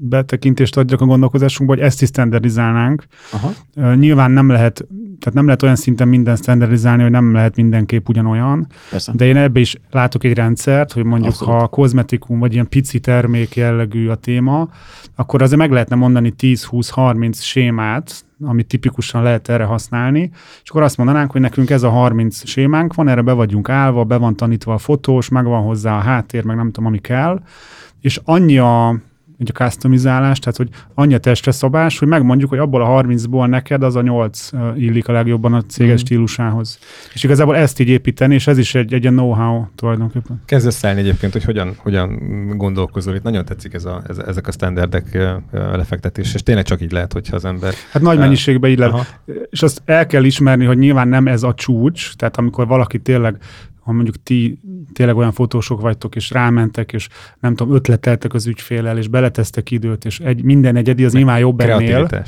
betekintést adjak a gondolkozásunkba, hogy ezt is standardizálnánk. Aha. Uh, nyilván nem lehet, tehát nem lehet olyan szinten minden standardizálni, hogy nem lehet minden kép ugyanolyan. Persze. De én ebbe is látok egy rendszert, hogy mondjuk Abszolút. Ha a kozmetikum vagy ilyen pici termék jellegű a téma, akkor azért meg lehetne mondani tíz, húsz, harminc sémát, amit tipikusan lehet erre használni, és akkor azt mondanánk, hogy nekünk ez a harminc sémánk van, erre be vagyunk állva, be van tanítva a fotós, meg van hozzá a háttér, meg nem tudom, ami kell, és annyi a hogy a customizálás, tehát hogy annyi a testre szabás, hogy megmondjuk, hogy abból a harmincból neked az a nyolc illik a legjobban a céges mm. stílusához. És igazából ezt így építeni, és ez is egy, egy know-how tulajdonképpen. Kezd összeállni egyébként, hogy hogyan, hogyan gondolkozol. Itt nagyon tetszik ez a, ez, ezek a standardek lefektetés, és tényleg csak így lehet, hogyha az ember... Hát nagy mennyiségben így lehet. És azt el kell ismerni, hogy nyilván nem ez a csúcs, tehát amikor valaki tényleg ha mondjuk ti tényleg olyan fotósok vagytok, és rámentek, és nem tudom, ötleteltek az ügyféllel, és beletesztek időt, és egy, minden egyedi, az nyilván jobb ennél.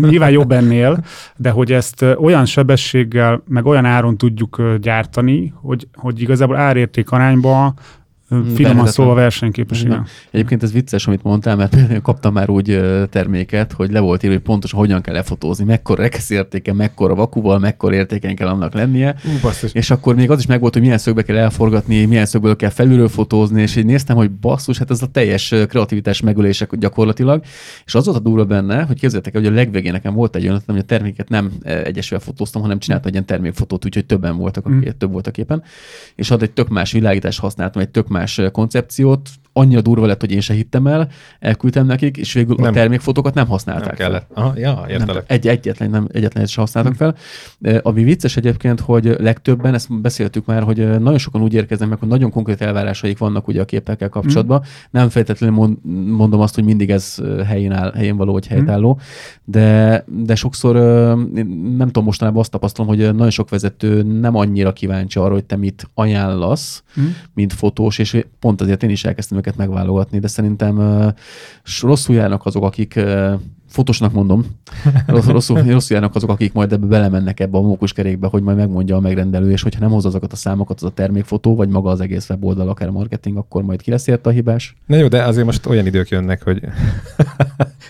Nyilván jobb ennél, de hogy ezt olyan sebességgel, meg olyan áron tudjuk gyártani, hogy, hogy igazából árérték arányba finoman szólva versenyképessége. Egyébként ez vicces, amit mondtál, mert kaptam már úgy terméket, hogy le volt írva, hogy pontosan hogyan kell lefotózni, mekkora rekeszértéke, mekkora vakuval, mekkora értéken kell annak lennie. Ú, basszus. És akkor még az is megvolt, hogy milyen szögbe kell elforgatni, milyen szögből kell felülről fotózni, és így néztem, hogy basszus, hát ez a teljes kreativitás megölések gyakorlatilag. És az volt a durva benne, hogy képzeljétek el, hogy a legvégén nekem volt egy ötletem, hogy a terméket nem egyesével fotóztam, hanem csináltam egy ilyen termékfotót, úgyhogy többen voltak, mm. több voltak éppen. És ad egy tök más világítást használtam, egy tök más koncepciót, annyira durva lett, hogy én se hittem el, elküldtem nekik, és végül nem. A termékfotókat nem használták. Nem kellett. Aha, ja, értelek. Egy, egyetlen, nem, egyetlen sem használtak fel. Ami vicces egyébként, hogy legtöbben, ezt beszéltük már, hogy nagyon sokan úgy érkeznek meg, hogy nagyon konkrét elvárásaik vannak ugye a képekkel kapcsolatban. Mm. Nem feltétlenül mondom azt, hogy mindig ez helyén, áll, helyén való, vagy helytálló, de, de sokszor nem tudom, mostanában azt tapasztalom, hogy nagyon sok vezető nem annyira kíváncsi arra, hogy te mit ajánlasz, mm. mint fotós, és pont azért én is elkezdtem őket megválogatni, de szerintem uh, rosszul járnak azok, akik uh, fotósnak mondom, rosszul, rosszul járnak azok, akik majd ebbe belemennek ebbe a mókuskerékbe, hogy majd megmondja a megrendelő, és hogyha nem hozza azokat a számokat, az a termékfotó, vagy maga az egész weboldal, akár a marketing, akkor majd ki lesz érte a hibás. Na jó, de azért most olyan idők jönnek, hogy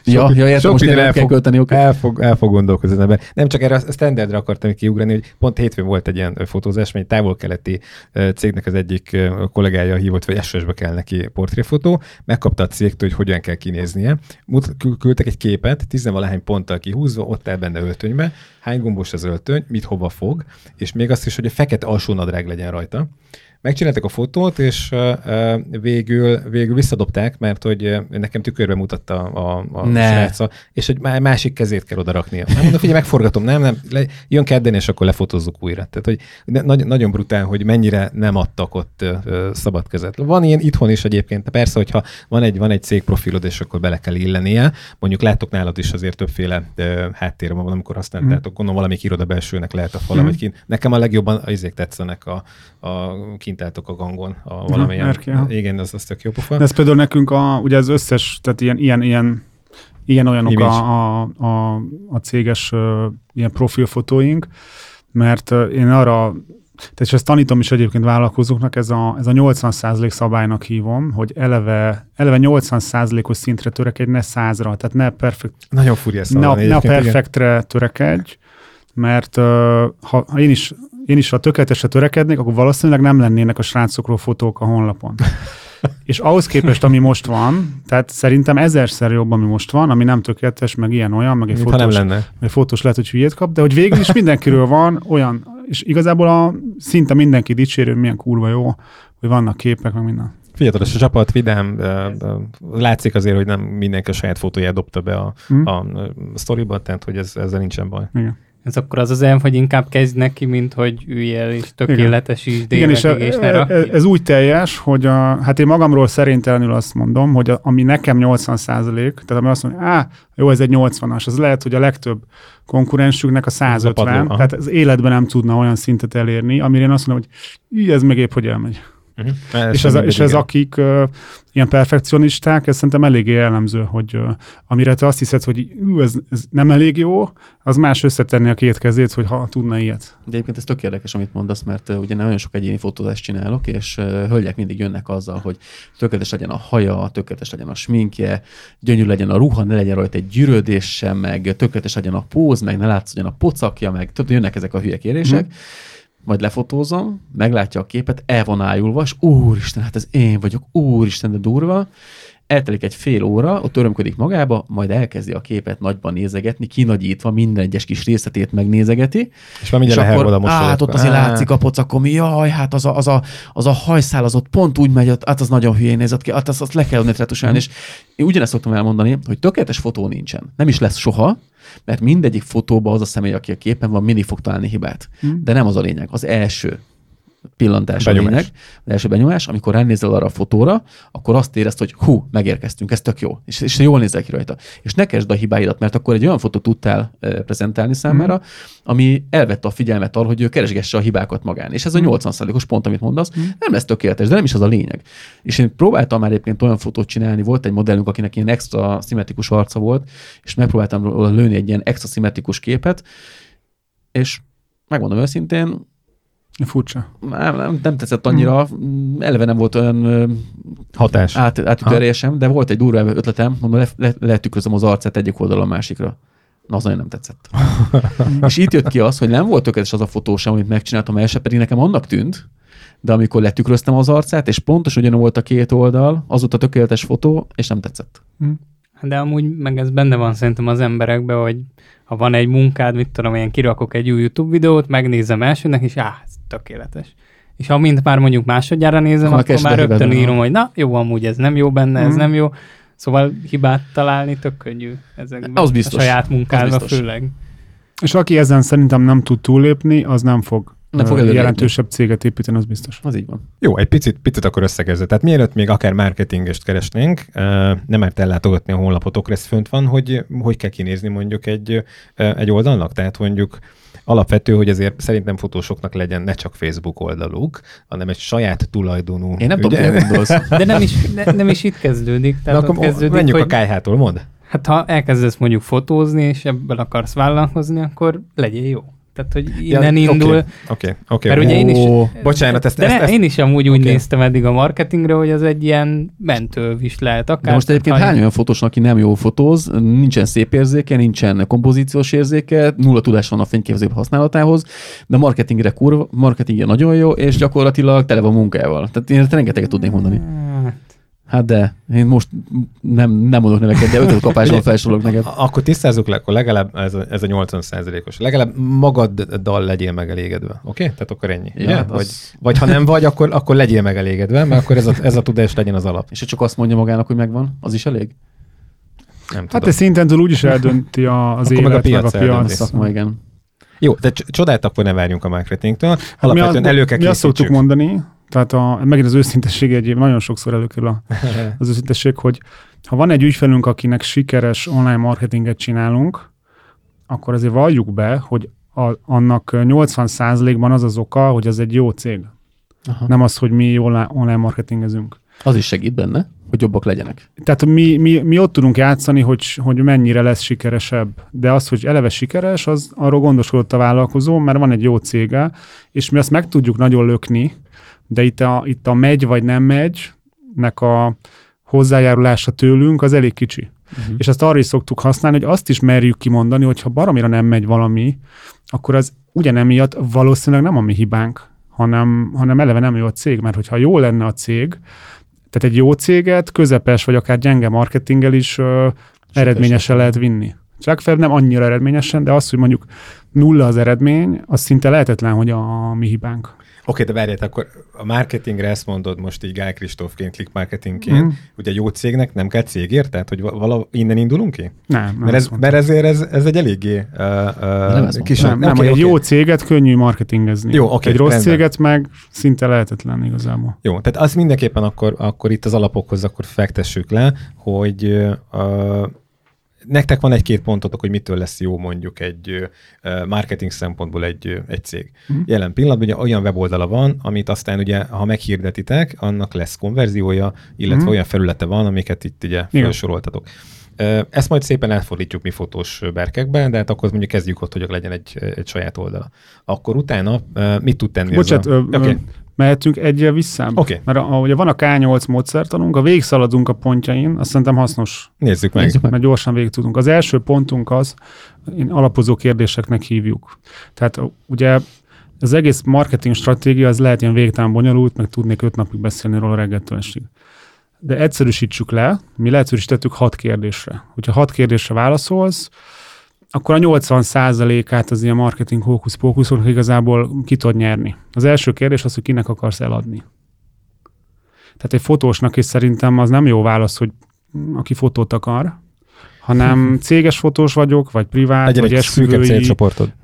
ja, ja, értem, most el, el, fog, költeni, ok? el, fog, el fog gondolkozni az ember. Nem csak erre a standardra akartam kiugrani, hogy pont hétfőn volt egy ilyen fotózás, mert egy távol-keleti cégnek az egyik kollégája hívott, hogy es es-be kell neki portréfotó, megkapta a cégtől, hogy hogyan kell kinéznie. Küldtek egy képet, tizenvalahány ponttal kihúzva, ott áll benne öltönybe, hány gombos az öltöny, mit hova fog, és még azt is, hogy a fekete alsó nadrág legyen rajta. Megcsináltak a fotót, és uh, végül, végül visszadobták, mert hogy uh, nekem tükörbe mutatta a, a sráca, és hogy már másik kezét kell odaraknia. Nem mondom, figyelj, megforgatom, nem, nem, le, jön kedden, és akkor lefotozzuk újra. Tehát, hogy ne, nagyon brutál, hogy mennyire nem adtak ott uh, szabad kezet. Van ilyen itthon is egyébként, persze, hogyha van egy, van egy cégprofilod, és akkor bele kell illenie, mondjuk láttok nálad is azért többféle uh, háttérben van, amikor használtátok, mm. gondolom valamik iroda belsőnek lehet a fala, mm. vagy kint. Nekem a legjobban izék tetszenek a, a kint álltok a gangon a valamilyen. Merki, igen, az, az tök jó pofa. De ez például nekünk a, ugye az összes, tehát ilyen, ilyen, ilyen, ilyen olyanok a, a, a céges uh, ilyen profilfotóink, mert uh, én arra, tehát és ezt tanítom is egyébként vállalkozóknak, ez a, ez a nyolcvan százalék szabálynak hívom, hogy eleve, eleve nyolcvan százalékos szintre törekedj, ne százra, tehát ne perfekt. Nagyon furja szabály. Ne, ne a perfektre törekedj, mert uh, ha, ha én is én is, ha tökéletesre törekednék, akkor valószínűleg nem lennének a srácokról fotók a honlapon. És ahhoz képest, ami most van, tehát szerintem ezerszer jobb, ami most van, ami nem tökéletes, meg ilyen-olyan, meg egy fotós, egy fotós lehet, hogy hülyét kap, de hogy végül is mindenkiről van olyan, és igazából a, szinte mindenki dicsérő, milyen kurva jó, hogy vannak képek, meg minden. Figyelj, a csapat vidám, látszik azért, hogy nem mindenki a saját fotóját dobta be a, hmm. a sztoriba, tehát hogy ez, ezzel nincsen baj. Igen. Ez akkor az az elem, hogy inkább kezd neki, mint hogy ülj el és tökéletesítsd évekig, és ne rakj. Ez, ez úgy teljes, hogy a, hát én magamról szerintelenül azt mondom, hogy a, ami nekem nyolcvan százalék, tehát ami azt mondja, á, jó, ez egy nyolcvanas, az lehet, hogy a legtöbb konkurensünknek a százötven, a padló, tehát az életben nem tudna olyan szintet elérni, amire én azt mondom, hogy így, ez meg épp hogy elmegy. Uh-huh. És, ez, és ez akik uh, ilyen perfekcionisták, ez szerintem eléggé jellemző, hogy uh, amire te azt hiszed, hogy ú, ez, ez nem elég jó, az más összetenni a két kezét, hogy ha tudna ilyet. De egyébként ez tök érdekes, amit mondasz, mert uh, ugye nagyon sok egyéni fotózást csinálok, és uh, hölgyek mindig jönnek azzal, hogy tökéletes legyen a haja, tökéletes legyen a sminkje, gyönyörű legyen a ruha, ne legyen rajta egy gyűrődés sem, meg tökéletes legyen a póz, meg ne látszódjon a pocakja, meg több, jönnek ezek a hülye kérések. Uh-huh. Majd lefotózom, meglátja a képet, el van ájulva, és úristen, hát ez én vagyok, úristen, de durva. Eltelik egy fél óra, ott örömködik magába, majd elkezdi a képet nagyban nézegetni, kinagyítva minden egyes kis részletét megnézegeti. És már mindjárt leher oda mosolyogva. Hát ott azért látszik a pocakom, jaj, hát az a, az a, az a hajszál, az ott pont úgy megy, hát az nagyon hülyén nézett ki, hát azt az le kell retusálni. És én ugyanezt szoktam elmondani, hogy tökéletes fotó nincsen, nem is lesz soha, mert mindegyik fotóban az a személy, aki a képen van, mindig fog találni hibát. De nem az a lényeg, az első pillantás benyomás. A lényeg, az első benyomás, amikor ránézel arra a fotóra, akkor azt érezd, hogy hú, megérkeztünk, ez tök jó, és, és jól nézel ki rajta. És ne kezd a hibáidat, mert akkor egy olyan fotót tudtál uh, prezentálni számára, mm. ami elvette a figyelmet arra, hogy ő keresgesse a hibákat magán. És ez a mm. nyolcvan százalékos pont, amit mondasz, mm. nem lesz tökéletes, de nem is az a lényeg. És én próbáltam már egyébként olyan fotót csinálni, volt egy modellünk, akinek ilyen extra szimmetrikus arca volt, és megpróbáltam róla lőni egy ilyen extra szimmetrikus képet, és megmondom őszintén, Furcsa. Nem, nem, nem tetszett annyira, hmm. eleve nem volt olyan hatás. Át, átütő erélyesem, de volt egy durva ötletem, mondom, le, le, letükrözöm az arcát egyik oldalon a másikra. Na, az nagyon nem tetszett. És itt jött ki az, hogy nem volt tökéletes az a fotó sem, amit megcsináltam el, se pedig nekem annak tűnt, de amikor letükröztem az arcát, és pontosan ugyanúgy volt a két oldal, az volt a tökéletes fotó, és nem tetszett. Hmm. De amúgy meg ez benne van szerintem az emberekben, hogy ha van egy munkád, mit tudom, én kirakok egy új YouTube videót, megnézem elsőnek, és áh, ez tökéletes. És amint már mondjuk másodjára nézem, ha akkor már rögtön benne. Írom, hogy na, jó, amúgy ez nem jó benne, ez mm. nem jó. Szóval hibát találni tök könnyű ezekben. Az biztos. A saját munkádban főleg. És aki ezen szerintem nem tud túllépni, az nem fog. Nem fog jelentősebb céget építeni, az biztos. Az így van. Jó, egy picit, picit akkor összekezdve. Tehát mielőtt még akár marketingest keresnénk, nem árt ellátogatni a honlapotokra, ez fönt van, hogy hogy kell kinézni mondjuk egy, egy oldalnak. Tehát mondjuk alapvető, hogy azért szerintem fotósoknak legyen ne csak Facebook oldaluk, hanem egy saját tulajdonú. Én nem tudom, mire gondolsz. De nem is, ne, nem is itt kezdődik. Tehát akkor kezdődik, menjünk hogy... a ká hától, mondd. Hát ha elkezdesz mondjuk fotózni, és ebből akarsz vállalkozni, akkor legyél jó. Tehát, hogy innen ja, indul. Oké, okay, oké. Okay, okay. Oh, bocsánat, ezt, de ezt, ezt, én is amúgy okay. úgy néztem eddig a marketingre, hogy az egy ilyen mentő is lehet akár. De most egyébként hány olyan fotósnak, aki nem jól fotóz, nincsen szép érzéke, nincsen kompozíciós érzéke, nulla tudás van a fényképző használatához, de marketingre kurva, marketingje nagyon jó, és gyakorlatilag tele van munkával. Tehát én rengeteget tudnék mondani. Hát de, én most nem, nem mondok neveket, de ötöt kapásban felsorolok neked. Akkor tisztázzuk le, akkor legalább ez a, ez a nyolcvan százalékos. Legalább magaddal legyél megelégedve, oké? Okay? Tehát akkor ennyi. Ja, az... vagy, vagy ha nem vagy, akkor, akkor legyél megelégedve, mert akkor ez a, ez a tudás legyen az alap. És ha csak azt mondja magának, hogy megvan, az is elég? Nem tudom. Hát ez szintentől úgyis eldönti a, az élet, meg a piac. A szakma, igen. Jó, de csodát akkor ne várjunk a marketingtől. Alapvetően hát elő kell készítsük. Mi azt szoktuk mondani, tehát a, megint az őszintesség egyéb, nagyon sokszor előkerül a, az őszintesség, hogy ha van egy ügyfelünk, akinek sikeres online marketinget csinálunk, akkor azért valljuk be, hogy a, annak nyolcvan százalékban az az oka, hogy ez egy jó cég. Aha. Nem az, hogy mi online marketingezünk. Az is segít benne, hogy jobbak legyenek. Tehát mi, mi, mi ott tudunk játszani, hogy, hogy mennyire lesz sikeresebb. De az, hogy eleve sikeres, az arról gondoskodott a vállalkozó, mert van egy jó cége, és mi azt meg tudjuk nagyon lökni, de itt a, itt a megy vagy nem megynek a hozzájárulása tőlünk az elég kicsi. Uh-huh. És azt arra is szoktuk használni, hogy azt is merjük kimondani, hogy ha baromira nem megy valami, akkor az ugyanemiatt valószínűleg nem a mi hibánk, hanem, hanem eleve nem jó a cég. Mert hogyha jó lenne a cég, tehát egy jó céget közepes vagy akár gyenge marketinggel is ö, eredményesen lehet vinni. Legfeljebb nem annyira eredményesen, de az, hogy mondjuk nulla az eredmény, az szinte lehetetlen, hogy a, a mi hibánk. Oké, okay, de várját, akkor a marketingre ezt mondod most így Gál Kristófként, Click Marketingként, mm. ugye jó cégnek nem kell cégért? Tehát, hogy vala, innen indulunk ki? Nem. nem mert, ez, mert ezért ez, ez egy eléggé uh, uh, kis... Nem, nem okay, egy okay. jó céget könnyű marketingezni. Jó, okay, egy rossz rendben. Céget meg szinte lehetetlen igazából. Jó, tehát azt mindenképpen akkor, akkor itt az alapokhoz akkor fektessük le, hogy... Uh, nektek van egy-két pontotok, hogy mitől lesz jó mondjuk egy uh, marketing szempontból egy, uh, egy cég. Mm. Jelen pillanatban ugye olyan weboldala van, amit aztán ugye, ha meghirdetitek, annak lesz konverziója, illetve mm. olyan felülete van, amiket itt ugye felsoroltatok. Uh, ezt majd szépen elfordítjuk mi fotós berkekben, de hát akkor mondjuk kezdjük ott, hogy legyen egy, egy saját oldala. Akkor utána uh, mit tud tenni? Bocsát, a... okay. mehetünk egyel vissza. Okay. Mert ugye van a ká nyolc módszertanunk, a végszaladunk a pontjain, azt szerintem hasznos. Nézzük meg. Nézzük meg. Mert gyorsan végig tudunk. Az első pontunk az, én alapozó kérdéseknek hívjuk. Tehát ugye az egész marketing stratégia, az lehet ilyen végtelen bonyolult, meg tudnék öt napig beszélni róla reggeltől estig. De egyszerűsítsük le, mi leegyszerűsítettük hat kérdésre. Hogyha hat kérdésre válaszolsz, akkor a nyolcvan százalékát az ilyen marketing hókusz-pókuszon igazából ki tud nyerni. Az első kérdés az, hogy kinek akarsz eladni. Tehát egy fotósnak is szerintem az nem jó válasz, hogy aki fotót akar, hanem céges fotós vagyok, vagy privát, legyen vagy esküvői,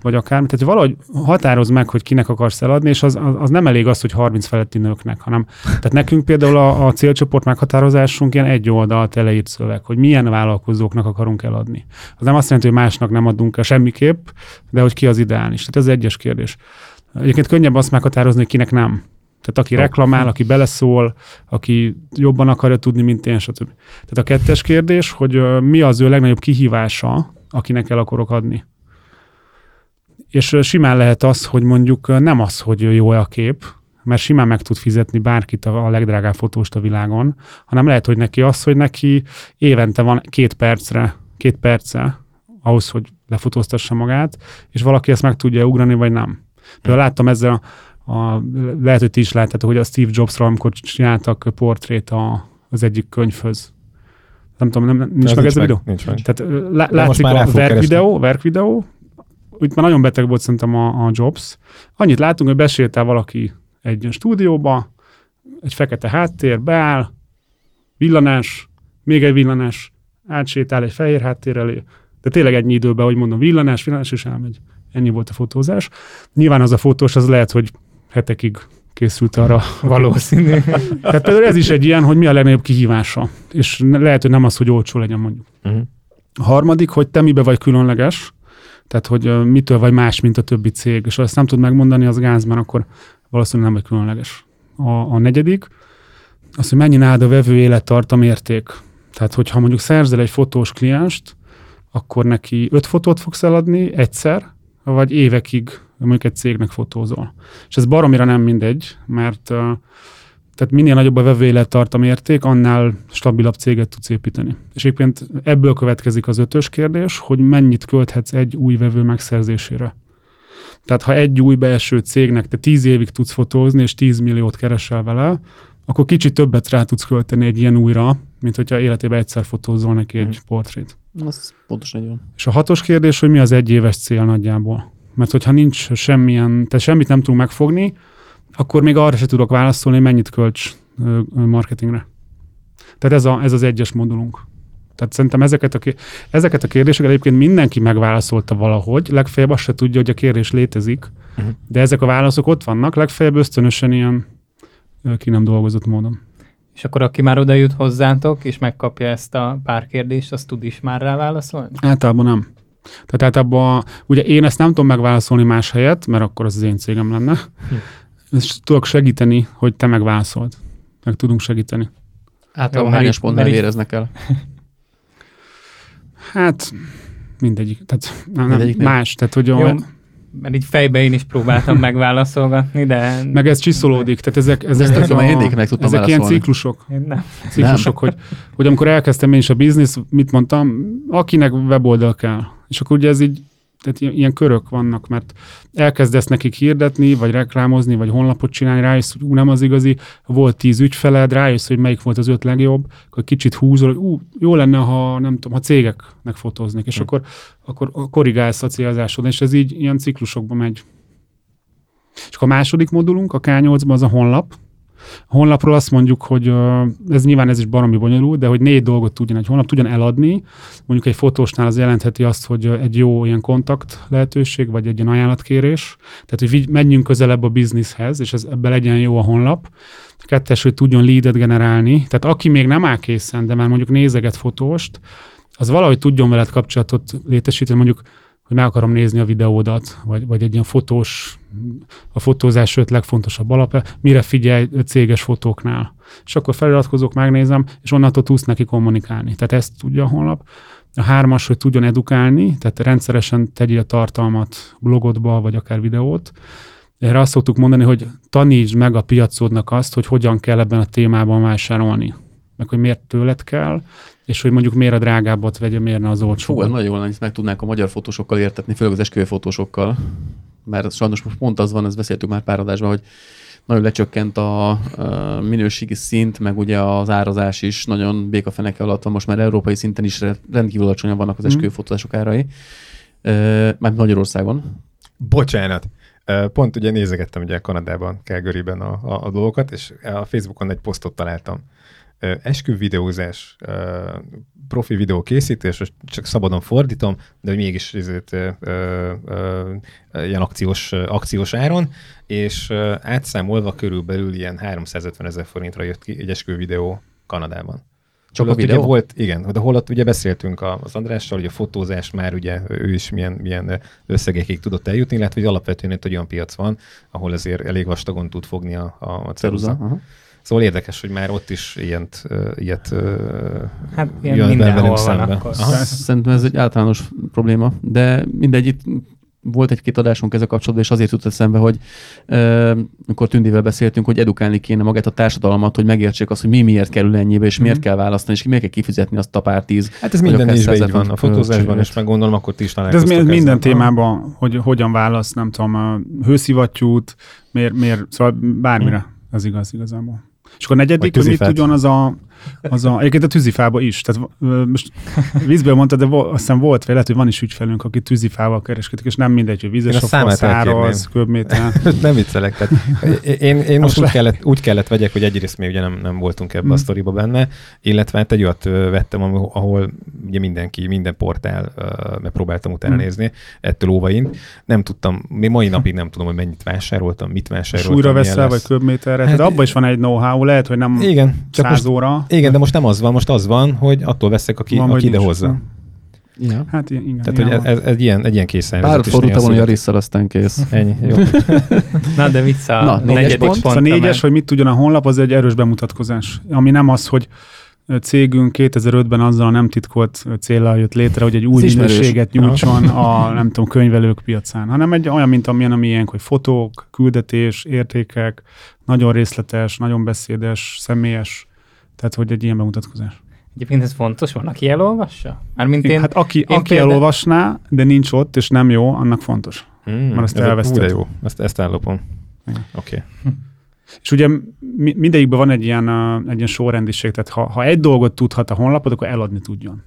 vagy akár. Tehát valahogy határozd meg, hogy kinek akarsz eladni, és az, az nem elég az, hogy harminc feletti nőknek, hanem tehát nekünk például a, a célcsoport meghatározásunk ilyen egy oldalt eleírt szöveg, hogy milyen vállalkozóknak akarunk eladni. Az nem azt jelenti, hogy másnak nem adunk el semmiképp, de hogy ki az ideális. Tehát ez az egyes kérdés. Egyébként könnyebb azt meghatározni, hogy kinek nem. Tehát aki reklamál, aki beleszól, aki jobban akarja tudni, mint én, stb. Tehát a kettes kérdés, hogy mi az ő legnagyobb kihívása, akinek el akarok adni. És simán lehet az, hogy mondjuk nem az, hogy jó-e a kép, mert simán meg tud fizetni bárkit a legdrágább fotóst a világon, hanem lehet, hogy neki az, hogy neki évente van két percre, két perce ahhoz, hogy lefotóztassa magát, és valaki ezt meg tudja ugrani, vagy nem. Például láttam ezzel, a, a, lehet, hogy ti is láttátok, hogy a Steve Jobsról, amikor csináltak portrét a, az egyik könyvhöz. Nem tudom, nem, nem, nincs ez meg nincs ez meg, a videó? Nincs meg. Tehát lá, látszik a work videó, work videó, úgy már nagyon beteg volt szerintem a, a Jobs. Annyit látunk, hogy besétál valaki egy stúdióba, egy fekete háttér, beáll, villanás, még egy villanás, átsétál egy fehér háttér elé. De tényleg ennyi időben, hogy mondom, villanás, villanás, és elmegy. Ennyi volt a fotózás. Nyilván az a fotós, az lehet, hogy hetekig készült arra valószínű. Tehát például ez is egy ilyen, hogy mi a legnagyobb kihívása. És lehet, hogy nem az, hogy olcsó legyen mondjuk. Uh-huh. A harmadik, hogy te mibe vagy különleges, tehát hogy mitől vagy más, mint a többi cég. És ha ezt nem tud megmondani az gázban, akkor valószínűleg nem vagy különleges. A, a negyedik, az, hogy mennyi nálad a vevő élettartam érték. Tehát, hogyha mondjuk szerzel egy fotós klienst, akkor neki öt fotót fogsz eladni egyszer, vagy évekig mondjuk egy cégnek fotózol. És ez baromira nem mindegy, mert tehát minél nagyobb a vevő élettartam érték, annál stabilabb céget tudsz építeni. És egyébként ebből következik az ötös kérdés, hogy mennyit költhetsz egy új vevő megszerzésére. Tehát ha egy új beeső cégnek te tíz évig tudsz fotózni, és tíz milliót keresel vele, akkor kicsit többet rá tudsz költeni egy ilyen újra, mint hogyha életében egyszer fotózzol neki egy hmm. portrét. Az pontosan így. És a hatos kérdés, hogy mi az egyéves cél nagyjából. Mert hogyha nincs semmilyen, te semmit nem tudunk megfogni, akkor még arra se tudok válaszolni, mennyit költs marketingre. Tehát ez, a, ez az egyes modulunk. Tehát szerintem ezeket a, ezeket a kérdéseket egyébként mindenki megválaszolta valahogy, legfeljebb azt se tudja, hogy a kérdés létezik, uh-huh. de ezek a válaszok ott vannak, legfeljebb ösztönösen ilyen ki nem dolgozott módon. És akkor aki már oda jut hozzátok, és megkapja ezt a pár kérdést, azt tud is már rá válaszolni? Általában nem. Tehát általában, ugye én ezt nem tudom megválaszolni más helyet, mert akkor az az én cégem lenne. Hm. És tudok segíteni, hogy te megválaszold. Meg tudunk segíteni. Általában hányas pontnál éreznek el? Hát mindegyik. Tehát nem, mindegyik más. Tehát, hogy a, mert így fejbe én is próbáltam megválaszolgatni, de... Meg ez csiszolódik, tehát ezek, ezek, ezek, a, ezek ilyen ciklusok. Nem. Ciklusok, nem. Hogy, hogy amikor elkezdtem én is a biznisz, mit mondtam, akinek weboldal kell. És akkor ugye ez így, tehát ilyen körök vannak, mert elkezdesz nekik hirdetni, vagy reklámozni, vagy honlapot csinálni, rájössz, hogy ú, nem az igazi, volt tíz ügyfeled, rájössz, hogy melyik volt az öt legjobb, akkor kicsit húzol, hogy ú, jó lenne, ha nem tudom, ha cégeknek fotóznék, és hmm. akkor, akkor korrigálsz a célzásodon, és ez így ilyen ciklusokba megy. És a második modulunk, a ká nyolcban az a honlap. A honlapról azt mondjuk, hogy ez nyilván ez is baromi bonyolult, de hogy négy dolgot tudjon egy honlap, tudjon eladni. Mondjuk egy fotósnál az jelentheti azt, hogy egy jó ilyen kontakt lehetőség, vagy egy ilyen ajánlatkérés. Tehát, hogy menjünk közelebb a bizniszhez, és ez, ebben legyen jó a honlap. A kettes, hogy tudjon leadet generálni. Tehát aki még nem áll készen, de már mondjuk nézeget fotóst, az valahogy tudjon veled kapcsolatot létesíteni, mondjuk hogy meg akarom nézni a videódat, vagy, vagy egy ilyen fotós, a fotózás öt legfontosabb alapja, mire figyelj céges fotóknál. És akkor feliratkozók, megnézem, és onnantól tudsz neki kommunikálni. Tehát ezt tudja a honlap. A hármas, hogy tudjon edukálni, tehát rendszeresen tegyél tartalmat blogodba, vagy akár videót. Erre azt szoktuk mondani, hogy tanítsd meg a piacodnak azt, hogy hogyan kell ebben a témában vásárolni. Meg hogy miért tőled kell, és hogy mondjuk miért a drágábbat vegye, miért ne az olcsóbbat. Hú, ez nagyon jól, hogy meg tudnánk a magyar fotósokkal értetni, főleg az esküvőfotósokkal, mert sajnos most pont az van, ezt beszéltük már pár adásban, hogy nagyon lecsökkent a, a minőségi szint, meg ugye az árazás is nagyon békafeneke alatt van, most már európai szinten is rendkívül alacsonyan vannak az esküvőfotózások árai, már Magyarországon. Bocsánat! Pont ugye nézegettem ugye Kanadában, Calgaryben a, a, a dolgokat, és a Facebookon egy posztot találtam. Esküvvideózás, profi videó készítés, csak szabadon fordítom, de mégis ezért, ö, ö, ö, ilyen akciós, akciós áron, és átszámolva körülbelül ilyen háromszázötven ezer forintra jött ki egy esküvvideó Kanadában. Csak a videó? Volt, igen, de holott ugye beszéltünk az Andrással, hogy a fotózás már ugye ő is milyen, milyen összegekig tudott eljutni, illetve hogy alapvetően egy olyan piac van, ahol azért elég vastagon tud fogni a, a ceruza. Aha. Szóval érdekes, hogy már ott is ilyet, ilyet hát, jön velünk szembe. Szerintem ez egy általános probléma, de mindegy, itt volt egy-két adásunk ezzel kapcsolatban, és azért jut eszembe, hogy e, amikor Tündivel beszéltünk, hogy edukálni kéne magát a társadalmat, hogy megértsék azt, hogy mi miért kerül ennyibe, és miért mm. kell választani, és miért kell kifizetni azt a pár tíz. Hát ez minden is így van, a fotózásban, és meg gondolom, akkor ti is találkoztok. De ez minden ezzel, témában, nem? hogy hogyan válasz, nem tudom, a hőszivattyút, miért, miért, szóval bármire, mm. ez igaz igazából. És akkor negyedik, hogy mit tudjon az a, az a... Egyébként a tűzifába is. Tehát most vízből mondtad, de azt hiszem volt vélet, hogy van is ügyfelünk, aki tűzifával kereskedik, és nem mindegy, hogy vízes, akkor száraz, köbmétel. Nem viccelek. Tehát én, én most, most úgy, kellett, úgy kellett vegyek, hogy egyrészt mi ugye nem, nem voltunk ebbe mm. a sztoriba benne, illetve hát egy olyat vettem, ahol ugye mindenki, minden portál, mert próbáltam utána mm. nézni, ettől óvaint. Nem tudtam, még mai napig nem tudom, hogy mennyit vásároltam, mit vásároltam. Súlyra veszel, vagy köbméterre. Hát, abban is van egy know-how, lehet, hogy nem igen, száz óra. Igen, de most nem az van, most az van, hogy attól veszek, aki, aki ide hozza. Ja. Hát igen. Tehát, igen, hogy ez, ez, ez ilyen, egy ilyen készenhelyzet is. Pár forrulta volna, hogy a résszel, aztán kész. Ennyi, jó. Na, de mit száll? Na, négyes negyedik pont. pont. A négyes, hogy mit tudjon a honlap, az egy erős bemutatkozás. Ami nem az, hogy cégünk kétezer-ötben azzal a nem titkolt céllal jött létre, hogy egy új minőséget nyújtson a, nem tudom, könyvelők piacán, hanem egy olyan, mint amilyen a miénk, hogy fotók, küldetés, értékek, nagyon részletes, nagyon beszédes, személyes, tehát hogy egy ilyen bemutatkozás. Egyébként ez fontos, van, aki elolvassa? Mármint én, hát aki, én aki például... elolvasná, de nincs ott, és nem jó, annak fontos. Hmm, mert azt elveszted. Jó, ezt, ezt ellopom. Oké. Okay. Hm. És ugye mindegyikben van egy ilyen, egy ilyen sorrendiség, tehát ha, ha egy dolgot tudhat a honlapod, akkor eladni tudjon.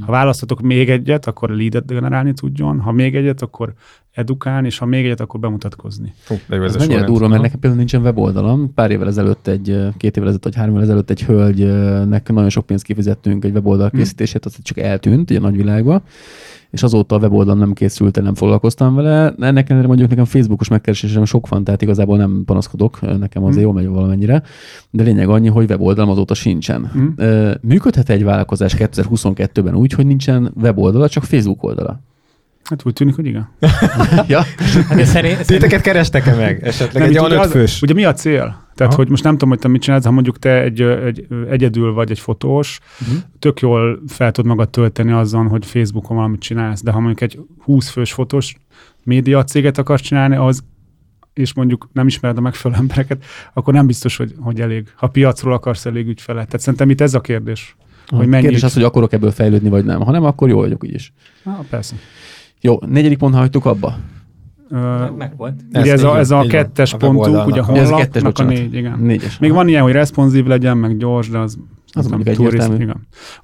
Ha választatok még egyet, akkor leadet generálni tudjon, ha még egyet, akkor edukálni, és ha még egyet, akkor bemutatkozni. Hú, ez mennyire durva, mert nekem például nincsen weboldalam. Pár évvel ezelőtt, egy, két évvel ezelőtt, vagy három évvel ezelőtt egy hölgynek nagyon sok pénzt kifizettünk egy weboldal készítését, az csak eltűnt a nagyvilágba, és azóta a weboldal nem készült, nem foglalkoztam vele. Ennek ellenére mondjuk nekem Facebookos megkeresésem sok van, tehát igazából nem panaszkodok, nekem azért mm. jól megy valamennyire, de lényeg annyi, hogy weboldalam azóta sincsen. Mm. Működhet egy vállalkozás kétezer-huszonkettőben úgy, hogy nincsen weboldala, csak Facebook oldala? Hát úgy tűnik, hogy igen. Ja. Hát szerint, Téteket kerestek-e meg? Esetleg nem, egy olyan ötfős. Ugye mi a cél? Tehát, aha, hogy most nem tudom, hogy te mit csinálsz, ha mondjuk te egy, egy, egyedül vagy egy fotós, uh-huh. tök jól fel tud magad tölteni azon, hogy Facebookon valamit csinálsz, de ha mondjuk egy húszfős fotós média céget akarsz csinálni, az, és mondjuk nem ismered a megfelelő embereket, akkor nem biztos, hogy, hogy elég. Ha piacról akarsz elég ügyfelet. Tehát szerintem itt ez a kérdés. A hogy mennyit... kérdés az, hogy akarok ebből fejlődni, vagy nem. Ha nem, akkor jól vagyok így is. Ah, persze. Jó, negyedik pont hagytuk abba. Meg volt. Ez, ez, a, ez a kettes pontunk, ugye a honlapnak a négy, igen. Négyes, még aha. van ilyen, hogy responsív legyen, meg gyors, de az, az, az nem túlrész.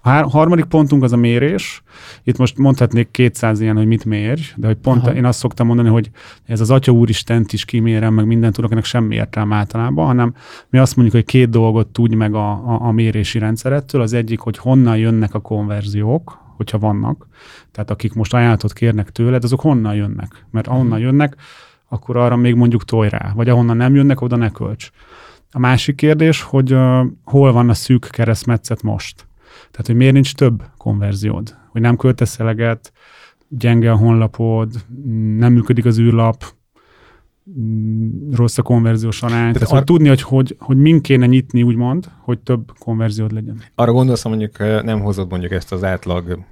A hár, harmadik pontunk az a mérés. Itt most mondhatnék kétszáz ilyen, hogy mit mérj, de hogy pont aha. én azt szoktam mondani, hogy ez az Atya Úristent is kimérem, meg mindent tudok, ennek semmi értelme általában, hanem mi azt mondjuk, hogy két dolgot tudj meg a, a, a mérési rendszerettől. Az egyik, hogy honnan jönnek a konverziók, hogyha vannak. Tehát akik most ajánlatot kérnek tőled, azok honnan jönnek? Mert ahonnan jönnek, akkor arra még mondjuk tolj rá. Vagy ahonnan nem jönnek, oda ne költs. A másik kérdés, hogy uh, hol van a szűk keresztmetszet most? Tehát, hogy miért nincs több konverziód? Hogy nem költesz eleget, gyenge a honlapod, nem működik az űrlap, rossz a konverziós arány. Tehát ar- tudni, hogy, hogy, hogy min kéne nyitni, úgymond, hogy több konverziód legyen. Arra gondolsz, mondjuk nem hozod mondjuk ezt az átlag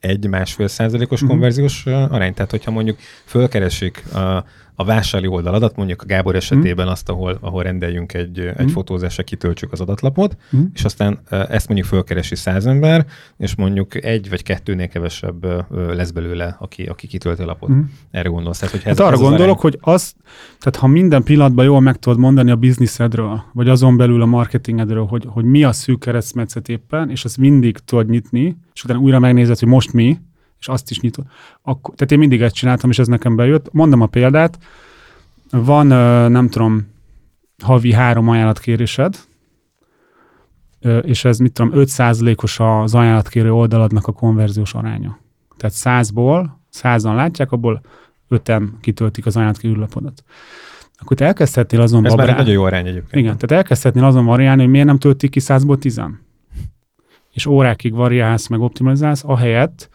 egy-másfél százalékos uh-huh. konverziós arányt. Tehát, hogyha mondjuk fölkeresik a, a vásárló oldaladat, mondjuk a Gábor esetében uh-huh. azt, ahol, ahol rendeljünk egy, egy uh-huh. fotózásra, kitöltsük az adatlapot, uh-huh. és aztán ezt mondjuk fölkeresi száz ember, és mondjuk egy vagy kettőnél kevesebb lesz belőle, aki, aki kitölti a lapot. Uh-huh. Erre gondolsz. Tehát, hogy ez, hát arra ez gondolok, arány... hogy az, tehát ha minden pillanatban jól meg tudod mondani a bizniszedről, vagy azon belül a marketingedről, hogy, hogy mi a szűk keresztmetszet éppen, és ezt mindig tudod nyitni, és utána újra megnézed, hogy most mi, és azt is nyitott. Akkor, tehát én mindig ezt csináltam, és ez nekem bejött. Mondom a példát. Van, nem tudom, havi három ajánlatkérésed, és ez, mit tudom, öt százalékos az ajánlatkérő oldaladnak a konverziós aránya. Tehát százból, százan látják, abból öten kitöltik az ajánlatkérő lapodat. Akkor te elkezdhetnél azon... Ez babrán... már nagyon jó arány egyébként. Igen, tehát elkezdhetnél azon variálni, hogy miért nem töltik ki százból tizen. És órákig variálsz, meg optimalizálsz, ahelyett,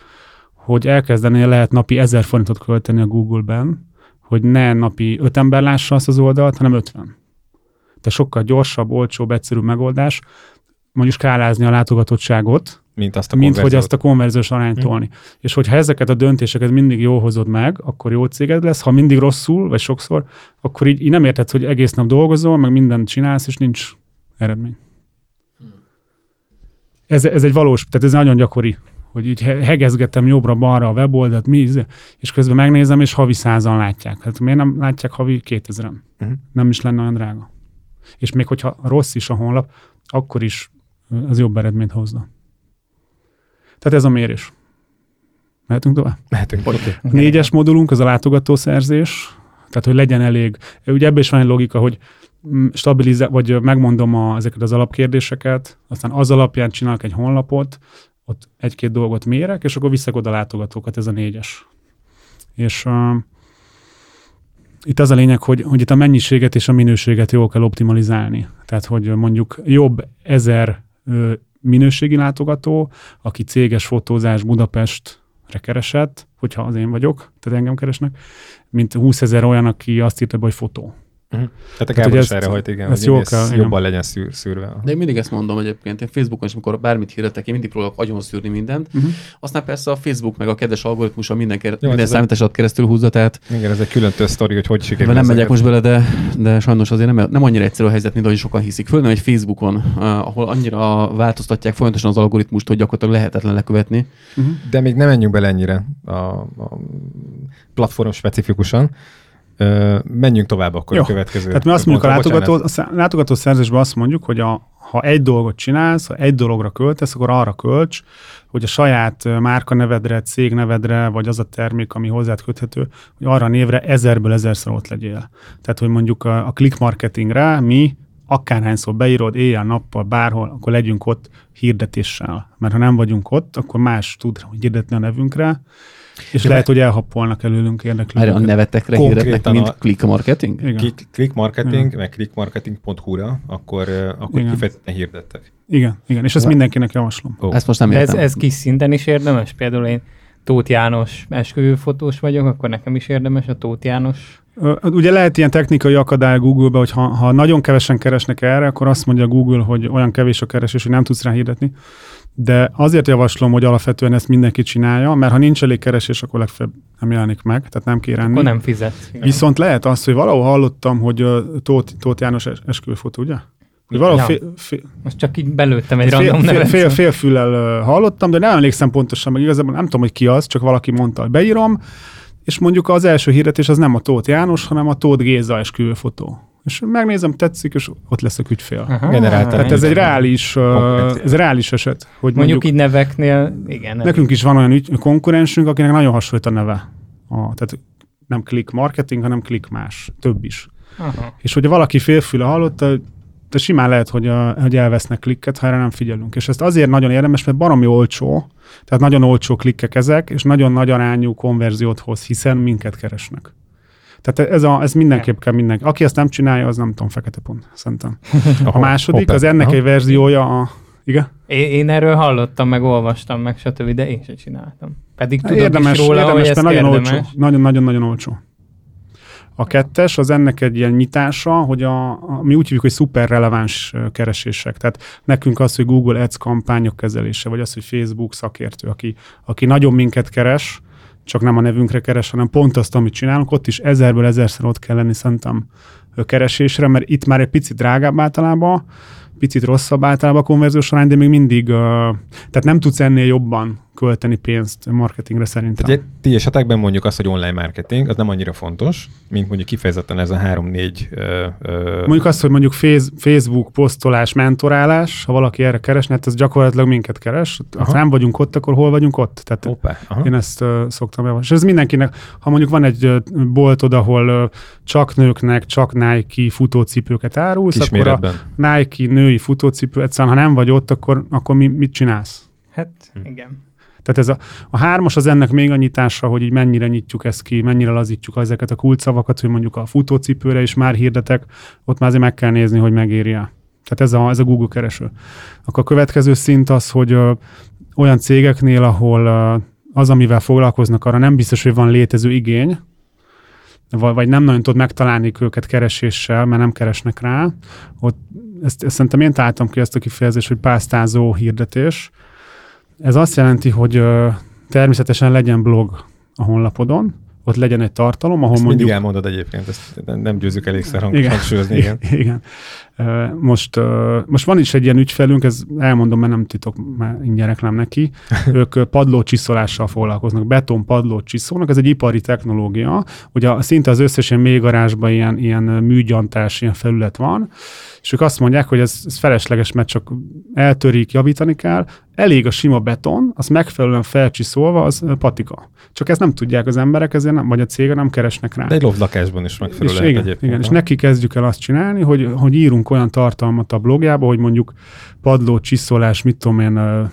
hogy elkezdenél lehet napi ezer forintot költeni a Google-ben, hogy ne napi öt ember lássa azt az oldalt, hanem ötven. Te sokkal gyorsabb, olcsóbb, egyszerűbb megoldás, mondjuk skálázni a látogatottságot, mint azt a mint hogy azt a konverziós arányt tolni. Mm. És hogyha ezeket a döntéseket mindig jól hozod meg, akkor jó céged lesz, ha mindig rosszul, vagy sokszor, akkor így, így nem érted, hogy egész nap dolgozol, meg mindent csinálsz, és nincs eredmény. Ez, ez egy valós, tehát ez nagyon gyakori, hogy így hegezgetem jobbra-balra a weboldalt, mi, és közben megnézem, és havi százan látják. Hát miért nem látják havi kétezren? Mm. Nem is lenne olyan drága. És még hogyha rossz is a honlap, akkor is az jobb eredményt hozna. Tehát ez a mérés. Mehetünk tovább? Mehetünk. Okay. A négyes modulunk az a látogatószerzés, tehát hogy legyen elég. Ugye ebben is van egy logika, hogy stabilizál, vagy megmondom a, ezeket az alapkérdéseket, aztán az alapján csinálok egy honlapot, ott egy-két dolgot mérek, és akkor viszek oda látogatókat, ez a négyes. És uh, itt az a lényeg, hogy, hogy itt a mennyiséget és a minőséget jól kell optimalizálni. Tehát, hogy mondjuk jobb ezer uh, minőségi látogató, aki céges fotózás Budapestre keresett, hogyha az én vagyok, tehát engem keresnek, mint húszezer olyan, aki azt írta be, hogy fotó. Uh-huh. Tehát a Gábor is erre hajt, igen, hogy kell, jobban igen. legyen szűr, szűrve. De én mindig ezt mondom egyébként, én Facebookon is, amikor bármit hirdetek, én mindig próbálok agyon szűrni mindent. Uh-huh. Aztán persze a Facebook meg a kedves algoritmusa minden, ker- Jó, minden számítását keresztül húzza, tehát... Igen, ez egy külön sztori, hogy hogy sikerül. Nem megyek most bele, de, de sajnos azért nem, nem annyira egyszerű a helyzet, mint ahogy sokan hiszik. Főleg egy Facebookon, ahol annyira változtatják folyamatosan az algoritmust, hogy gyakorlatilag lehetetlen lekövetni. Uh-huh. De még nem menjünk bele ennyire a, a platform specifikusan. Ö, menjünk tovább akkor Jó. a következő. Tehát mi azt mondjuk a látogatószerzésben látogató azt mondjuk, hogy a, ha egy dolgot csinálsz, ha egy dologra költesz, akkor arra költs, hogy a saját márkanevedre, cégnevedre, vagy az a termék, ami hozzád köthető, hogy arra a névre ezerből ezerszer ott legyél. Tehát, hogy mondjuk a, a click marketingre mi akárhányszor beírod, éjjel-nappal, bárhol, akkor legyünk ott hirdetéssel. Mert ha nem vagyunk ott, akkor más tud hirdetni a nevünkre, és de lehet, hogy elhappolnak előlünk érdeklődőket. Erre a nevetekre hirdetnek, mint click marketing? Igen. Click marketing, igen. Meg click marketing pont hu-ra, akkor, akkor kifejezetten hirdettek. Igen, igen, és ezt mindenkinek javaslom. Oh. Ezt most nem értem. Ez, ez kis szinten is érdemes? Például én Tóth János esküvőfotós vagyok, akkor nekem is érdemes a Tóth János. Ugye lehet ilyen technikai akadály Google-be, hogy ha, ha nagyon kevesen keresnek erre, akkor azt mondja Google, hogy olyan kevés a keresés, hogy nem tudsz rá hirdetni. De azért javaslom, hogy alapvetően ezt mindenki csinálja, mert ha nincs elég keresés, akkor legfeljebb nem jelenik meg, tehát nem kér enni. Akkor nem fizet. Viszont lehet az, hogy valahol hallottam, hogy Tóth, Tóth János esküvőfotó, ugye? Ja. Fél, fél, most csak így belőttem egy fél, random nevet. Fél, fél, fél füllel hallottam, de nem emlékszem pontosan, meg igazából nem tudom, hogy ki az, csak valaki mondta, hogy beírom, és mondjuk az első hirdetés az nem a Tóth János, hanem a Tóth Géza esküvőfotó. És megnézem, tetszik, és ott leszek ügyfél. Aha, generáltan. Tehát ez egy reális, ez reális eset. Hogy mondjuk, mondjuk így neveknél, igen. Nekünk nevek. Is van olyan ügy, konkurensünk, akinek nagyon hasonlít a neve. A, tehát nem click marketing, hanem click más. Több is. Aha. És hogyha valaki félfüle hallotta, de simán lehet, hogy, a, hogy elvesznek klikket, ha erre nem figyelünk. És ezt azért nagyon érdemes, mert baromi olcsó, tehát nagyon olcsó klikkek ezek, és nagyon nagy arányú konverziót hoz, hiszen minket keresnek. Tehát ez, a, ez mindenképp kell mindenki. Aki ezt nem csinálja, az nem tudom, fekete pont, szerintem. A második, az ennek egy verziója a... Igen? É, én erről hallottam, meg olvastam, meg stb., de én sem csináltam. Pedig tudok érdemes, is róla, érdemes, hogy nagyon olcsó. Nagyon-nagyon-nagyon olcsó. A kettes, az ennek egy ilyen nyitása, hogy a, a, mi úgy hívjuk, hogy szuper releváns keresések. Tehát nekünk az, hogy Google Ads kampányok kezelése, vagy az, hogy Facebook szakértő, aki, aki nagyon minket keres, csak nem a nevünkre keres, hanem pont azt, amit csinálunk, ott is ezerből ezerszer ott kell lenni szerintem keresésre, mert itt már egy picit drágább általában, picit rosszabb általában a konverziós arány, de még mindig, uh, tehát nem tudsz ennél jobban költeni pénzt marketingre szerintem. Tehát ti esetekben mondjuk azt, hogy online marketing, az nem annyira fontos, mint mondjuk kifejezetten ez a három-négy... Uh, uh, mondjuk azt, hogy mondjuk fez, Facebook posztolás, mentorálás, ha valaki erre keresne, hát ez gyakorlatilag minket keres. Aha. Ha nem vagyunk ott, akkor hol vagyunk ott? Tehát Opa, én ezt uh, szoktam javaslni. És ez mindenkinek, ha mondjuk van egy uh, boltod, ahol uh, csak nőknek, csak Nike futócipőket árulsz, kis akkor méretben. A Nike női futócipő, egyszerűen ha nem vagy ott, akkor, akkor mi, mit csinálsz? Hát hm. igen. Tehát ez a, a hármas az ennek még a nyitása, hogy így mennyire nyitjuk ezt ki, mennyire lazítjuk ezeket a kulcsszavakat, hogy mondjuk a futócipőre is már hirdetek, ott már azért meg kell nézni, hogy megéri-e. Tehát ez a, ez a Google kereső. Akkor a következő szint az, hogy ö, olyan cégeknél, ahol ö, az, amivel foglalkoznak, arra nem biztos, hogy van létező igény, vagy nem nagyon tud megtalálni őket kereséssel, mert nem keresnek rá. Ott, ezt, ezt szerintem én találtam ki ezt a kifejezést, hogy pásztázó hirdetés. Ez azt jelenti, hogy ö, természetesen legyen blog a honlapodon, ott legyen egy tartalom, ahol ezt mondjuk... Mindig elmondod egyébként, ezt nem győzzük elégszer hangsúlyozni. Igen. igen. igen. Most, most van is egy ilyen ügyfelünk, ez elmondom, mert nem titok, már ingyen reklám neki, ők padlócsiszolással foglalkoznak, beton padlót csiszolnak, ez egy ipari technológia, ugye szinte az összes ilyen mélygarázsban ilyen, ilyen műgyantás, ilyen felület van, és ők azt mondják, hogy ez, ez felesleges, mert csak eltörik, javítani kell, elég a sima beton, az megfelelően felcsiszolva, az patika. Csak ezt nem tudják az emberek, ezért nem, vagy a cége nem keresnek rá. De egy lovlakásban is megfelelő lehet egyébként. Igen, és neki kezdjük el azt csinálni, hogy, hogy írunk olyan tartalmat a blogjába, hogy mondjuk padló, csiszolás, mit tudom én,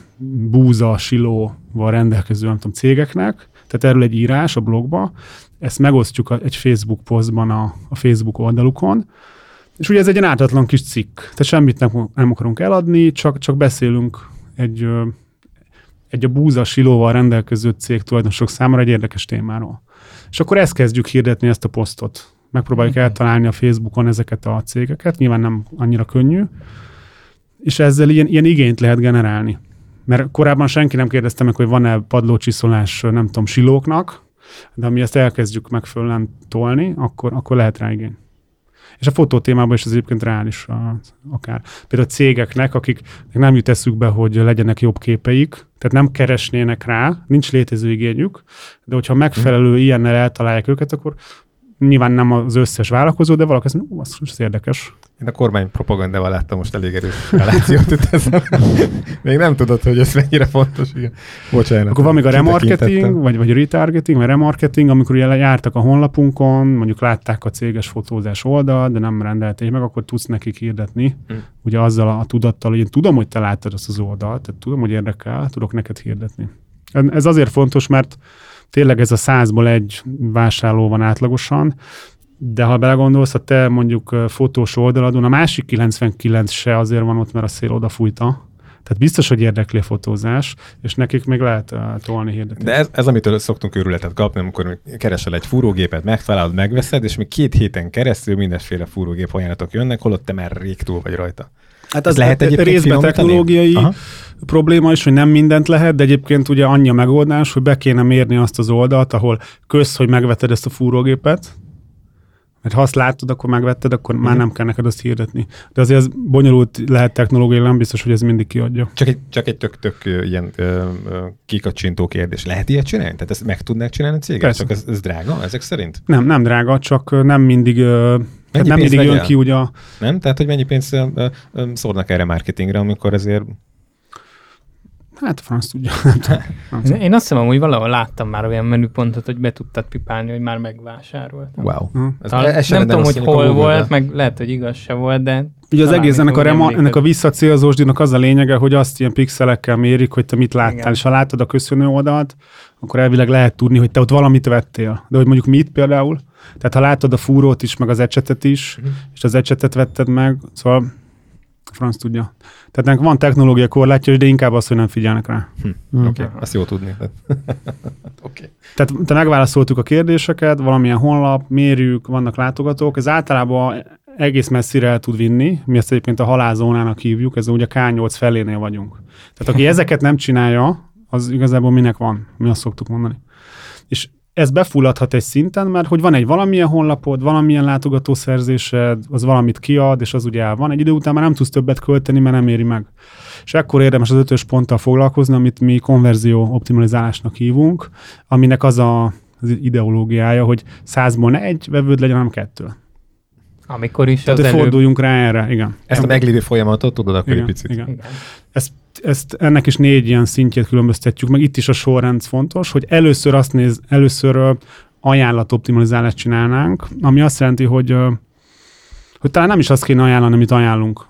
búza, silóval rendelkező, nem tudom, cégeknek. Tehát erről egy írás a blogba, ezt megosztjuk egy Facebook posztban a, a Facebook oldalukon, és ugye ez egy ilyen ártatlan kis cikk. Tehát semmit nem, nem akarunk eladni, csak, csak beszélünk egy, egy a búza silóval rendelkező cég tulajdonosok számára egy érdekes témáról. És akkor ezt kezdjük hirdetni, ezt a posztot. Megpróbáljuk okay. eltalálni a Facebookon ezeket a cégeket, nyilván nem annyira könnyű, és ezzel ilyen, ilyen igényt lehet generálni. Mert korábban senki nem kérdezte meg, hogy van-e padlócsiszolás, nem tudom, silóknak, de ha mi ezt elkezdjük megfelelően tolni, akkor, akkor lehet rá igény. És a fotó témában is ez egyébként reális akár. Például a cégeknek, akik nem jut eszükbe, hogy legyenek jobb képeik, tehát nem keresnének rá, nincs létező igényük, de hogyha megfelelő ilyennel eltalálják őket, akkor nyilván nem az összes vállalkozó, de valaki azt mondja, ó, az is érdekes. Én a kormány propagandával láttam most elég erős relációt itt ezzel. Még nem tudod, hogy ez mennyire fontos. Igen. Bocsánat. Akkor van még a remarketing, vagy, vagy retargeting, vagy remarketing, amikor ugye jártak a honlapunkon, mondjuk látták a céges fotózás oldalt, de nem rendelték meg, akkor tudsz nekik hirdetni. Hmm. Ugye azzal a, a tudattal, hogy én tudom, hogy te láttad azt az oldalt, tehát tudom, hogy érdekel, tudok neked hirdetni. Ez azért fontos, mert tényleg ez a százból egy vásárló van átlagosan, de ha belegondolsz, ha te mondjuk fotós oldaladon, a másik kilencvenkilenc se azért van ott, mert a szél odafújta. Tehát biztos, hogy érdekli a fotózás, és nekik még lehet uh, tolni hirdetést. De ez, ez, amitől szoktunk őrületet kapni, amikor keresel egy fúrógépet, megtalálod, megveszed, és még két héten keresztül mindenféle fúrógép ajánlatok jönnek, holott te már rég túl vagy rajta. Hát az lehet egy részben technológiai probléma is, hogy nem mindent lehet, de egyébként ugye annyi a megoldás, hogy be kéne mérni azt az oldalt, ahol kösz, hogy megveted ezt a fúrógépet, mert ha azt látod, akkor megvetted, akkor már nem kell neked azt hirdetni. De azért ez bonyolult lehet technológiai, nem biztos, hogy ez mindig kiadja. Csak egy, csak egy tök, tök ilyen ö, ö, kikacsintó kérdés. Lehet ilyet csinálni? Tehát ezt meg tudnák csinálni céget? Csak ez, ez drága ezek szerint? Nem, nem drága, csak nem mindig... Ö, Tehát nem mindig jön ki ugye a... Nem? Tehát, hogy mennyi pénzt szórnak erre marketingre, amikor azért... Hát franc tudja. Én azt hiszem, amúgy valahol láttam már olyan menüpontot, hogy be tudtad pipálni, hogy már megvásároltam. Wow. Hm. Ez ez nem tudom, hogy hol volt, meg lehet, hogy igaz se volt, de... Ugye az egész ennek a, rema, ennek a visszacélzósdinak az a lényege, hogy azt ilyen pixelekkel mérik, hogy te mit láttál, igen. És ha látod a köszönő oldalt, akkor elvileg lehet tudni, hogy te ott valamit vettél. De hogy mondjuk mit például? Tehát ha látod a fúrót is, meg az ecsetet is, mm. és az ecsetet vetted meg, szóval franc tudja. Tehát ennek van technológia korlátja, de inkább az, hogy nem figyelnek rá. Hm. Mm. Oké, okay. Azt jó tudni. okay. Tehát te megválaszoltuk a kérdéseket, valamilyen honlap, mérjük, vannak látogatók, ez általában egész messzire el tud vinni, mi ezt egyébként a halálzónának hívjuk, ez ugye a ká nyolc felénél vagyunk. Tehát aki ezeket nem csinálja, az igazából minek van, mi azt szoktuk mondani. És ez befulladhat egy szinten, mert hogy van egy valamilyen honlapod, valamilyen látogatószerzésed, az valamit kiad, és az ugye el van. Egy idő után már nem tudsz többet költeni, mert nem éri meg. És ekkor érdemes az ötös ponttal foglalkozni, amit mi konverzió optimalizálásnak hívunk, aminek az a, az ideológiája, hogy százból ne egy vevőd legyen, hanem kettő. Amikor is tehát, az előbb. Forduljunk rá erre, igen. Ezt a meglévő folyamatot tudod akkor igen, egy picit. Igen. Igen. Ezt, ezt, ennek is négy ilyen szintjét különböztetjük meg. Itt is a sorrend fontos, hogy először azt néz, először ajánlatoptimalizálást csinálnánk, ami azt jelenti, hogy, hogy talán nem is azt kéne ajánlani, amit ajánlunk.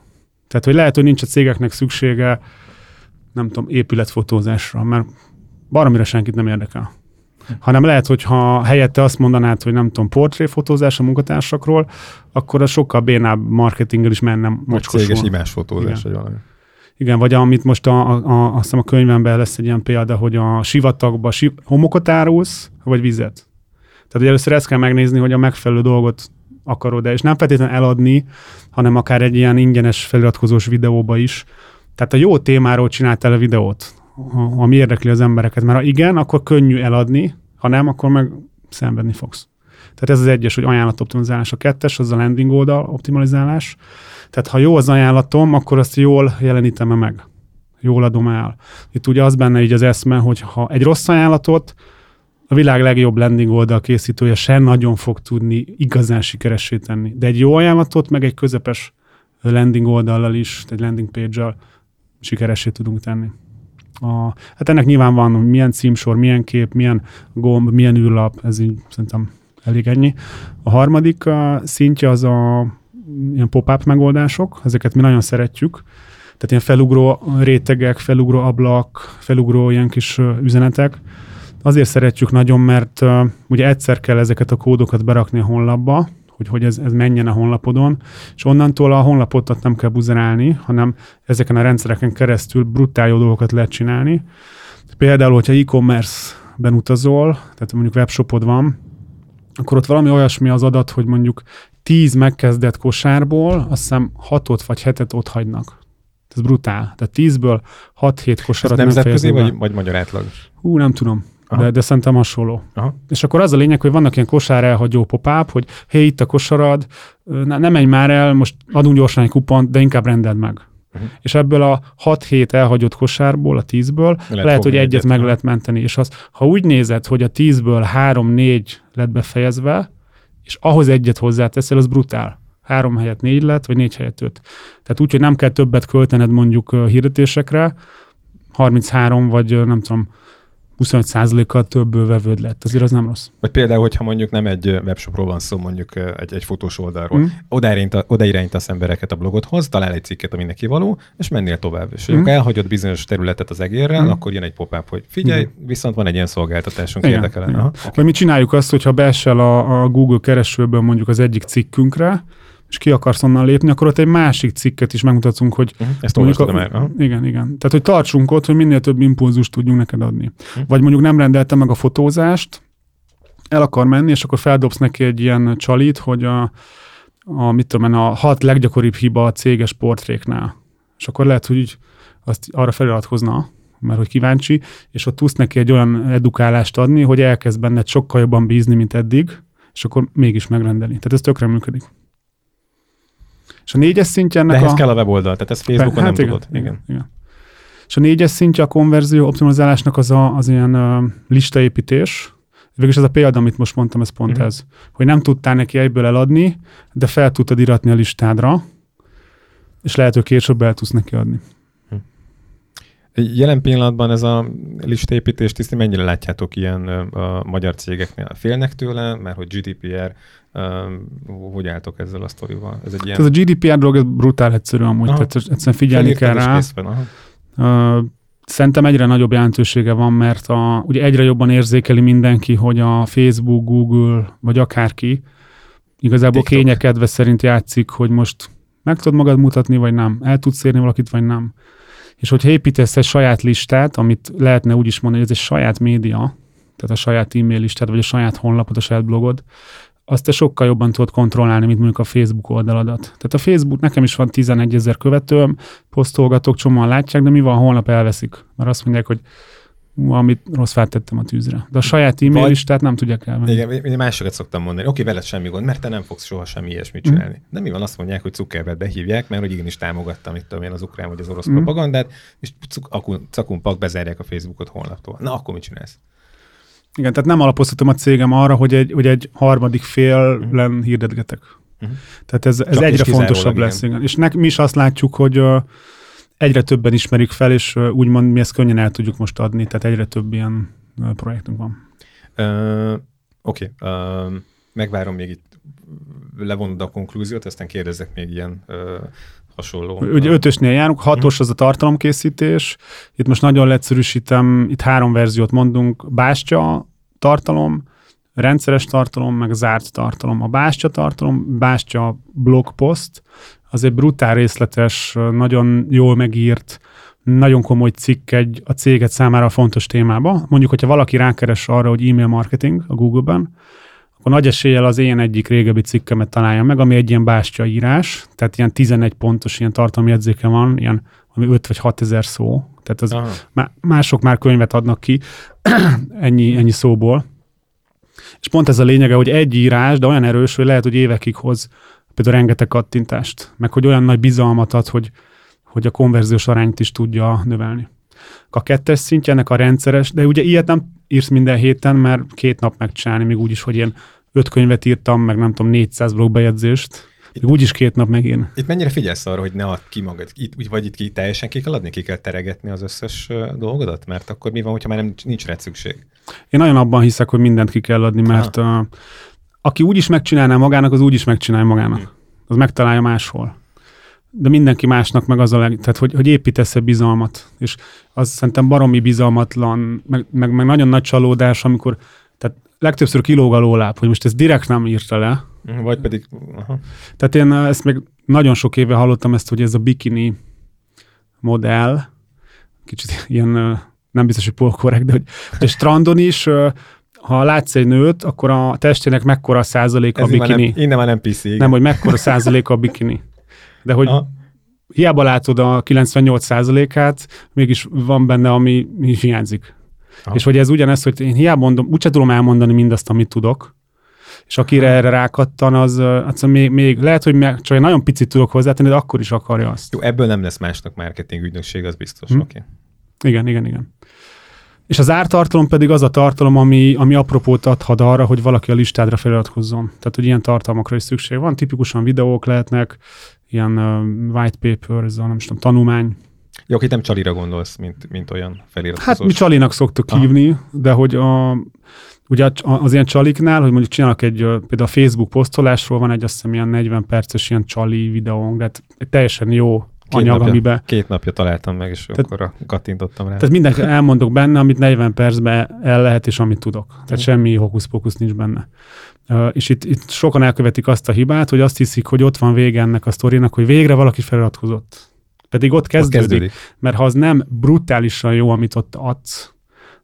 Tehát, hogy lehet, hogy nincs a cégeknek szüksége, nem tudom, épületfotózásra, mert baromira senkit nem érdekel. Hanem lehet, hogyha helyette azt mondanád, hogy nem tudom, portréfotózás a munkatársakról, akkor a sokkal bénább marketinggel is mennem mocskosul. Vagy céges imásfotózás, vagy valami. Igen, vagy amit most a, a, azt hiszem a könyvemben lesz egy ilyen példa, hogy a sivatagba si- homokot árulsz, vagy vizet. Tehát hogy először ezt kell megnézni, hogy a megfelelő dolgot akarod-e, és nem feltétlenül eladni, hanem akár egy ilyen ingyenes feliratkozós videóba is. Tehát a jó témáról csináltál a videót, ami érdekli az embereket. Mert ha igen, akkor könnyű eladni, ha nem, akkor meg szenvedni fogsz. Tehát ez az egyes, hogy ajánlatoptimalizálás, a kettes, az a landing oldal optimalizálás. Tehát ha jó az ajánlatom, akkor azt jól jelenítem meg. Jól adom el. Itt ugye az benne így az eszme, hogy ha egy rossz ajánlatot, a világ legjobb landing oldal készítője sem nagyon fog tudni igazán sikeressé tenni. De egy jó ajánlatot, meg egy közepes landing oldallal is, egy landing page-al sikeressé tudunk tenni. A, hát ennek nyilván van, milyen címsor, milyen kép, milyen gomb, milyen űrlap, ez így szerintem elég ennyi. A harmadik a szintje az a ilyen pop-up megoldások, ezeket mi nagyon szeretjük. Tehát ilyen felugró rétegek, felugró ablak, felugró ilyen kis üzenetek. Azért szeretjük nagyon, mert uh, ugye egyszer kell ezeket a kódokat berakni a honlapba, hogy, hogy ez, ez menjen a honlapodon, és onnantól a honlapot nem kell buzerálni, hanem ezeken a rendszereken keresztül brutál jó dolgokat lehet csinálni. Például, hogyha e-commerce-ben utazol, tehát mondjuk webshopod van, akkor ott valami olyasmi az adat, hogy mondjuk tíz megkezdett kosárból, azt hiszem hatot vagy hetet ott hagynak. Ez brutál. Tehát tízből hat-hét kosarat nem fejezni. Ez nemzetközi, vagy, vagy magyar átlag? Hú, nem tudom. De, de szerintem hasonló. Aha. És akkor az a lényeg, hogy vannak ilyen kosár elhagyó pop-up, hogy hé, itt a kosarad, ne, ne menj már el, most adunk gyorsan egy kupont, de inkább rendeld meg. Uh-huh. És ebből a hat-hét elhagyott kosárból, a tízből, lehet, lehet hogy egyet, egyet meg lehet menteni. És az, ha úgy nézed, hogy a tízből három-négy lett befejezve, és ahhoz egyet hozzáteszel, az brutál. Három helyett négy lett, vagy négy helyett öt. Tehát úgy, hogy nem kell többet költened mondjuk hirdetésekre, harminchárom vagy nem tudom, huszonöt százalékkal több vevőd lett. Azért az nem rossz. Vagy például, hogyha mondjuk nem egy webshopról van szó, mondjuk egy, egy fotós oldalról, mm. oda irányítasz embereket a blogodhoz, talál egy cikket, ami neki való, és mennél tovább. És mm. hogyha elhagyod bizonyos területet az egérrel, mm. akkor jön egy pop-up, hogy figyelj, mm. viszont van egy ilyen szolgáltatásunk, érdekelne. Aha, okay. Vagy mi csináljuk azt, hogyha beesel a, a Google keresőből mondjuk az egyik cikkünkre, és ki akarsz onnan lépni, akkor ott egy másik cikket is megmutatunk, hogy... Uh-huh. Ezt olvastad már. Uh-huh. Igen, igen. Tehát, hogy tartsunk ott, hogy minél több impulzust tudjunk neked adni. Uh-huh. Vagy mondjuk nem rendelte meg a fotózást, el akar menni, és akkor feldobsz neki egy ilyen csalit, hogy a, a mit tudom én, a hat leggyakoribb hiba a céges portréknál. És akkor lehet, hogy így azt arra feliratkozna, mert hogy kíváncsi, és ott tudsz neki egy olyan edukálást adni, hogy elkezd benned sokkal jobban bízni, mint eddig, és akkor mégis megrendeli. Tehát ez tökre működik. És a négyes szintje ennek de a... kell a weboldal, tehát ez Facebookon hát nem igen, tudod. Igen, igen. És a négyes szintje a konverzió optimalizálásnak az, a, az ilyen uh, listaépítés. Végülis ez a példa, amit most mondtam, ez pont mm-hmm. ez. Hogy nem tudtál neki egyből eladni, de fel tudtad iratni a listádra, és lehet, hogy később el tudsz neki adni. Mm. Jelen pillanatban ez a listaépítés, tiszti, mennyire látjátok ilyen a magyar cégeknél? Félnek tőle, mert hogy gé dé pé er... Uh, hogy álltok ezzel a sztorival? Ez egy ilyen... Ez a gé dé pé er dolog, ez brutál egyszerű amúgy, aha. Tehát egyszerűen figyelni kell rá. Uh, szerintem egyre nagyobb jelentősége van, mert a, ugye egyre jobban érzékeli mindenki, hogy a Facebook, Google, vagy akárki igazából TikTok. Kényekedve szerint játszik, hogy most meg tudod magad mutatni, vagy nem, el tudsz érni valakit, vagy nem. És hogyha építesz egy saját listát, amit lehetne úgy is mondani, hogy ez egy saját média, tehát a saját e-mail listát, vagy a saját honlapod, a saját blogod, azt te sokkal jobban tudod kontrollálni, mint mondjuk a Facebook oldaladat. Tehát a Facebook, nekem is van tizenegyezer követőm, posztolgatok, csomóan látják, de mi van, holnap elveszik. Mert azt mondják, hogy amit rossz fát tettem a tűzre. De a saját e-mail listát nem tudják elvenni. Igen, én másokat szoktam mondani, oké, veled semmi gond, mert te nem fogsz soha semmi ilyesmit csinálni. Mm. De mi van, azt mondják, hogy Zuckerbet behívják, mert hogy igenis támogattam, itt tudom én az ukrán vagy az orosz mm. propagandát, és cakumpak bezárják a Facebookot holnaptól. Na, akkor mit csinálsz? Igen, tehát nem alapoztatom a cégem arra, hogy egy, hogy egy harmadik félen uh-huh. hirdetgetek. Uh-huh. Tehát ez, ez egyre fontosabb lesz. Igen. És nek, mi is azt látjuk, hogy uh, egyre többen ismerik fel, és uh, úgymond mi ezt könnyen el tudjuk most adni, tehát egyre több ilyen uh, projektünk van. Uh, Oké, okay. uh, megvárom még itt, levonod a konklúziót, aztán kérdezek még ilyen... Uh, hasonló. Ugye ötösnél járunk, hatos az a tartalomkészítés. Itt most nagyon leegyszerűsítem, itt három verziót mondunk, bástya tartalom, rendszeres tartalom, meg zárt tartalom. A bástya tartalom, bástya blogpost, az egy brutál részletes, nagyon jól megírt, nagyon komoly cikk egy a céget számára fontos témába. Mondjuk, hogyha valaki rákeres arra, hogy e-mail marketing a Google-ben, akkor nagy eséllyel az én egyik régebbi cikkemet találja meg, ami egy ilyen bástyaírás, tehát ilyen tizenegy pontos ilyen tartalomjegyzéke van, ilyen ami öt vagy hat ezer szó, tehát Tehát az má, mások már könyvet adnak ki ennyi, ennyi szóból. És pont ez a lényege, hogy egy írás, de olyan erős, hogy lehet, hogy évekig hoz például rengeteg kattintást, meg hogy olyan nagy bizalmat ad, hogy, hogy a konverziós arányt is tudja növelni. A kettes szintje, ennek a rendszeres, de ugye ilyet nem írsz minden héten, mert két nap megcsinálni, még úgy is, hogy én öt könyvet írtam, meg nem tudom, négyszáz blogbejegyzést, még úgy is két nap megint. Itt mennyire figyelsz arra, hogy ne add ki magad, itt, vagy itt ki teljesen ki kell adni, ki kell teregetni az összes dolgodat, mert akkor mi van, hogyha már nem, nincs rá szükség? Én nagyon abban hiszek, hogy mindent ki kell adni, mert a, aki úgy is megcsinálná magának, az úgy is megcsinálja magának. Hmm. Az megtalálja máshol. De mindenki másnak meg az a leg... Tehát, hogy, hogy építesz-e bizalmat. És az szerintem baromi bizalmatlan, meg, meg, meg nagyon nagy csalódás, amikor... Tehát legtöbbször kilóg a lóláb, hogy most ezt direkt nem írta le. Vagy pedig... Aha. Tehát én ezt még nagyon sok éve hallottam ezt, hogy ez a bikini modell, kicsit ilyen... nem biztos, hogy polkorrekt, de hogy a strandon is, ha látsz egy nőt, akkor a testének mekkora százaléka a bikini. Már nem, innen már nem piszi. Igen. Nem, hogy mekkora százaléka a bikini. De hogy aha, hiába látod a kilencvennyolc százalékát, mégis van benne, ami hiányzik. Aha. És hogy ez ugyanez, hogy én hiába mondom, úgyse tudom elmondani mindazt, amit tudok, és akire erre rákattan, az, az még, még lehet, hogy még csak egy nagyon picit tudok hozzátenni, de akkor is akarja azt. Jó, ebből nem lesz másnak marketing ügynökség, az biztos, hm? Oké. Okay. Igen, igen, igen. És az ártartalom pedig az a tartalom, ami, ami apropót adhat arra, hogy valaki a listádra feliratkozzon. Tehát, hogy ilyen tartalmakra is szükség van. Tipikusan videók lehetnek, ilyen uh, white paper, ez a, nem is tudom, tanulmány. Jó, akit nem csalira gondolsz, mint, mint olyan feliratkozós. Hát mi csalinak szoktuk aha hívni, de hogy a, ugye az ilyen csaliknál, hogy mondjuk csinálnak egy, például a Facebook posztolásról van egy, azt hiszem, ilyen negyven perces ilyen csali videónk, de egy teljesen jó Két, anyag, napja, amiben... két napja találtam meg, és tehát, akkor kattintottam rá. Tehát mindent elmondok benne, amit negyven percben el lehet, és amit tudok. Tehát hmm. semmi hokusz-pokusz nincs benne. Uh, és itt, itt sokan elkövetik azt a hibát, hogy azt hiszik, hogy ott van vége ennek a sztorinak, hogy végre valaki feliratkozott. Pedig ott kezdődik, ott kezdődik. Mert ha az nem brutálisan jó, amit ott adsz,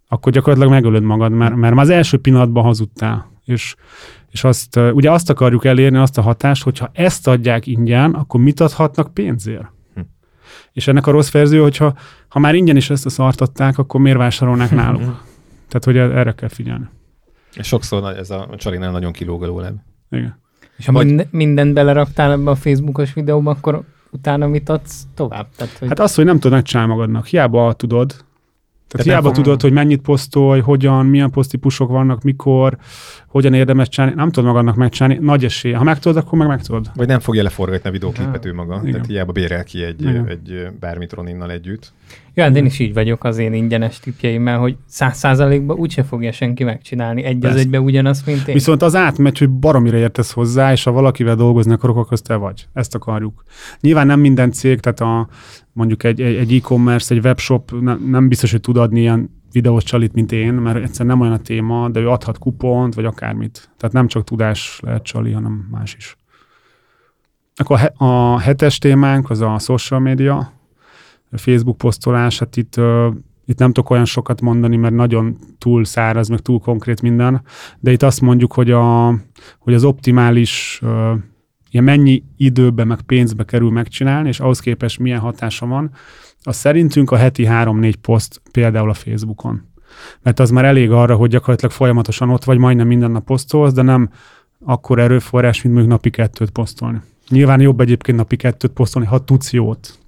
akkor gyakorlatilag megölöd magad, mert, mert már az első pillanatban hazudtál. És, és azt, ugye azt akarjuk elérni, azt a hatást, hogyha ezt adják ingyen, akkor mit adhatnak pénzért? És ennek a rossz verzió, hogyha ha már ingyen is ezt a szart adták, akkor miért vásárolnák náluk? Tehát, hogy erre kell figyelni. És sokszor ez a csalinál nagyon kilóg a lóláb. Igen. És ha Vagy... mindent beleraktál ebbe a Facebookos videóba, akkor utána mit adsz tovább? Tehát, hogy... Hát az, hogy nem tudod csinálni magadnak. Hiába tudod. Tehát de hiába tudod, hogy mennyit posztolj, hogyan, milyen poszttípusok vannak, mikor, hogyan érdemes csinálni. Nem tudod magadnak megcsinálni. Nagy esély. Ha meg tudod, akkor meg meg tudod. Vagy nem fogja leforgatni a videóklipet ő maga. Igen. Tehát hiába bérel ki egy, egy bármitroninnal együtt. Jó, hát én is így vagyok az én ingyenes tippjeimmel, hogy száz százalékban úgyse fogja senki megcsinálni. Egy az egyben ugyanazt, mint én. Viszont az átmegy, hogy baromira értesz hozzá, és ha valakivel dolgozni akarok, akkor te vagy. Ezt akarjuk. Nyilván nem minden cég, tehát a, mondjuk egy, egy, egy e-commerce, egy webshop nem, nem biztos, hogy tud adni ilyen videós csalit, mint én, mert egyszerűen nem olyan a téma, de ő adhat kupont, vagy akármit. Tehát nem csak tudás lehet csali, hanem más is. Akkor a hetes témánk az a social media, Facebook posztolás, hát itt, uh, itt nem tudok olyan sokat mondani, mert nagyon túl száraz, meg túl konkrét minden, de itt azt mondjuk, hogy, a, hogy az optimális, uh, ilyen mennyi időbe, meg pénzbe kerül megcsinálni, és ahhoz képest milyen hatása van, az szerintünk a heti három-négy poszt például a Facebookon. Mert az már elég arra, hogy gyakorlatilag folyamatosan ott vagy, majdnem minden nap posztolsz, de nem akkora erőforrás, mint mondjuk napi kettőt posztolni. Nyilván jobb egyébként napi kettőt posztolni, ha tudsz jót.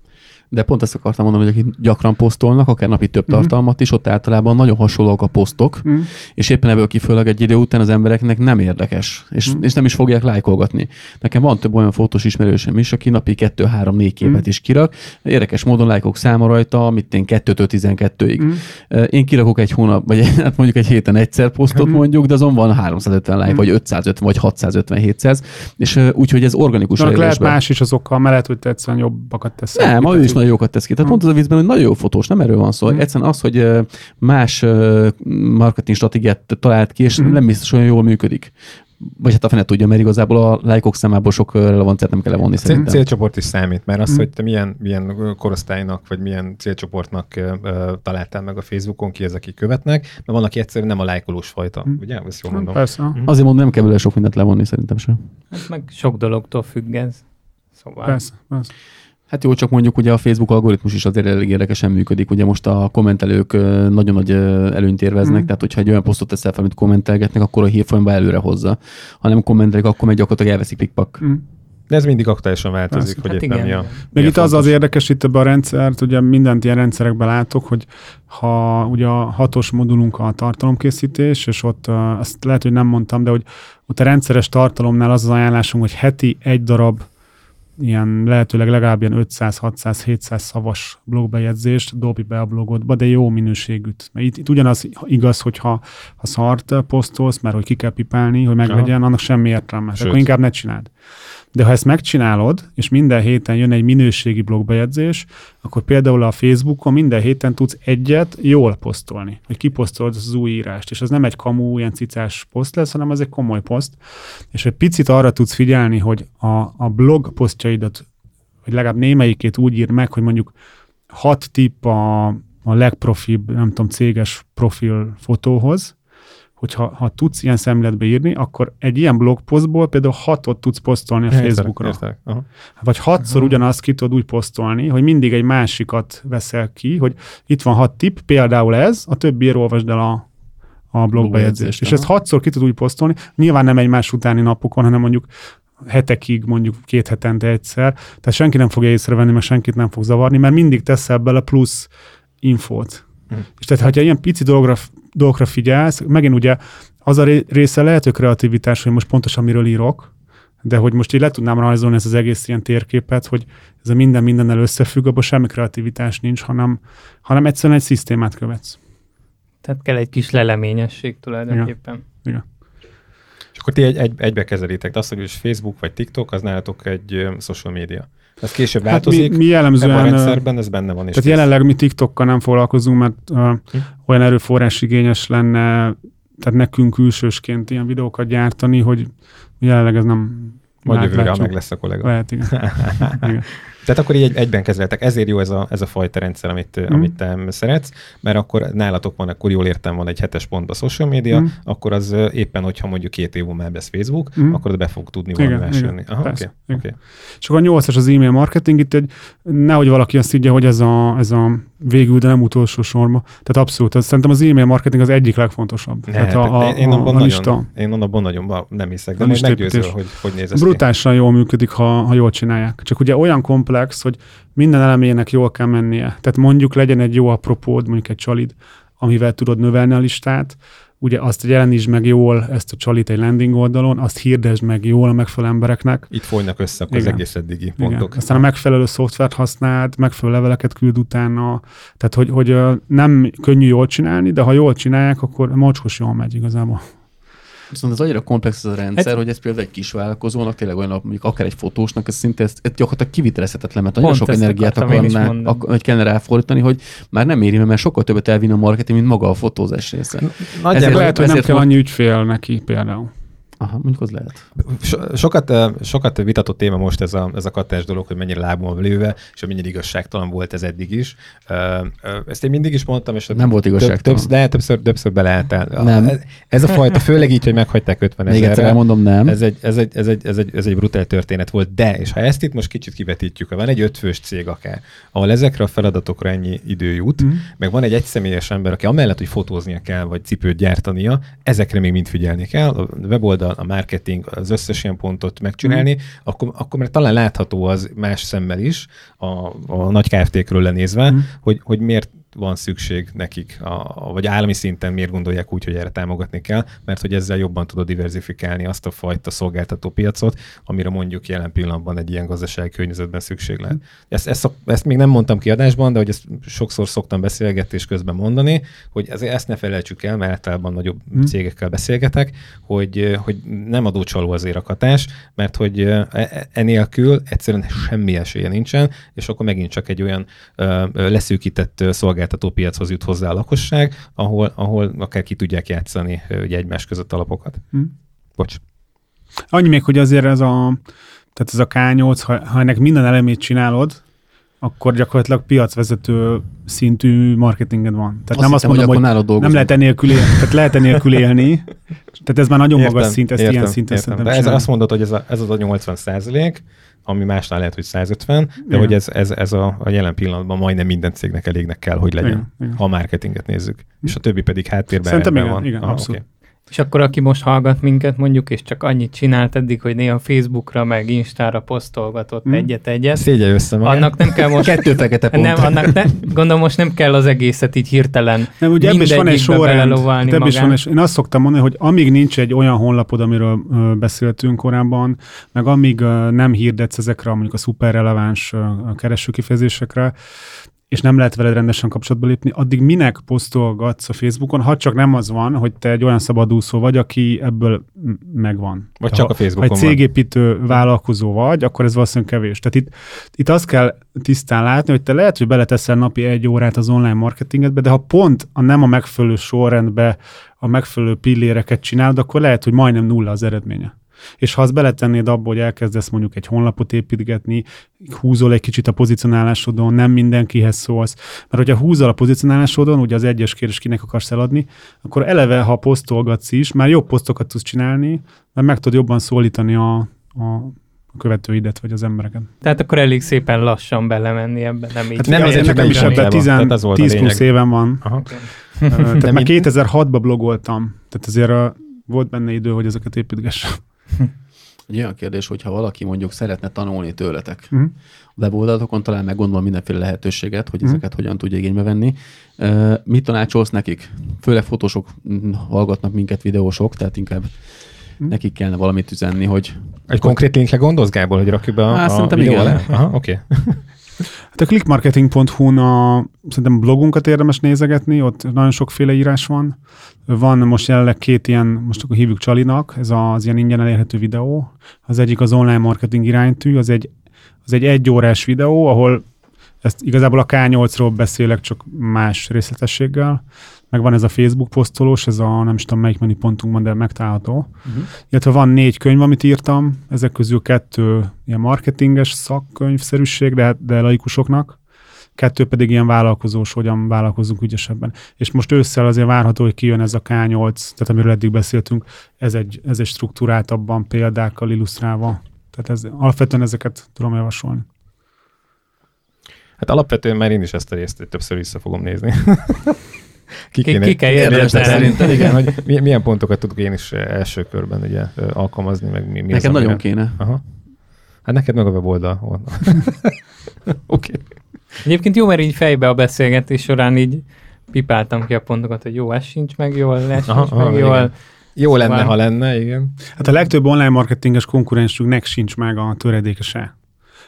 De pont ezt akartam mondani, hogy akik gyakran posztolnak, akár napi több mm-hmm. tartalmat is, ott általában nagyon hasonlóak a posztok, mm. és éppen ebből kifőleg egy idő után az embereknek nem érdekes, és, mm. és nem is fogják lájkolgatni. Nekem van több olyan fotós ismerősöm is, aki napi kettő-három-négy képet mm. is kirak, érdekes módon lájkok száma rajta, amit én kettőtől tizenkettőig. Mm. Én kirakok egy hónap, vagy hát mondjuk egy héten egyszer posztot mm. mondjuk, de azon van háromszázötven lájk, mm. vagy ötszázötven, vagy hatszázötven-hétszáz, és úgyhogy ez organikus elérésben. Lehet más is az oka, mert lehet, hogy te egyszerűen jobbakat teszel. Nem, ma ő is nagyon jókat tesz ki. Tehát hmm. pont az a viccben, hogy nagyon jó fotós, nem erről van szó. Hmm. Egyszerűen az, hogy más marketing stratégiát talált ki, és hmm. nem biztos olyan jól működik. Vagy hát a fene tudja, mert igazából a lájkok számából sok relevanciát nem kell levonni szerintem. A célcsoport is számít, mert az, hmm. hogy te milyen, milyen korosztálynak, vagy milyen célcsoportnak uh, találtál meg a Facebookon, ki az, akik követnek, mert van, aki egyszerűen nem a lájkolós fajta. Hmm. Ugye? Ezt jól mondom. Persze. Hmm. Azért mondom, nem kell belőle sok mindent levonni szerintem sem. Hát meg sok dologtól függ ez. Szóval. Persze, persze. Hát jó, csak mondjuk ugye a Facebook algoritmus is azért elég érdekesen működik. Ugye most a kommentelők nagyon nagy előnyt érveznek, mm. tehát hogyha egy olyan posztot teszel fel, amit kommentelgetnek, akkor a hírfolyamban előre hozza. Ha nem kommentelik, akkor meg gyakorlatilag elveszik pikpak. Mm. De ez mindig aktuálisan változik, azt, hogy hát itt igen. nem a... Még itt az az érdekes itt ebben a rendszert, ugye mindent ilyen rendszerekben látok, hogy ha ugye a hatos modulunk a tartalomkészítés, és ott azt lehet, hogy nem mondtam, de hogy ott a rendszeres tartalomnál az az ajánlásom, hogy heti egy darab ilyen lehetőleg legalább ilyen ötszáz, hatszáz, hétszáz szavas blogbejegyzést dobj be a blogodba, de jó minőségűt. Mert itt, itt ugyanaz igaz, hogyha ha szart posztolsz, mert hogy ki kell pipálni, hogy meglegyen, annak semmi értelme. Akkor inkább ne csináld. De ha ezt megcsinálod, és minden héten jön egy minőségi blogbejegyzés, akkor például a Facebookon minden héten tudsz egyet jól posztolni, hogy kiposztolod az új írást. És ez nem egy kamu, ilyen cicás poszt lesz, hanem ez egy komoly poszt. És egy picit arra tudsz figyelni, hogy a, a blog posztjaidat, vagy legalább némelyikét úgy ír meg, hogy mondjuk hat tipp a, a legprofibb, nem tudom, céges profil fotóhoz, hogyha ha tudsz ilyen szemléletbe írni, akkor egy ilyen blogposztból például hatot tudsz posztolni a Facebookra. Értelek, értelek. Vagy hatszor ugyanazt ki tudod úgy posztolni, hogy mindig egy másikat veszel ki, hogy itt van hat tipp, például ez, a többiért olvasd el a, a blogbejegyzést. És ezt hatszor ki tudod úgy posztolni, nyilván nem egymás utáni napokon, hanem mondjuk hetekig, mondjuk két hetente egyszer. Tehát senki nem fogja észrevenni, mert senkit nem fog zavarni, mert mindig teszel bele plusz infót. Hm. És tehát, ha ilyen pici dologra, dolgokra figyelsz, megint ugye az a része lehető kreativitás, hogy most pontosan miről írok, de hogy most így le tudnám rajzolni ezt az egész ilyen térképet, hogy ez a minden mindennel összefügg, abban semmi kreativitás nincs, hanem, hanem egyszerűen egy szisztémát követsz. Tehát kell egy kis leleményesség tulajdonképpen. Igen. Igen. És akkor ti egy, egy, egybe kezelitek, de azt mondjuk, hogy Facebook vagy TikTok, az nálatok egy social media. Ez később hát változik, mi, mi jellemzően, ebben a rendszerben ez benne van is. Tehát jelenleg mi TikTokkal nem foglalkozunk, mert uh, hm? olyan erőforrás igényes lenne, tehát nekünk külsősként ilyen videókat gyártani, hogy jelenleg ez nem... Majd jövőre, meg lesz a kollega. Lehet, igen. igen. Tehát akkor így egy, egyben kezeltek. Ezért jó ez a, ez a fajta rendszer, amit, mm. amit te szeretsz, mert akkor nálatok van, akkor jól értem, van egy hetes pontban social media, mm. akkor az éppen, hogyha mondjuk két év múlva lesz Facebook, mm. akkor be fog tudni valami másélni. Okay, okay. És akkor a nyolcas az e-mail marketing, itt egy, nehogy valaki azt higgye, hogy ez a, ez a végül, de nem utolsó sorban. Tehát abszolút, az, szerintem az e-mail marketing az egyik legfontosabb. Ne, tehát a, a, én abban nagyon, nagyon nem hiszek, de most meggyőző, hogy hogy néz ez ki. Brutálisan jól működik, ha, ha jól csinálják. Csak ugye olyan komplex, hogy minden elemének jól kell mennie. Tehát mondjuk legyen egy jó apropód, mondjuk egy csalid, amivel tudod növelni a listát. Ugye azt jelenítsd meg jól, ezt a csalit egy landing oldalon, azt hirdesd meg jól a megfelelő embereknek. Itt folynak össze akkor az egész eddigi pontok. Aztán a megfelelő szoftvert használd, megfelelő leveleket küld utána. Tehát, hogy, hogy nem könnyű jól csinálni, de ha jól csinálják, akkor mocskos jól megy igazából. Viszont ez annyira komplex ez a rendszer, hát, hogy ez például egy kis vállalkozónak, tényleg olyan, mondjuk akár egy fotósnak, ez szinte ez, ez gyakorlatilag kivitelezhetetlen, mert nagyon sok energiát akarnál, ak- hogy kellene ráfordítani, hogy már nem éri, mert sokkal többet elvinne a marketing, mint maga a fotózás része. Nagy ezért lehet, hogy nem kell annyi ügyfél neki például. Aha, mondjuk az lehet. So, sokat, sokat vitatott téma most ez a, ez a kattás dolog, hogy mennyire lábomba lőve, és hogy mennyire igazságtalan volt ez eddig is. Ezt én mindig is mondtam, és nem volt igazságtalan. Több, de többször, többször beleálltál. Nem. Ez, ez a fajta, főleg így, hogy meghagyták ötven ezerre. Még egyszer elmondom, nem. Ez egy, ez, egy, ez, egy, ez, egy, ez egy brutál történet volt, de, és ha ezt itt most kicsit kivetítjük, van egy ötfős cég akár, ahol ezekre a feladatokra ennyi idő jut, mm. meg van egy egyszemélyes ember, aki amellett, hogy fotóznia kell, vagy cipőt gyártania, ezekre még mind figyelni kell. A weboldal, a marketing, az összes ilyen pontot megcsinálni, mm. akkor, akkor már talán látható az más szemmel is, a, a nagy Kft-kről lenézve, mm. hogy, hogy miért van szükség nekik, a, vagy állami szinten miért gondolják úgy, hogy erre támogatni kell, mert hogy ezzel jobban tudod diverzifikálni azt a fajta szolgáltató piacot, amire mondjuk jelen pillanatban egy ilyen gazdasági környezetben szükség lehet. Ezt, ezt, ezt még nem mondtam ki adásban, de hogy ezt sokszor szoktam beszélgetés közben mondani, hogy ezt ne felejtsük el, mert általában nagyobb hmm. cégekkel beszélgetek, hogy, hogy nem adócsaló azért a katás, mert hogy enélkül egyszerűen semmi esélye nincsen, és akkor megint csak egy olyan leszűkített szolgáltató piachoz jut hozzá a lakosság, ahol, ahol akár ki tudják játszani ugye egymás között alapokat. Hm. Bocs. Annyi még, hogy azért ez a, tehát ez a ká nyolc, ha, ha ennek minden elemét csinálod, akkor gyakorlatilag piacvezető szintű marketinged van. Tehát azt nem azt hittem, mondom, hogy, hogy nem lehet enélkül élni, tehát lehet enélkül élni. Tehát ez már nagyon értem, magas szint, ezt értem, ilyen szinten szerintem. De ez azt mondod, hogy ez, a, ez az a nyolcvan százalék, ami másnál lehet, hogy száz ötven, de igen, hogy ez, ez, ez a, a jelen pillanatban majdnem minden cégnek elégnek kell, hogy legyen, igen, igen, ha a marketinget nézzük. Igen. És a többi pedig háttérben szerintem igen, van. Igen, ah, abszolút. Okay. És akkor aki most hallgat minket mondjuk, és csak annyit csinált eddig, hogy néha Facebookra meg Instára posztolgatott hmm. egyet-egyet. Szégyelj össze magát. Annak nem kell most... Kettő fekete pont. Nem, annak ne, gondolom most nem kell az egészet így hirtelen nem, ugye mindegyikbe belelovalni magát. Én azt szoktam mondani, hogy amíg nincs egy olyan honlapod, amiről uh, beszéltünk korábban, meg amíg uh, nem hirdetsz ezekre mondjuk a szuperreleváns uh, keresőkifejezésekre, és nem lehet veled rendesen kapcsolatba lépni, addig minek posztolgatsz a Facebookon, ha csak nem az van, hogy te egy olyan szabadúszó vagy, aki ebből megvan. Vagy te csak ha, a Facebookon ha egy cégépítő van, vállalkozó vagy, akkor ez valószínűleg kevés. Tehát itt, itt azt kell tisztán látni, hogy te lehet, hogy beleteszel napi egy órát az online marketingedbe, de ha pont a nem a megfelelő sorrendbe a megfelelő pilléreket csinálod, akkor lehet, hogy majdnem nulla az eredménye. És ha azt beletennéd abba, hogy elkezdesz mondjuk egy honlapot építgetni, húzol egy kicsit a pozicionálásodon, nem mindenkihez szólsz. Mert hogyha húzol a pozicionálásodon, ugye az egyes kérdés kinek akarsz eladni, akkor eleve, ha posztolgatsz is, már jobb posztokat tudsz csinálni, mert meg tudod jobban szólítani a, a követőidet, vagy az embereket. Tehát akkor elég szépen lassan belemenni ebben. Nem, hát nem azért nekem is ebben tíz plusz éven van. Tehát már kétezer-hatban blogoltam. Tehát azért volt benne idő, hogy ezeket építgessem. Egy olyan kérdés, hogyha valaki mondjuk szeretne tanulni tőletek, mm. a weboldalatokon talán meggondolom mindenféle lehetőséget, hogy ezeket mm. hogyan tudja igénybe venni. Uh, mit tanácsolsz nekik? Főleg fotósok hallgatnak minket, videósok, tehát inkább mm. nekik kellene valamit üzenni, hogy... Egy konkrét linkre gondolsz, Gábor, hogy rakjuk be a, hát, a videó alá? Aha, oké. Okay. Hát a clickmarketing pont hu-n a, szerintem a blogunkat érdemes nézegetni, ott nagyon sokféle írás van. Van most jelenleg két ilyen, most akkor hívjuk Csalinak, ez az ilyen ingyen elérhető videó. Az egyik az online marketing iránytű, az egy, az egy egyórás videó, ahol ezt igazából a ká nyolcról beszélek, csak más részletességgel. Meg van ez a Facebook posztolós, ez a nem is tudom melyik menü pontunkban, de megtalálható. Uh-huh. Illetve van négy könyv, amit írtam, ezek közül kettő ilyen marketinges szakkönyvszerűség, de, de laikusoknak, kettő pedig ilyen vállalkozós, hogyan vállalkozunk ügyesebben. És most ősszel azért várható, hogy kijön ez a ká nyolc, tehát amiről eddig beszéltünk, ez egy, ez egy struktúráltabban példákkal illusztrálva. Tehát ez, alapvetően ezeket tudom javasolni. Hát alapvetően már én is ezt a részt többször vissza fogom nézni. Ki, kéne, ki kell érdekelni. Igen, hogy milyen pontokat tudok én is első körben ugye alkalmazni, meg mi, mi nekem az, nagyon amire... kéne. Aha. Hát neked meg a weboldal. Oké. Okay. Egyébként jó, mert így fejbe a beszélgetés során így pipáltam ki a pontokat, hogy jó, ez sincs meg jól, ez sincs aha, meg aha, jól. Igen. Jó szóval... lenne, ha lenne, igen. Hát a legtöbb online marketinges konkurensünknek sincs meg a töredéke se.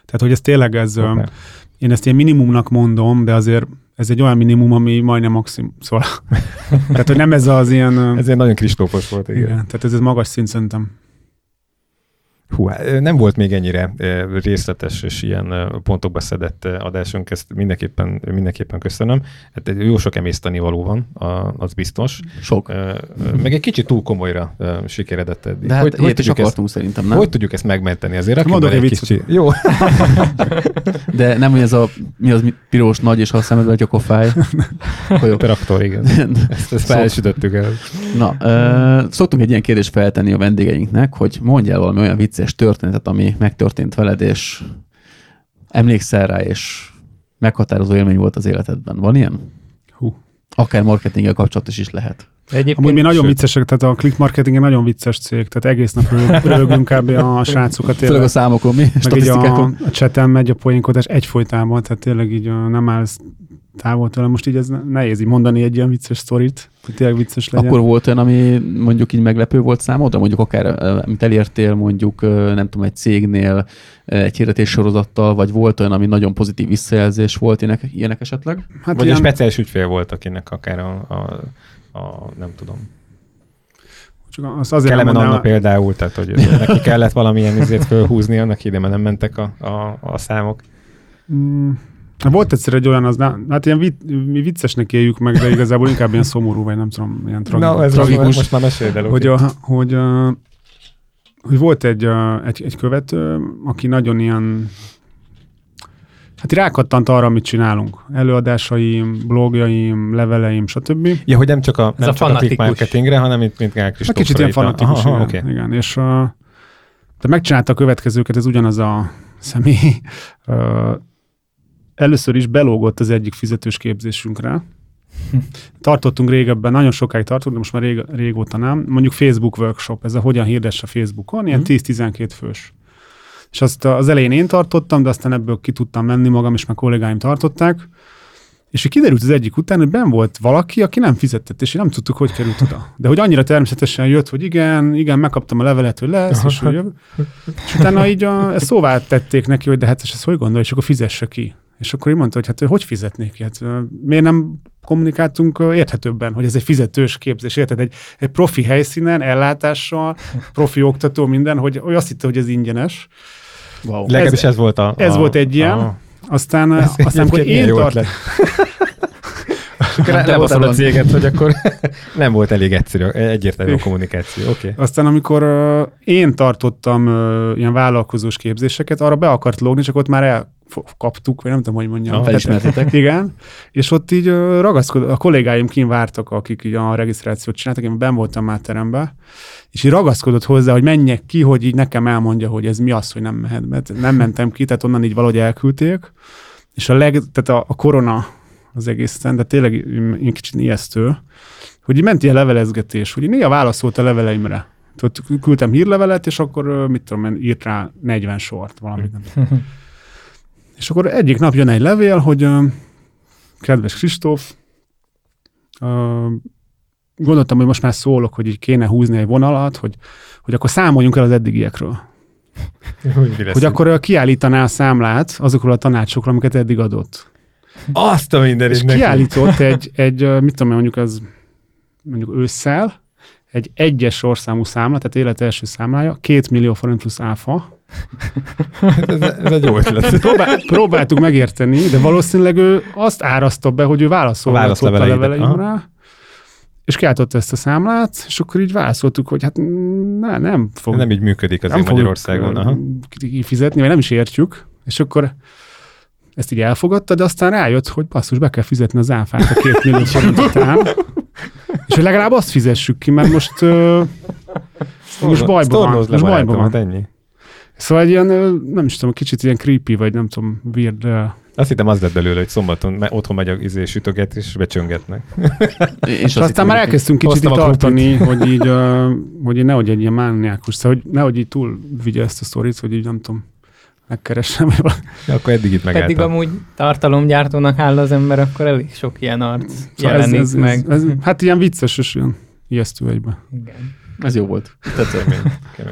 Tehát, hogy ez tényleg ez... Okay. Én ezt ilyen minimumnak mondom, de azért ez egy olyan minimum, ami majdnem maximum. Szóval. Tehát, hogy nem ez az ilyen... Ez ilyen nagyon kristófos volt, igen. igen. Tehát ez, ez magas szint szerintem. Hú, nem volt még ennyire részletes és ilyen pontokba szedett adásunk, ezt mindenképpen, mindenképpen köszönöm. Hát jó sok emészteni való van, az biztos. Sok. Meg egy kicsit túl komolyra sikeredett eddig. De hát hogy, ilyet is akartunk ezt, szerintem, nem? Hogy tudjuk ezt megmenteni azért? Mondok egy viccet. Jó. De nem, hogy ez a mi az piros nagy, és ha a szemedbe egy, akkor fáj. Traktor, igen. Ezt, ezt felsütöttük el. Na, ö, szoktunk egy ilyen kérdést feltenni a vendégeinknek, hogy mondjál valami olyan viccet, és történetet, ami megtörtént veled, és emlékszel rá, és meghatározó élmény volt az életedben. Van ilyen? Hú. Akár marketinggel kapcsolatos is lehet. Egyébként amúgy mi nagyon viccesek, tehát a Click Marketing nagyon vicces cég, tehát egész nap rögünk kb. A srácokat. Főleg a számokon, mi? Meg így a, a cseten megy a poénkodás egyfolytában, tehát tényleg így nem állsz távol tőle. Most így ez nehéz így mondani egy ilyen vicces sztorit, hogy tényleg vicces legyen. Akkor volt olyan, ami mondjuk így meglepő volt számodra? Mondjuk akár, amit elértél mondjuk, nem tudom, egy cégnél, egy hirdetés sorozattal, vagy volt olyan, ami nagyon pozitív visszajelzés volt, ilyenek, ilyenek esetleg? Hát vagy ilyen... egy speciális ügyfél volt, akinek akár a, a, a nem tudom. Csak az azért Kelemen Anna a... például, tehát hogy neki kellett valamilyen izét fölhúzni, annak idején nem mentek a, a, a számok. Mm. Volt egyszer egy olyan, az nem, hát ilyen vi, mi viccesnek éljük meg, de igazából inkább ilyen szomorú, vagy nem tudom, ilyen tragikus. Na, ez tragikus, most már meséld el. Hogy, a, hogy, a, hogy volt egy, a, egy, egy követő, aki nagyon ilyen Hát rákattant arra, amit csinálunk. Előadásaim, blogjaim, leveleim, stb. Ja, hogy nem csak a, nem a, csak a click marketingre, hanem itt, mint Gál Kristófra. Kicsit ilyen fanatikus, aha, igen. Okay. Igen. És a, de megcsinálta a következőket, ez ugyanaz a személy. Először is belógott az egyik fizetős képzésünkre. Tartottunk régebben, nagyon sokáig tartottunk, de most már rég, régóta nem. Mondjuk Facebook workshop, ez a hogyan hirdess a Facebookon, ilyen tíz-tizenkét fős. És azt az elején én tartottam, de aztán ebből ki tudtam menni magam, és már kollégáim tartották. És kiderült az egyik után, hogy benn volt valaki, aki nem fizetett, és nem tudtuk, hogy került oda. De hogy annyira természetesen jött, hogy igen, igen, megkaptam a levelet, hogy lesz, és hogy jövök. És utána így a, ezt szóvá tették neki, hogy de hát ezt hogy gondolj, és akkor fizesse ki. És akkor így mondta, hogy hát hogy fizetnék ki? Hát, miért nem kommunikáltunk érthetőbben, hogy ez egy fizetős képzés, érted? Egy, egy profi helyszínen, ellátással, profi oktató, minden, hogy, hogy azt hitte, hogy ez ingyenes. Wow. Legalábbis ez, ez volt a... Ez a, volt egy ilyen. A, aztán, ez aztán hogy én tartom... Lebaszol a céget, hogy akkor nem volt elég egyszerű, egyértelmű kommunikáció. Okay. Aztán amikor uh, én tartottam uh, ilyen vállalkozós képzéseket, arra be akart lógni, csak ott már el kaptuk, vagy nem tudom, hogy mondjam. Ah, felismertetek. Igen, és ott így ragaszkodott, a kollégáim kint vártak, akik így a regisztrációt csináltak, én benn voltam már teremben, és így ragaszkodott hozzá, hogy menjek ki, hogy így nekem elmondja, hogy ez mi az, hogy nem mehet, mert nem mentem ki, tehát onnan így valahogy elküldték, és a leg, tehát a, a korona az egészen, de tényleg én kicsit ijesztő, hogy így ment ilyen levelezgetés, hogy néha válaszolt a leveleimre. Tehát küldtem hírlevelet, és akkor mit tudom én, írt rá negyven sort valamit. És akkor egyik nap jön egy levél, hogy uh, kedves Kristóf, uh, gondoltam, hogy most már szólok, hogy így kéne húzni egy vonalat, hogy, hogy akkor számoljunk el az eddigiekről. Hogy, hogy akkor uh, kiállítaná a számlát azokról a tanácsokról, amiket eddig adott. Azt a mindenit neki. És kiállított egy, egy uh, mit tudom, mondjuk az mondjuk ősszel, egy egyes sorszámú számla, tehát élet első számlája, két millió forint plusz áfa. ez, ez egy jó ötlet. Próbál, próbáltuk megérteni, de valószínűleg ő azt áraszta be, hogy ő válaszolgatott a, a leveleimre, és kiáltotta ezt a számlát, és akkor így válaszoltuk, hogy hát ne, nem fog. Nem így működik azért Magyarországon. Nem fogjuk kifizetni, vagy nem is értjük, és akkor ezt így elfogadta, de aztán rájött, hogy basszus, be kell fizetni az áfát a két millió forint után. És hogy legalább azt fizessük ki, mert most, uh, most bajban van. Most bajban van. Ennyi. Szóval egy ilyen, nem is tudom, kicsit ilyen creepy, vagy nem tudom, weird. De... Azt hittem az lett belőle, hogy szombaton mert otthon megy a izé sütöget, és becsöngetnek. És, és azt aztán már elkezdtünk kicsit tartani, hogy így, uh, hogy így nehogy egy ilyen mániákus, szóval hogy nehogy így túl vigye ezt a sztorit, hogy így nem tudom, megkeressem. Ja, akkor eddig itt megálltam. Eddig amúgy tartalomgyártónak áll az ember, akkor elég sok ilyen arc szóval jelenik ez, ez, meg. Ez, ez, hát ilyen vicces, és ilyen ijesztő egyben. Igen. Ez jó volt. Tetszett.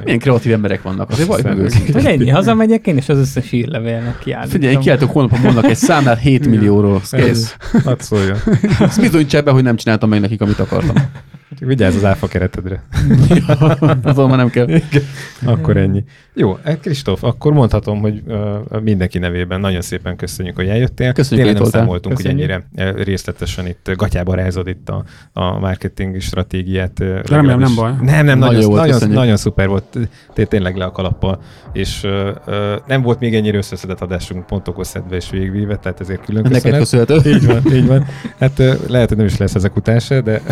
Milyen kreatív emberek vannak. Azért vaj megőzik. Ennyi, hazamegyek én, és az összes hírlevélnek kiállítom. Figyelj, kiálltok holnap, ha mondnak egy számlát hét millióról. Kész. Hát szóljon. Ezt bizonyítsa be, hogy nem csináltam meg nekik, amit akartam. Csak vigyázz az áfa keretedre. Azon már nem kell. Igen. Akkor ennyi. Jó, Kristóf, akkor mondhatom, hogy uh, mindenki nevében nagyon szépen köszönjük, hogy eljöttél. Köszönjük, tényleg nem számoltunk, köszönjük, hogy ennyire részletesen itt gatyába rázod itt a, a marketing stratégiát. Remélem, nem baj. Nem, nem, nagyon, nagyon, volt, nagyon, nagyon szuper volt. Tényleg le a kalappal. És uh, nem volt még ennyire összeszedett adásunk, pontokhoz szedve és végigvéve, tehát ezért külön köszönet. Neked köszönhető. Így van, így van. Hát uh, lehet, hogy nem is lesz ezek utása, de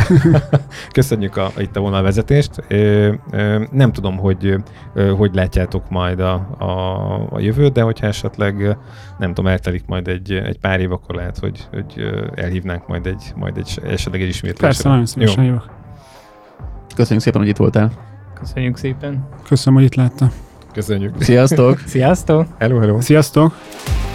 köszönjük a, itt a vonalvezetést. Ö, ö, nem tudom, hogy ö, hogy látjátok majd a, a, a jövőt, de hogyha esetleg nem tudom, eltelik majd egy, egy pár év, akkor lehet, hogy, hogy elhívnánk majd egy, majd egy esetleg egy ismétlésre. Persze, nagyon szívesen jövök. Köszönjük szépen, hogy itt voltál. Köszönjük szépen. Köszönöm, hogy itt láttam. Köszönjük. Sziasztok. Sziasztok. Hello, hello. Sziasztok.